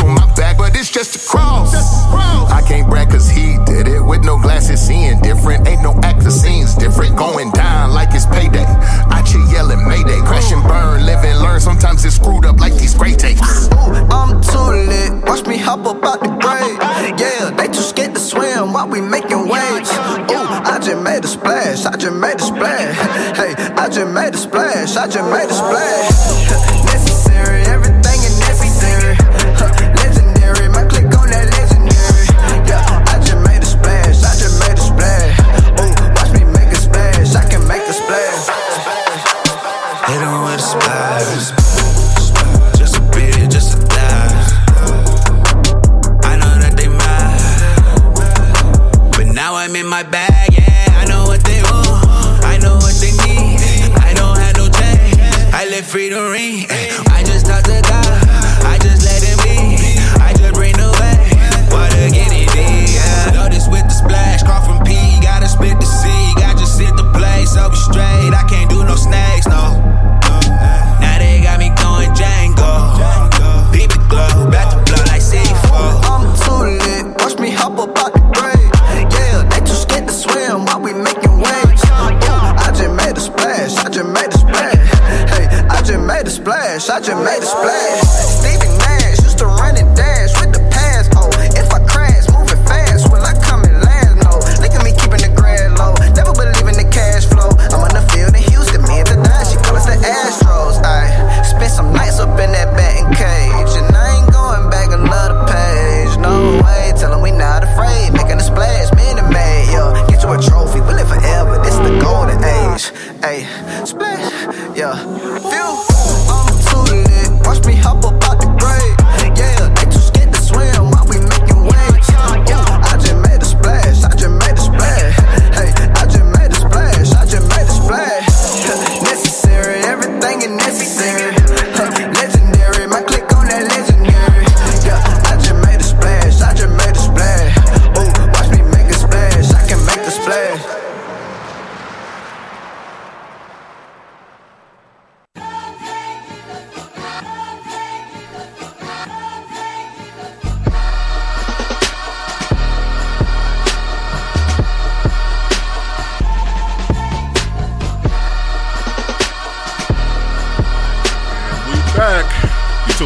On my back, but it's just a cross. I can't brag cause he did it with no glasses, seeing different. Ain't no act, the scene's different. Going down like it's payday. I chill yelling mayday. Crash and burn, live and learn. Sometimes it's screwed up like these gray tapes. I'm too lit, watch me hop up out the grave. Yeah, they too scared to swim while we making waves. Ooh, I just made a splash, I just made a splash. Hey, I just made a splash, I just made a splash. Necessary, everything is necessary. Legendary, my click on that legendary. Yeah, I just made a splash, I just made a splash. Ooh, watch me make a splash, I can make a splash. Hit on with a splash. Just a beer, just a dive. I know that they mad, but now I'm in my bag, yeah. I know what they want, I know what they need. I don't have no tag, I live free to ring.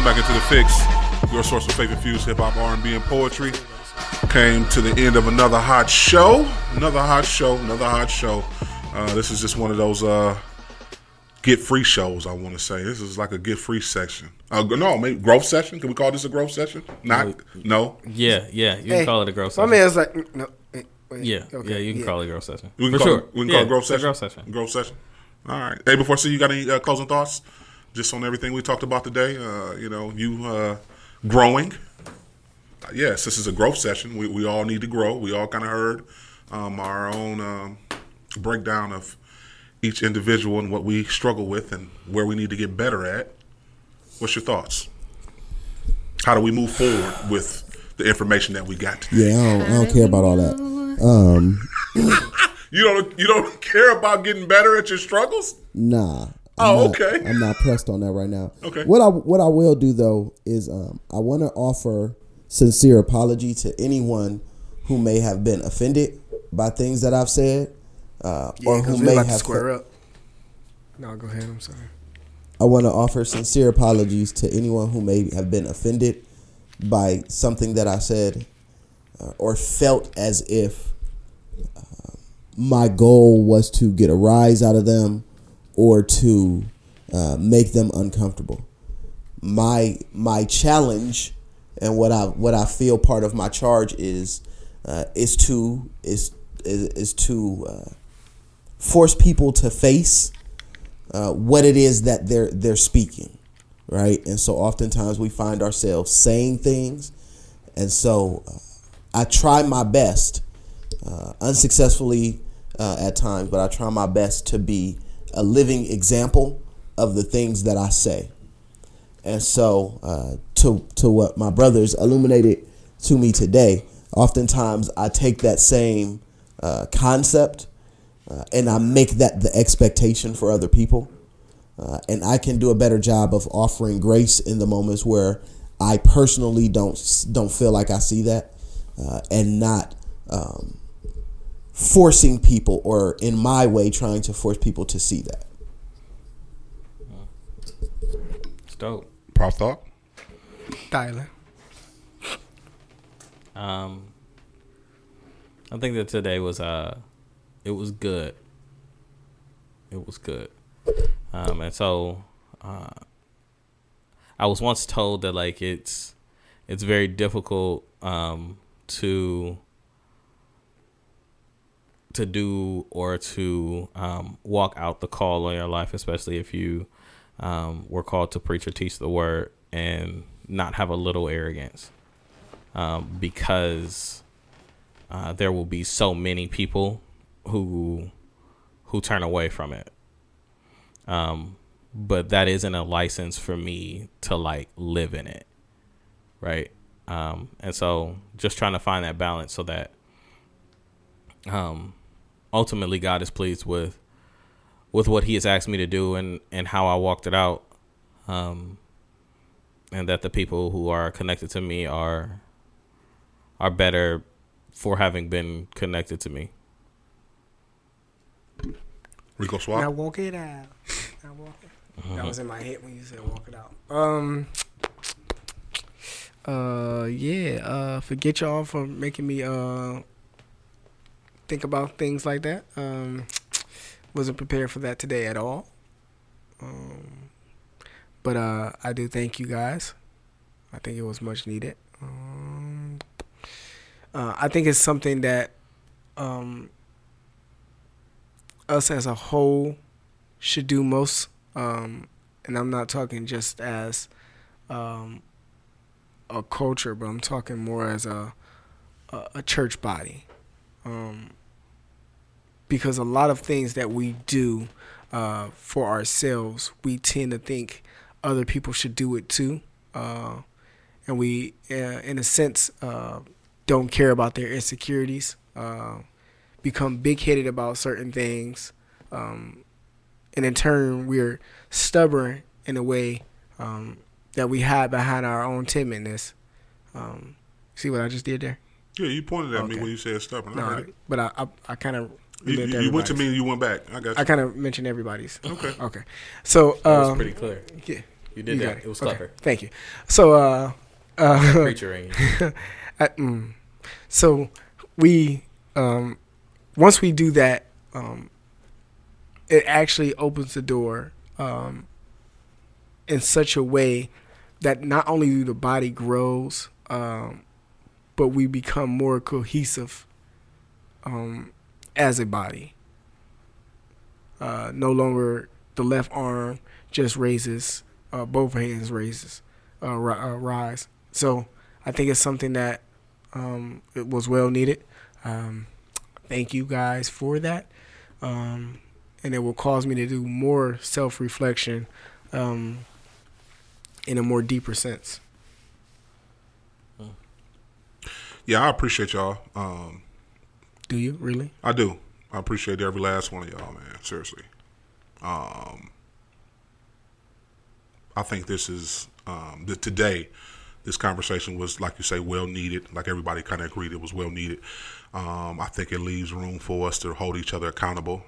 back into The Fix, your source of faith-infused hip-hop, R and B, and poetry. Came to the end of another hot show. Another hot show. Another hot show. Uh, this is just one of those uh, get-free shows, I want to say. This is like a get-free section. Uh, no, maybe growth session? Can we call this a growth session? Not? No? Yeah, yeah. You hey, can call it a growth session. My man's like, no. Yeah, okay, yeah, you can yeah. call it growth session. We can For call, sure. We can yeah, call it growth session? growth session. Growth session. All right. Hey, before I see you, got any uh, closing thoughts? Just on everything we talked about today, uh, you know, you uh, growing. Yes, this is a growth session. We we all need to grow. We all kind of heard um, our own um, breakdown of each individual and what we struggle with and where we need to get better at. What's your thoughts? How do we move forward with the information that we got today? Yeah, I don't, I don't care about all that. Um, you don't you don't care about getting better at your struggles? Nah. I'm oh, not, okay. I'm not pressed on that right now. Okay. What I what I will do though is um, I want to offer sincere apology to anyone who may have been offended by things that I've said, uh, yeah, or who may like have to square fe- up. No, go ahead. I'm sorry. I want to offer sincere apologies to anyone who may have been offended by something that I said, uh, or felt as if uh, my goal was to get a rise out of them, or to uh, make them uncomfortable. My my challenge and what I what I feel part of my charge is uh, is to is is, is to uh, force people to face uh, what it is that they're they're speaking, right? And so oftentimes we find ourselves saying things, and so uh, I try my best, uh, unsuccessfully uh, at times, but I try my best to be a living example of the things that I say. And so uh, to to what my brothers illuminated to me today, oftentimes I take that same uh, concept uh, and I make that the expectation for other people. Uh, and I can do a better job of offering grace in the moments where I personally don't don't feel like I see that, uh, and not um, forcing people, or in my way, trying to force people to see that. It's dope. Prop thought? Tyler. Um, I think that today was, uh, it was good. It was good. Um, and so, uh, I was once told that, like, it's, it's very difficult, um, to, to do or to um, walk out the call on your life, especially if you um, were called to preach or teach the word, and not have a little arrogance, um, because uh, there will be so many people who who turn away from it. Um, but that isn't a license for me to like live in it, right? Um, and so just trying to find that balance so that um, ultimately God is pleased with with what he has asked me to do, and, and how I walked it out, um, and that the people who are connected to me are are better for having been connected to me. Rico Suave. Now walk it out. Now walk it. Uh-huh. That was in my head when you said walk it out. Um. Uh. Yeah. Uh. Forget y'all for making me uh think about things like that. Um. Wasn't prepared for that today at all. Um, but uh, I do thank you guys. I think it was much needed. Um, uh, I think it's something that um, us as a whole should do most. Um, and I'm not talking just as um, a culture, but I'm talking more as a, a, a church body. Um Because a lot of things that we do uh, for ourselves, we tend to think other people should do it too. Uh, and we, uh, in a sense, uh, don't care about their insecurities, uh, become big-headed about certain things. Um, and in turn, we're stubborn in a way um, that we hide behind our own timidness. Um, see what I just did there? Yeah, you pointed at okay. me when you said stubborn. No, I heard it. But I, I, I kind of... You, you went to me and you went back. I got you. I kind of mentioned everybody's. Okay. Okay. So um, that was pretty clear. Yeah. You did you that. It. it was clever. Okay. Thank you. So, uh, uh, featuring. I, mm, so we um, once we do that, um, it actually opens the door um, in such a way that not only do the body grows, um, but we become more cohesive um, as a body. Uh, no longer the left arm just raises, uh, both hands raises, uh, ri- uh, rise. So I think it's something that um, it was well needed. Um, thank you guys for that. Um, and it will cause me to do more self-reflection um, in a more deeper sense. Yeah, I appreciate y'all. Um, do you really? I do. I appreciate every last one of y'all, man. Seriously. Um, I think this is, um, the, today, this conversation was, like you say, well needed. Like everybody kind of agreed it was well needed. Um, I think it leaves room for us to hold each other accountable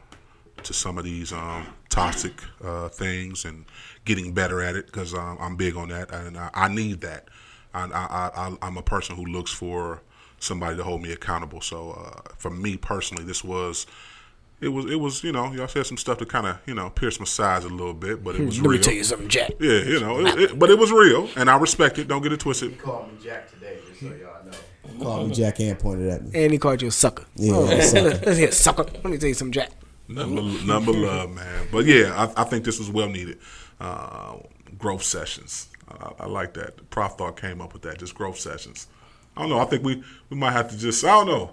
to some of these um, toxic uh, things and getting better at it, because um, I'm big on that, and I, I need that. I, I, I, I'm a person who looks for somebody to hold me accountable. So uh, for me personally, this was, it was, it was, you know, y'all said some stuff that kind of, you know, pierced my sides a little bit, but it was Let real. Let me tell you something, Jack. Yeah, you know, it, it, but it was real, and I respect it. Don't get it twisted. He called me Jack today, just so y'all know. He called me Jack and pointed at me. And he called you a sucker. Yeah, oh, a sucker. Let's hear sucker. Let me tell you something, Jack. Nothing but love, man. But yeah, I, I think this was well needed. Uh, growth sessions. I, I like that. Prof Thought came up with that, just growth sessions. I don't know. I think we, we might have to just, I don't know,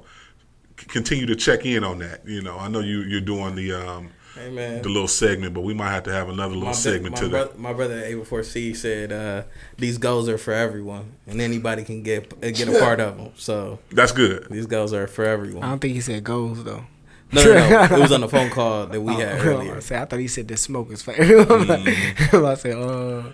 c- continue to check in on that. You know, I know you, you're doing the um hey the little segment, but we might have to have another little my segment bro- to bro- that. My brother at A four C said uh, these goals are for everyone, and anybody can get get a part of them. So that's good. These goals are for everyone. I don't think he said goals, though. No, no, no. It was on the phone call that we had oh, earlier. I, said, I thought he said the smoke is for everyone. Mm. I said, oh.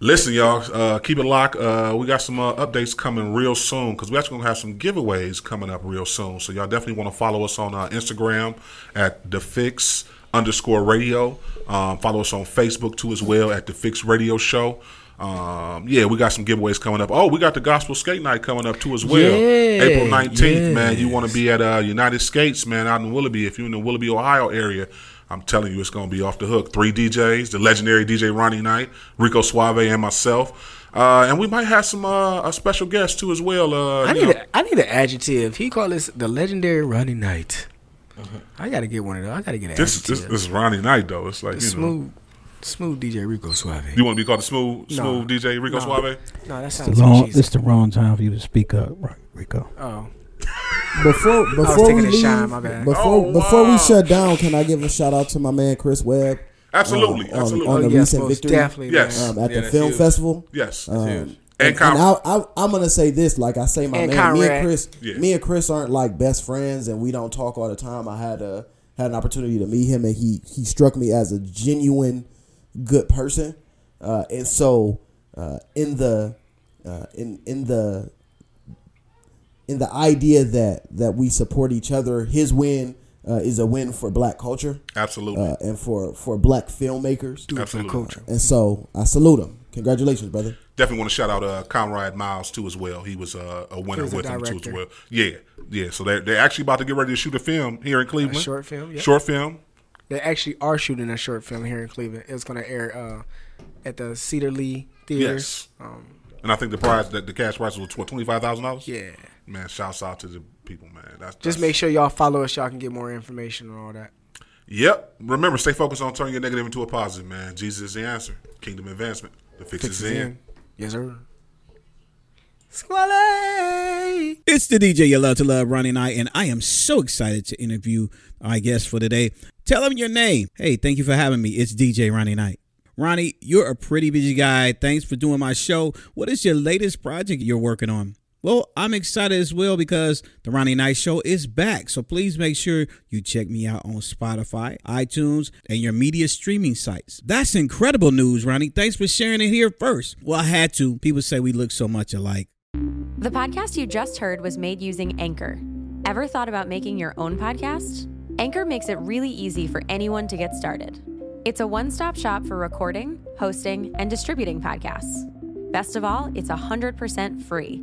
Listen, y'all, uh, keep it locked. Uh, we got some uh, updates coming real soon, because we're actually going to have some giveaways coming up real soon. So y'all definitely want to follow us on uh, Instagram at TheFix underscore radio. Um, follow us on Facebook, too, as well, at The Fix Radio Show. Um, yeah, we got some giveaways coming up. Oh, we got the Gospel Skate Night coming up, too, as well. Yeah, April nineteenth, yes. Man. You want to be at uh, United Skates, man, out in Willoughby. If you're in the Willoughby, Ohio area, I'm telling you, it's going to be off the hook. Three D Js, the legendary D J Ronnie Knight, Rico Suave, and myself. Uh, and we might have some uh, a special guest, too, as well. Uh, I, need a, I need an adjective. He called this the legendary Ronnie Knight. Uh-huh. I got to get one of those. I got to get an this, adjective. This, this is Ronnie Knight, though. It's like, it's you know. Smooth. Smooth D J Rico Suave. You want to be called a smooth smooth no. D J Rico no. Suave? No, that sounds long. It's the wrong time for you to speak up, right, Rico? Oh. Before before we leave, shine, my bad. before oh, before wow. we shut down, can I give a shout out to my man Chris Webb? Absolutely, um, on, absolutely. On the oh, yes, recent victory, definitely, yes. Um, at yeah, the film huge. festival, yes. Um, and, and, Con- and I, I, I'm gonna say this, like I say, my and man, Conrad. me and Chris, yeah. me and Chris aren't like best friends, and we don't talk all the time. I had a had an opportunity to meet him, and he he struck me as a genuine good person, uh, and so uh, in the uh, in in the in the idea that that we support each other, his win uh, is a win for Black culture, absolutely, uh, and for for Black filmmakers, absolutely. Culture. And so I salute him. Congratulations, brother. Definitely want to shout out uh, Conrad Miles, too, as well. He was uh, a winner with him, too, as well. Yeah, yeah. So they're, they're actually about to get ready to shoot a film here in Cleveland. A short film, yeah. Short film. They actually are shooting a short film here in Cleveland. It's going to air uh, at the Cedar Lee Theater. Yes. Um, and I think the prize, the, the cash prize was twenty-five thousand dollars? Yeah. Man, shouts out to the people, man. That's, that's, Just make sure y'all follow us. Y'all can get more information and all that. Yep. Remember, stay focused on turning your negative into a positive, man. Jesus is the answer. Kingdom advancement. The fix, fix is in. in. Yes, sir. Squally. It's the D J you love to love, Ronnie Knight, and I am so excited to interview our guest for today. Tell him your name. Hey, thank you for having me. It's D J Ronnie Knight. Ronnie, you're a pretty busy guy. Thanks for doing my show. What is your latest project you're working on? Well, I'm excited as well because the Ronnie Knight Show is back. So please make sure you check me out on Spotify, iTunes, and your media streaming sites. That's incredible news, Ronnie. Thanks for sharing it here first. Well, I had to. People say we look so much alike. The podcast you just heard was made using Anchor. Ever thought about making your own podcast? Anchor makes it really easy for anyone to get started. It's a one-stop shop for recording, hosting, and distributing podcasts. Best of all, it's one hundred percent free.